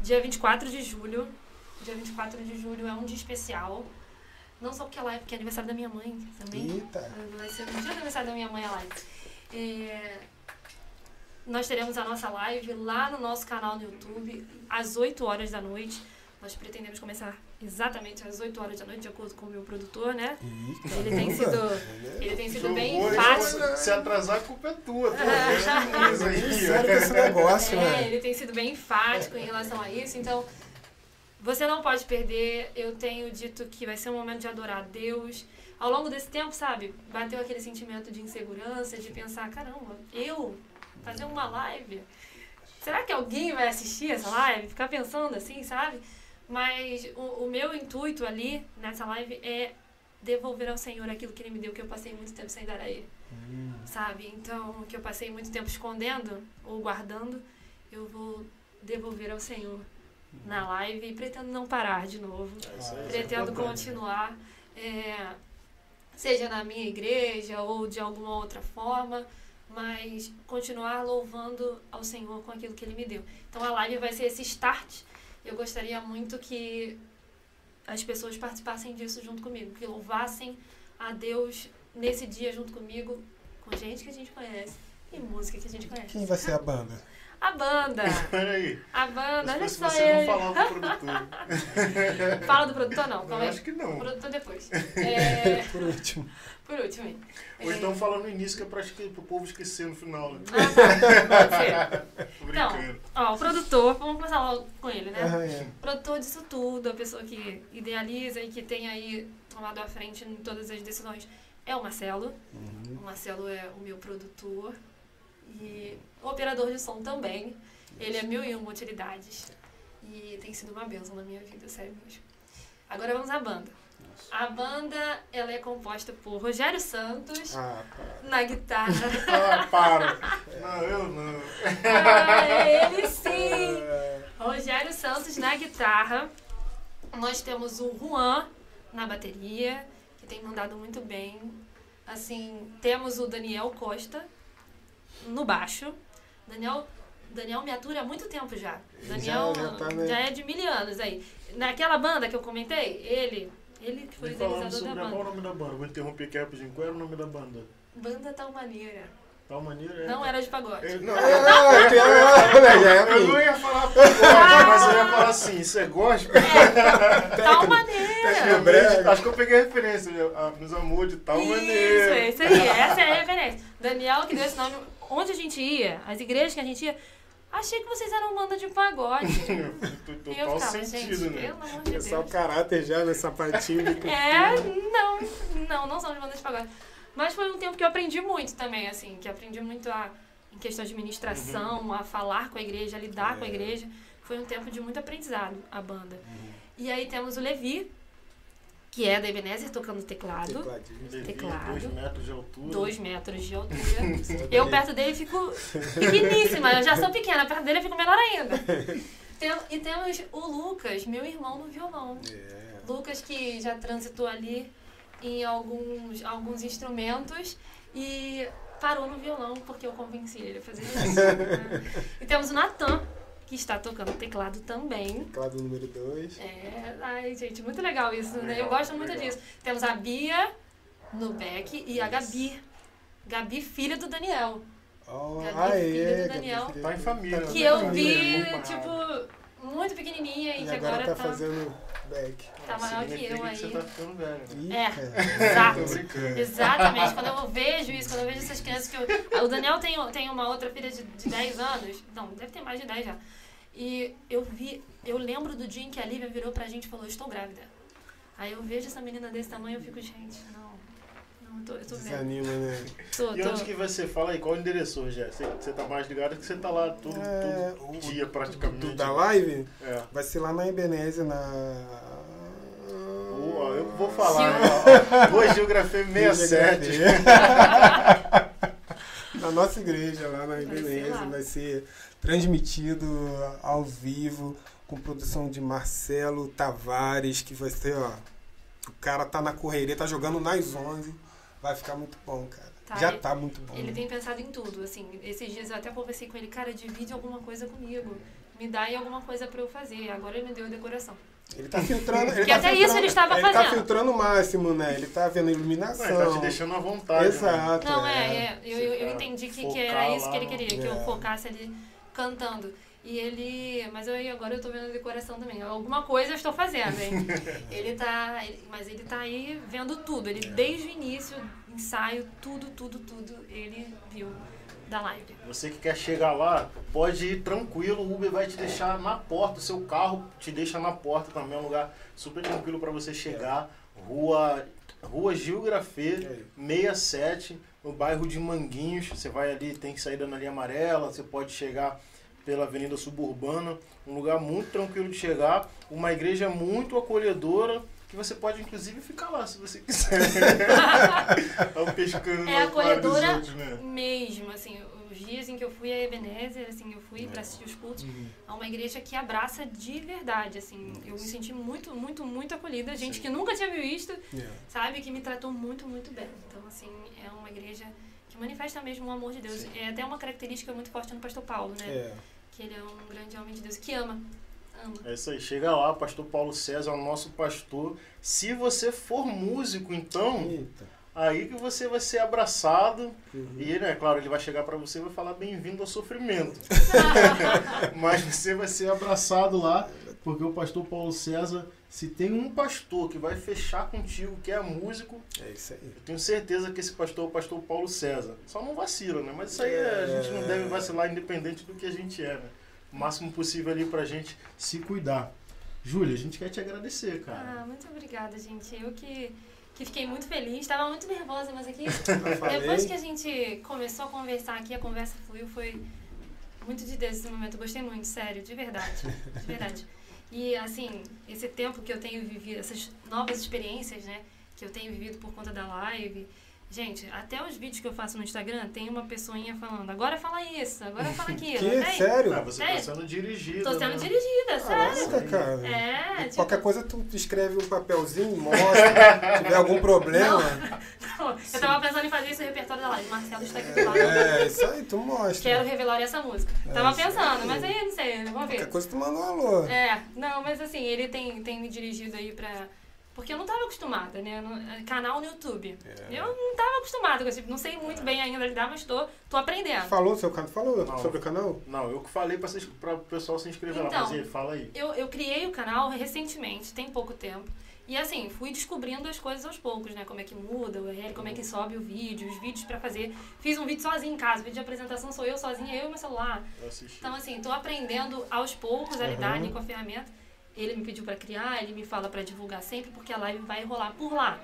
dia vinte e quatro de julho. Dia vinte e quatro de julho é um dia especial. Não só porque é live, porque é aniversário da minha mãe também. Eita. Vai ser o dia do aniversário da minha mãe a live. E, nós teremos a nossa live lá no nosso canal no YouTube, às oito horas da noite. Nós pretendemos começar exatamente às oito horas da noite, de acordo com o meu produtor, né? Ele tem sido, ele tem sido bem fácil. Se atrasar, a culpa é tua. Ele tem sido bem enfático em relação a isso. Então, você não pode perder. Eu tenho dito que vai ser um momento de adorar a Deus. Ao longo desse tempo, sabe, bateu aquele sentimento de insegurança, de pensar, caramba, eu fazer uma live? Será que alguém vai assistir essa live? Ficar pensando assim, sabe? Mas o, o meu intuito ali, nessa live, é devolver ao Senhor aquilo que Ele me deu, que eu passei muito tempo sem dar a Ele. Hum. Sabe? Então, que eu passei muito tempo escondendo ou guardando. eu vou devolver ao Senhor na live e pretendo não parar de novo. Ah, pretendo é continuar, é, seja na minha igreja ou de alguma outra forma, mas continuar louvando ao Senhor com aquilo que Ele me deu. Então a live vai ser esse start. Eu gostaria muito que as pessoas participassem disso junto comigo, que louvassem a Deus nesse dia junto comigo, com gente que a gente conhece e música que a gente conhece. Quem vai ser a banda? A banda! Peraí. A banda, olha só ele. Não falar do produtor. Fala do produtor, não. Calma, eu acho que não. O produtor depois. É... Por último. Por último. Hein? Ou então fala no início, que é para o povo esquecer no final. Né? Ah, tá. Pode ser. Então, ó, o produtor, vamos começar logo com ele, né? Ah, é. O produtor disso tudo, a pessoa que idealiza e que tem aí tomado a frente em todas as decisões, é o Marcelo. Uhum. O Marcelo é o meu produtor. E o operador de som também. Ele é mil e uma utilidades. E tem sido uma bênção na minha vida, sério mesmo. Agora vamos à banda. Nossa. A banda, ela é composta por Rogério Santos, ah, na guitarra. Ah, para! Não, eu não. Ah, ele sim! Rogério Santos na guitarra. Nós temos o Juan na bateria, que tem mandado muito bem. Assim, temos o Daniel Costa no baixo. Daniel, Daniel me atura há muito tempo já. Daniel já, já, já é de mil anos aí. Naquela banda que eu comentei, ele, ele que foi idealizador da banda. Qual é o nome da banda? Vou interromper aqui rapidinho. Qual era o nome da banda? Banda Tal Maneira. Tal Maneira? É... Não era de pagode. É, não, é, não, é, é, é, eu não ia falar pagode, mas eu ia falar assim, você gosta? É, Tal Maneira. É, acho que eu peguei a referência, meus amores, de Tal Maneira. Isso, isso aí, essa é a referência. Daniel que deu esse nome. Onde a gente ia, as igrejas que a gente ia, achei que vocês eram banda de um pagode. Total sentido, gente, né? Pelo amor de é Deus. Só o caráter já nessa patinha de cultura. É, não, não, não somos banda de pagode. Mas foi um tempo que eu aprendi muito também, assim, que aprendi muito a, em questão de administração, uhum. a falar com a igreja, a lidar é. com a igreja. Foi um tempo de muito aprendizado, a banda. Uhum. E aí temos o Levi, que é da Ebenezer, tocando teclado. Tecladinho. Teclado. Dois metros de altura. Dois metros de altura. Eu perto dele fico pequeníssima. Eu já sou pequena, perto dele eu fico menor ainda. Tem, e temos o Lucas, meu irmão no violão. Yeah. Lucas que já transitou ali em alguns, alguns instrumentos e parou no violão porque eu convenci ele a fazer isso. Né? E temos o Natan, que está tocando teclado também. Teclado número dois. É, ai, gente, muito legal isso, ah, né? Legal, eu gosto muito legal. disso. Temos a Bia no back e a Gabi. Gabi, filha do Daniel. Oh, Gabi, ah, filha é, do Daniel. Tá em família. Que eu família, vi, é muito tipo, parado. muito pequenininha e, e que agora, agora tá... tá fazendo back. Tá maior que eu aí. Você tá ficando velho. É, exato. Exatamente. Quando eu vejo isso, quando eu vejo essas crianças que eu... O Daniel tem, tem uma outra filha de, de dez anos. Não, deve ter mais de dez já. E eu vi, eu lembro do dia em que a Lívia virou pra gente e falou, estou grávida. Aí eu vejo essa menina desse tamanho e eu fico, gente, não, não, eu tô, eu tô Desanima, vendo. Né? Tô, e tô... onde que você fala aí? Qual o endereço, Rogério? Você, você tá mais ligado que você tá lá todo, é, todo dia praticamente. Da live? É. Vai ser lá na Ebenezer, na... Boa, eu vou falar. Hoje geografia sessenta e sete. Na nossa igreja, lá na Ebenezer, vai, vai ser... transmitido ao vivo, com produção de Marcelo Tavares, que vai ser, ó, o cara tá na correria, tá jogando nas onze, vai ficar muito bom, cara. Tá, Já ele, tá muito bom. Ele tem pensado em tudo, assim, esses dias eu até conversei com ele, cara, divide alguma coisa comigo, me dá aí alguma coisa pra eu fazer, agora ele me deu a decoração. Ele tá filtrando. Ele que tá até filtrando, isso ele estava ele fazendo. Ele tá filtrando o máximo, né? Ele tá vendo iluminação. Ele tá te deixando à vontade. Exato. Né? Não, é, é. Eu, eu, eu entendi que, que era isso que ele queria, é. que eu focasse ali cantando. E ele. Mas eu, agora eu tô vendo a decoração também. Alguma coisa eu estou fazendo, hein? Ele tá. Ele, mas ele tá aí vendo tudo. Ele, é. desde o início, ensaio, tudo, tudo, tudo, ele viu. Da live. Você que quer chegar lá, pode ir tranquilo, o Uber vai te deixar na porta, o seu carro te deixa na porta também, é um lugar super tranquilo para você chegar, rua, rua Geografê sessenta e sete, no bairro de Manguinhos, você vai ali, tem que sair da linha amarela, você pode chegar pela Avenida Suburbana, um lugar muito tranquilo de chegar, uma igreja muito acolhedora, que você pode, inclusive, ficar lá, se você quiser. Tá pescando. É acolhedora mesmo, assim. O Os dias em que eu fui a Ebenezer, assim, eu fui para assistir os cultos, uhum. a uma igreja que abraça de verdade, assim. Nossa. Eu me senti muito, muito, muito acolhida. Gente Sim. que nunca tinha me visto, yeah. sabe? Que me tratou muito, muito bem. Então, assim, é uma igreja que manifesta mesmo o amor de Deus. Sim. É até uma característica muito forte no pastor Paulo, né? É. Que ele é um grande homem de Deus, que ama. É isso aí, chega lá, pastor Paulo César é o nosso pastor. Se você for músico, então, Eita. aí que você vai ser abraçado. Uhum. E, né, claro, ele vai chegar pra você e vai falar bem-vindo ao sofrimento. Mas você vai ser abraçado lá, porque o pastor Paulo César, se tem um pastor que vai fechar contigo, que é músico, é isso aí. Eu tenho certeza que esse pastor é o pastor Paulo César. Só não vacila, né? Mas isso aí é... a gente não deve vacilar, independente do que a gente é, né? O máximo possível ali pra gente se cuidar. Júlia, a gente quer te agradecer, cara. Ah, muito obrigada, gente. Eu que, que fiquei muito feliz, estava muito nervosa, mas aqui, depois que a gente começou a conversar aqui, a conversa fluiu, foi muito de Deus esse momento. Eu gostei muito, sério, de verdade, de verdade. E, assim, esse tempo que eu tenho vivido, essas novas experiências, né, que eu tenho vivido por conta da live... Gente, até os vídeos que eu faço no Instagram, tem uma pessoinha falando, agora fala isso, agora fala aquilo. Que? Né? Sério? Ah, você sério? Tá sendo dirigida. Tô sendo né? dirigida, sério. Caraca, cara. É, tipo... Qualquer coisa tu escreve um papelzinho, mostra, se tiver algum problema. Não, não. Eu tava pensando em fazer isso no repertório da live, Marcelo está aqui do lado. É, isso aí, tu mostra. Quero revelar essa música. É, tava pensando, aí. mas aí não sei, vamos ver. Qualquer coisa tu manda um alô. É, não, mas assim, ele tem, tem me dirigido aí pra... Porque eu não estava acostumada, né? No, canal no YouTube. É. Eu não estava acostumada com isso. Não sei muito é. bem ainda lidar, mas estou aprendendo. Falou seu canal? Falou não. sobre o canal? Não, eu que falei para o pessoal se inscrever então, lá. Mas aí, fala aí. Eu, eu criei o canal recentemente, tem pouco tempo. E assim, fui descobrindo as coisas aos poucos, né? Como é que muda o U R L, como é que sobe o vídeo, os vídeos pra fazer. Fiz um vídeo sozinho em casa, o vídeo de apresentação sou eu sozinha, eu e meu celular. Eu assisti. Então assim, estou aprendendo aos poucos a lidar uhum. com a ferramenta. Ele me pediu para criar, ele me fala para divulgar sempre, porque a live vai rolar por lá.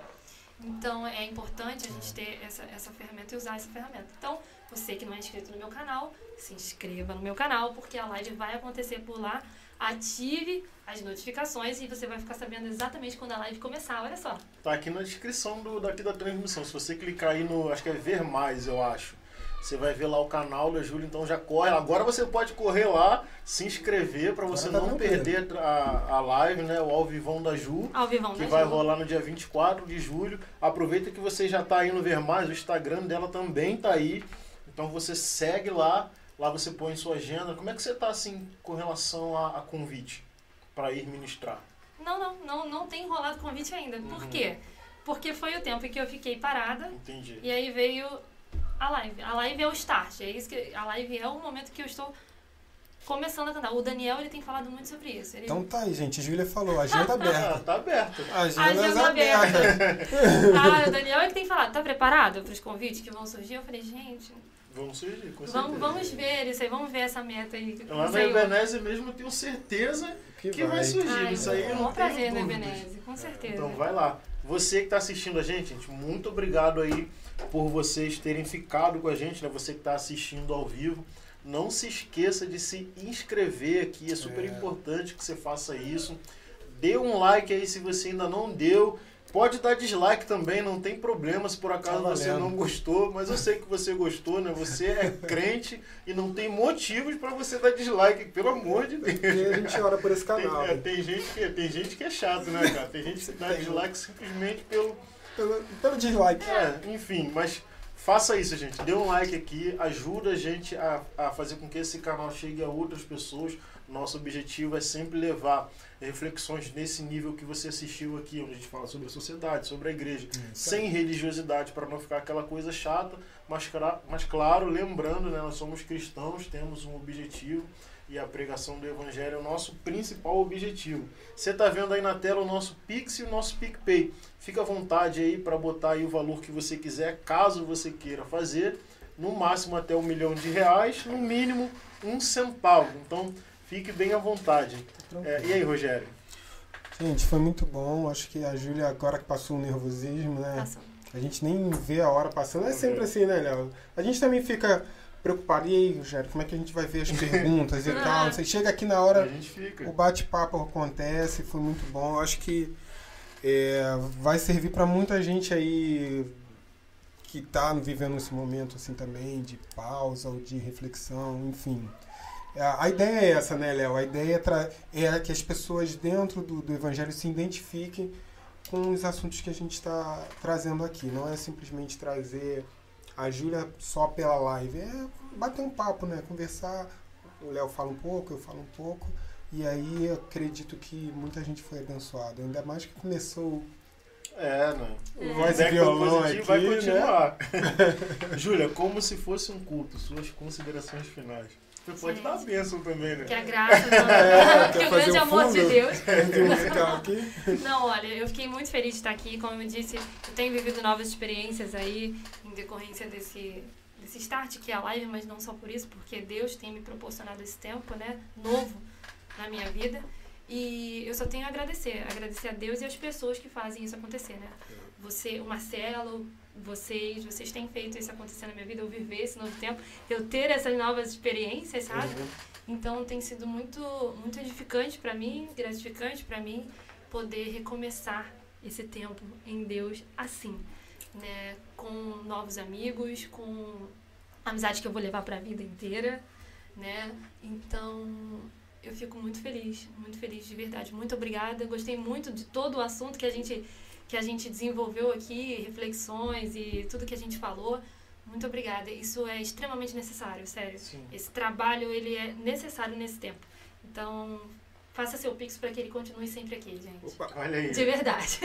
Então, é importante a gente ter essa, essa ferramenta e usar essa ferramenta. Então, você que não é inscrito no meu canal, se inscreva no meu canal, porque a live vai acontecer por lá. Ative as notificações e você vai ficar sabendo exatamente quando a live começar, olha só. Tá aqui na descrição do, daqui da transmissão. Se você clicar aí no, acho que é ver mais, eu acho. Você vai ver lá o canal da Júlia, então já corre. Agora você pode correr lá, se inscrever, para você não perder a, a live, né? O Ao Vivão da Ju, que vai rolar no dia vinte e quatro de julho. Aproveita que você já está aí no Ver Mais, o Instagram dela também está aí. Então você segue lá, lá você põe sua agenda. Como é que você está assim com relação a, a convite para ir ministrar? Não, não, não, não tem rolado convite ainda. Uhum. Por quê? Porque foi o tempo em que eu fiquei parada. Entendi. E aí veio... A live. A live é o start. É isso que, a live é o momento que eu estou começando a cantar. O Daniel, ele tem falado muito sobre isso. Ele... Então tá aí, gente. A Júlia falou. Agenda aberta. Ah, tá aberta. Agenda, agenda aberta. aberta. Ah, o Daniel, ele tem falado. Tá preparado para os convites que vão surgir? Eu falei, gente... Vamos surgir, com certeza. Vamos, vamos ver isso aí. Vamos ver essa meta aí. Lá na Ebenezer mesmo, eu tenho certeza que, que vai. vai surgir. Ai, isso aí eu não tenho dúvidas. É um prazer na Ebenezer, com certeza. Então vai lá. Você que está assistindo a gente, gente, muito obrigado aí por vocês terem ficado com a gente, né? Você que está assistindo ao vivo, não se esqueça de se inscrever aqui, é super é. importante que você faça isso. Dê um like aí se você ainda não deu. Pode dar dislike também, não tem problema se por acaso tá você não gostou, mas eu sei que você gostou, né? Você é crente e não tem motivos para você dar dislike, pelo amor de Deus. E a gente ora por esse canal. Tem, é, tem, gente que, tem gente que é chato, né, cara? Tem gente que dá dislike simplesmente pelo... Pelo, pelo dislike. É, enfim, mas faça isso, gente. Dê um like aqui, ajuda a gente a, a fazer com que esse canal chegue a outras pessoas. Nosso objetivo é sempre levar reflexões nesse nível que você assistiu aqui, onde a gente fala sobre a sociedade, sobre a igreja, hum, tá. sem religiosidade, para não ficar aquela coisa chata, mas, mas claro, lembrando, né, nós somos cristãos, temos um objetivo e a pregação do evangelho é o nosso principal objetivo. Você está vendo aí na tela o nosso Pix e o nosso PicPay. Fica à vontade aí para botar aí o valor que você quiser, caso você queira fazer, no máximo até um milhão de reais, no mínimo um centavo. Então, fique bem à vontade. É, e aí, Rogério? Gente, foi muito bom. Acho que a Júlia, agora que passou o nervosismo, né? Passou. A gente nem vê a hora passando. É okay. sempre assim, né, Léo? A gente também fica preocupado. E aí, Rogério, como é que a gente vai ver as perguntas e tal? Você chega aqui na hora, a gente fica. O bate-papo acontece. Foi muito bom. Acho que é, vai servir para muita gente aí que está vivendo esse momento assim também de pausa ou de reflexão, enfim. A ideia é essa, né, Léo? A ideia é, tra- é que as pessoas dentro do, do Evangelho se identifiquem com os assuntos que a gente está trazendo aqui. Não é simplesmente trazer a Júlia só pela live. É bater um papo, né? Conversar. O Léo fala um pouco, eu falo um pouco. E aí eu acredito que muita gente foi abençoada. Ainda mais que começou... É, né? O voz e violão aqui, vai continuar. Né? Júlia, como se fosse um culto, suas considerações finais. Você pode Sim. dar bênção também, né? Que a graça, é, que o grande um amor de Deus. Não, olha, eu fiquei muito feliz de estar aqui. Como eu disse, eu tenho vivido novas experiências aí em decorrência desse, desse start que é a live, mas não só por isso, porque Deus tem me proporcionado esse tempo, né, novo na minha vida. E eu só tenho a agradecer, agradecer a Deus e as pessoas que fazem isso acontecer, né? Você, o Marcelo, vocês, vocês têm feito isso acontecer na minha vida, eu viver esse novo tempo, eu ter essas novas experiências, sabe? Uhum. Então tem sido muito, muito edificante para mim, gratificante para mim poder recomeçar esse tempo em Deus assim, né? Com novos amigos, com amizade que eu vou levar para a vida inteira, né? Então... eu fico muito feliz, muito feliz de verdade. Muito obrigada, gostei muito de todo o assunto que a gente, que a gente desenvolveu aqui, reflexões e tudo que a gente falou. Muito obrigada, isso é extremamente necessário, sério. Sim. Esse trabalho, ele é necessário nesse tempo. Então, faça seu pix para que ele continue sempre aqui, gente. Opa, olha aí. De verdade.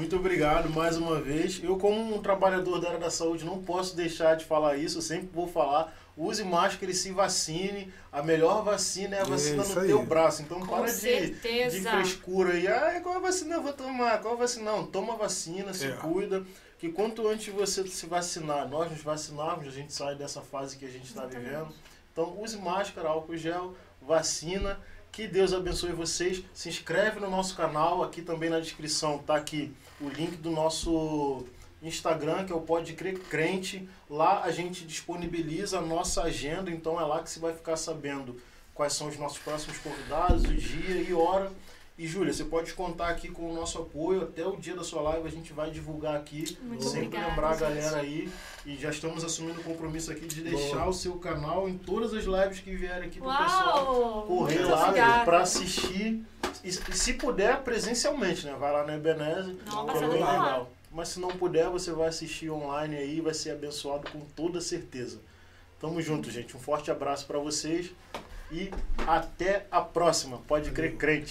Muito obrigado mais uma vez. Eu, como um trabalhador da área da saúde, não posso deixar de falar isso, eu sempre vou falar. Use máscara e se vacine. A melhor vacina é a vacina no teu braço. Então, para de, de frescura. E, ah, qual vacina eu vou tomar? Qual vacina? Não, toma vacina, se cuida. Que quanto antes você se vacinar, nós nos vacinarmos, a gente sai dessa fase que a gente está vivendo. Então, use máscara, álcool gel, vacina. Que Deus abençoe vocês. Se inscreve no nosso canal. Aqui também na descrição está aqui o link do nosso... Instagram, que é o Pode Crer Crente. Lá a gente disponibiliza a nossa agenda, então é lá que você vai ficar sabendo quais são os nossos próximos convidados, o dia e hora. E, Júlia, você pode contar aqui com o nosso apoio. Até o dia da sua live a gente vai divulgar aqui. Muito Sempre obrigado, lembrar a galera gente. aí. E já estamos assumindo o compromisso aqui de deixar Bom. o seu canal em todas as lives que vierem aqui para o pessoal correr Muito lá para assistir. E, e se puder, presencialmente, né? Vai lá na Ebenezer. Não, é bem legal. Lá. Mas se não puder, você vai assistir online aí e vai ser abençoado com toda certeza. Tamo junto, gente. Um forte abraço para vocês e até a próxima. Pode Crer Crente.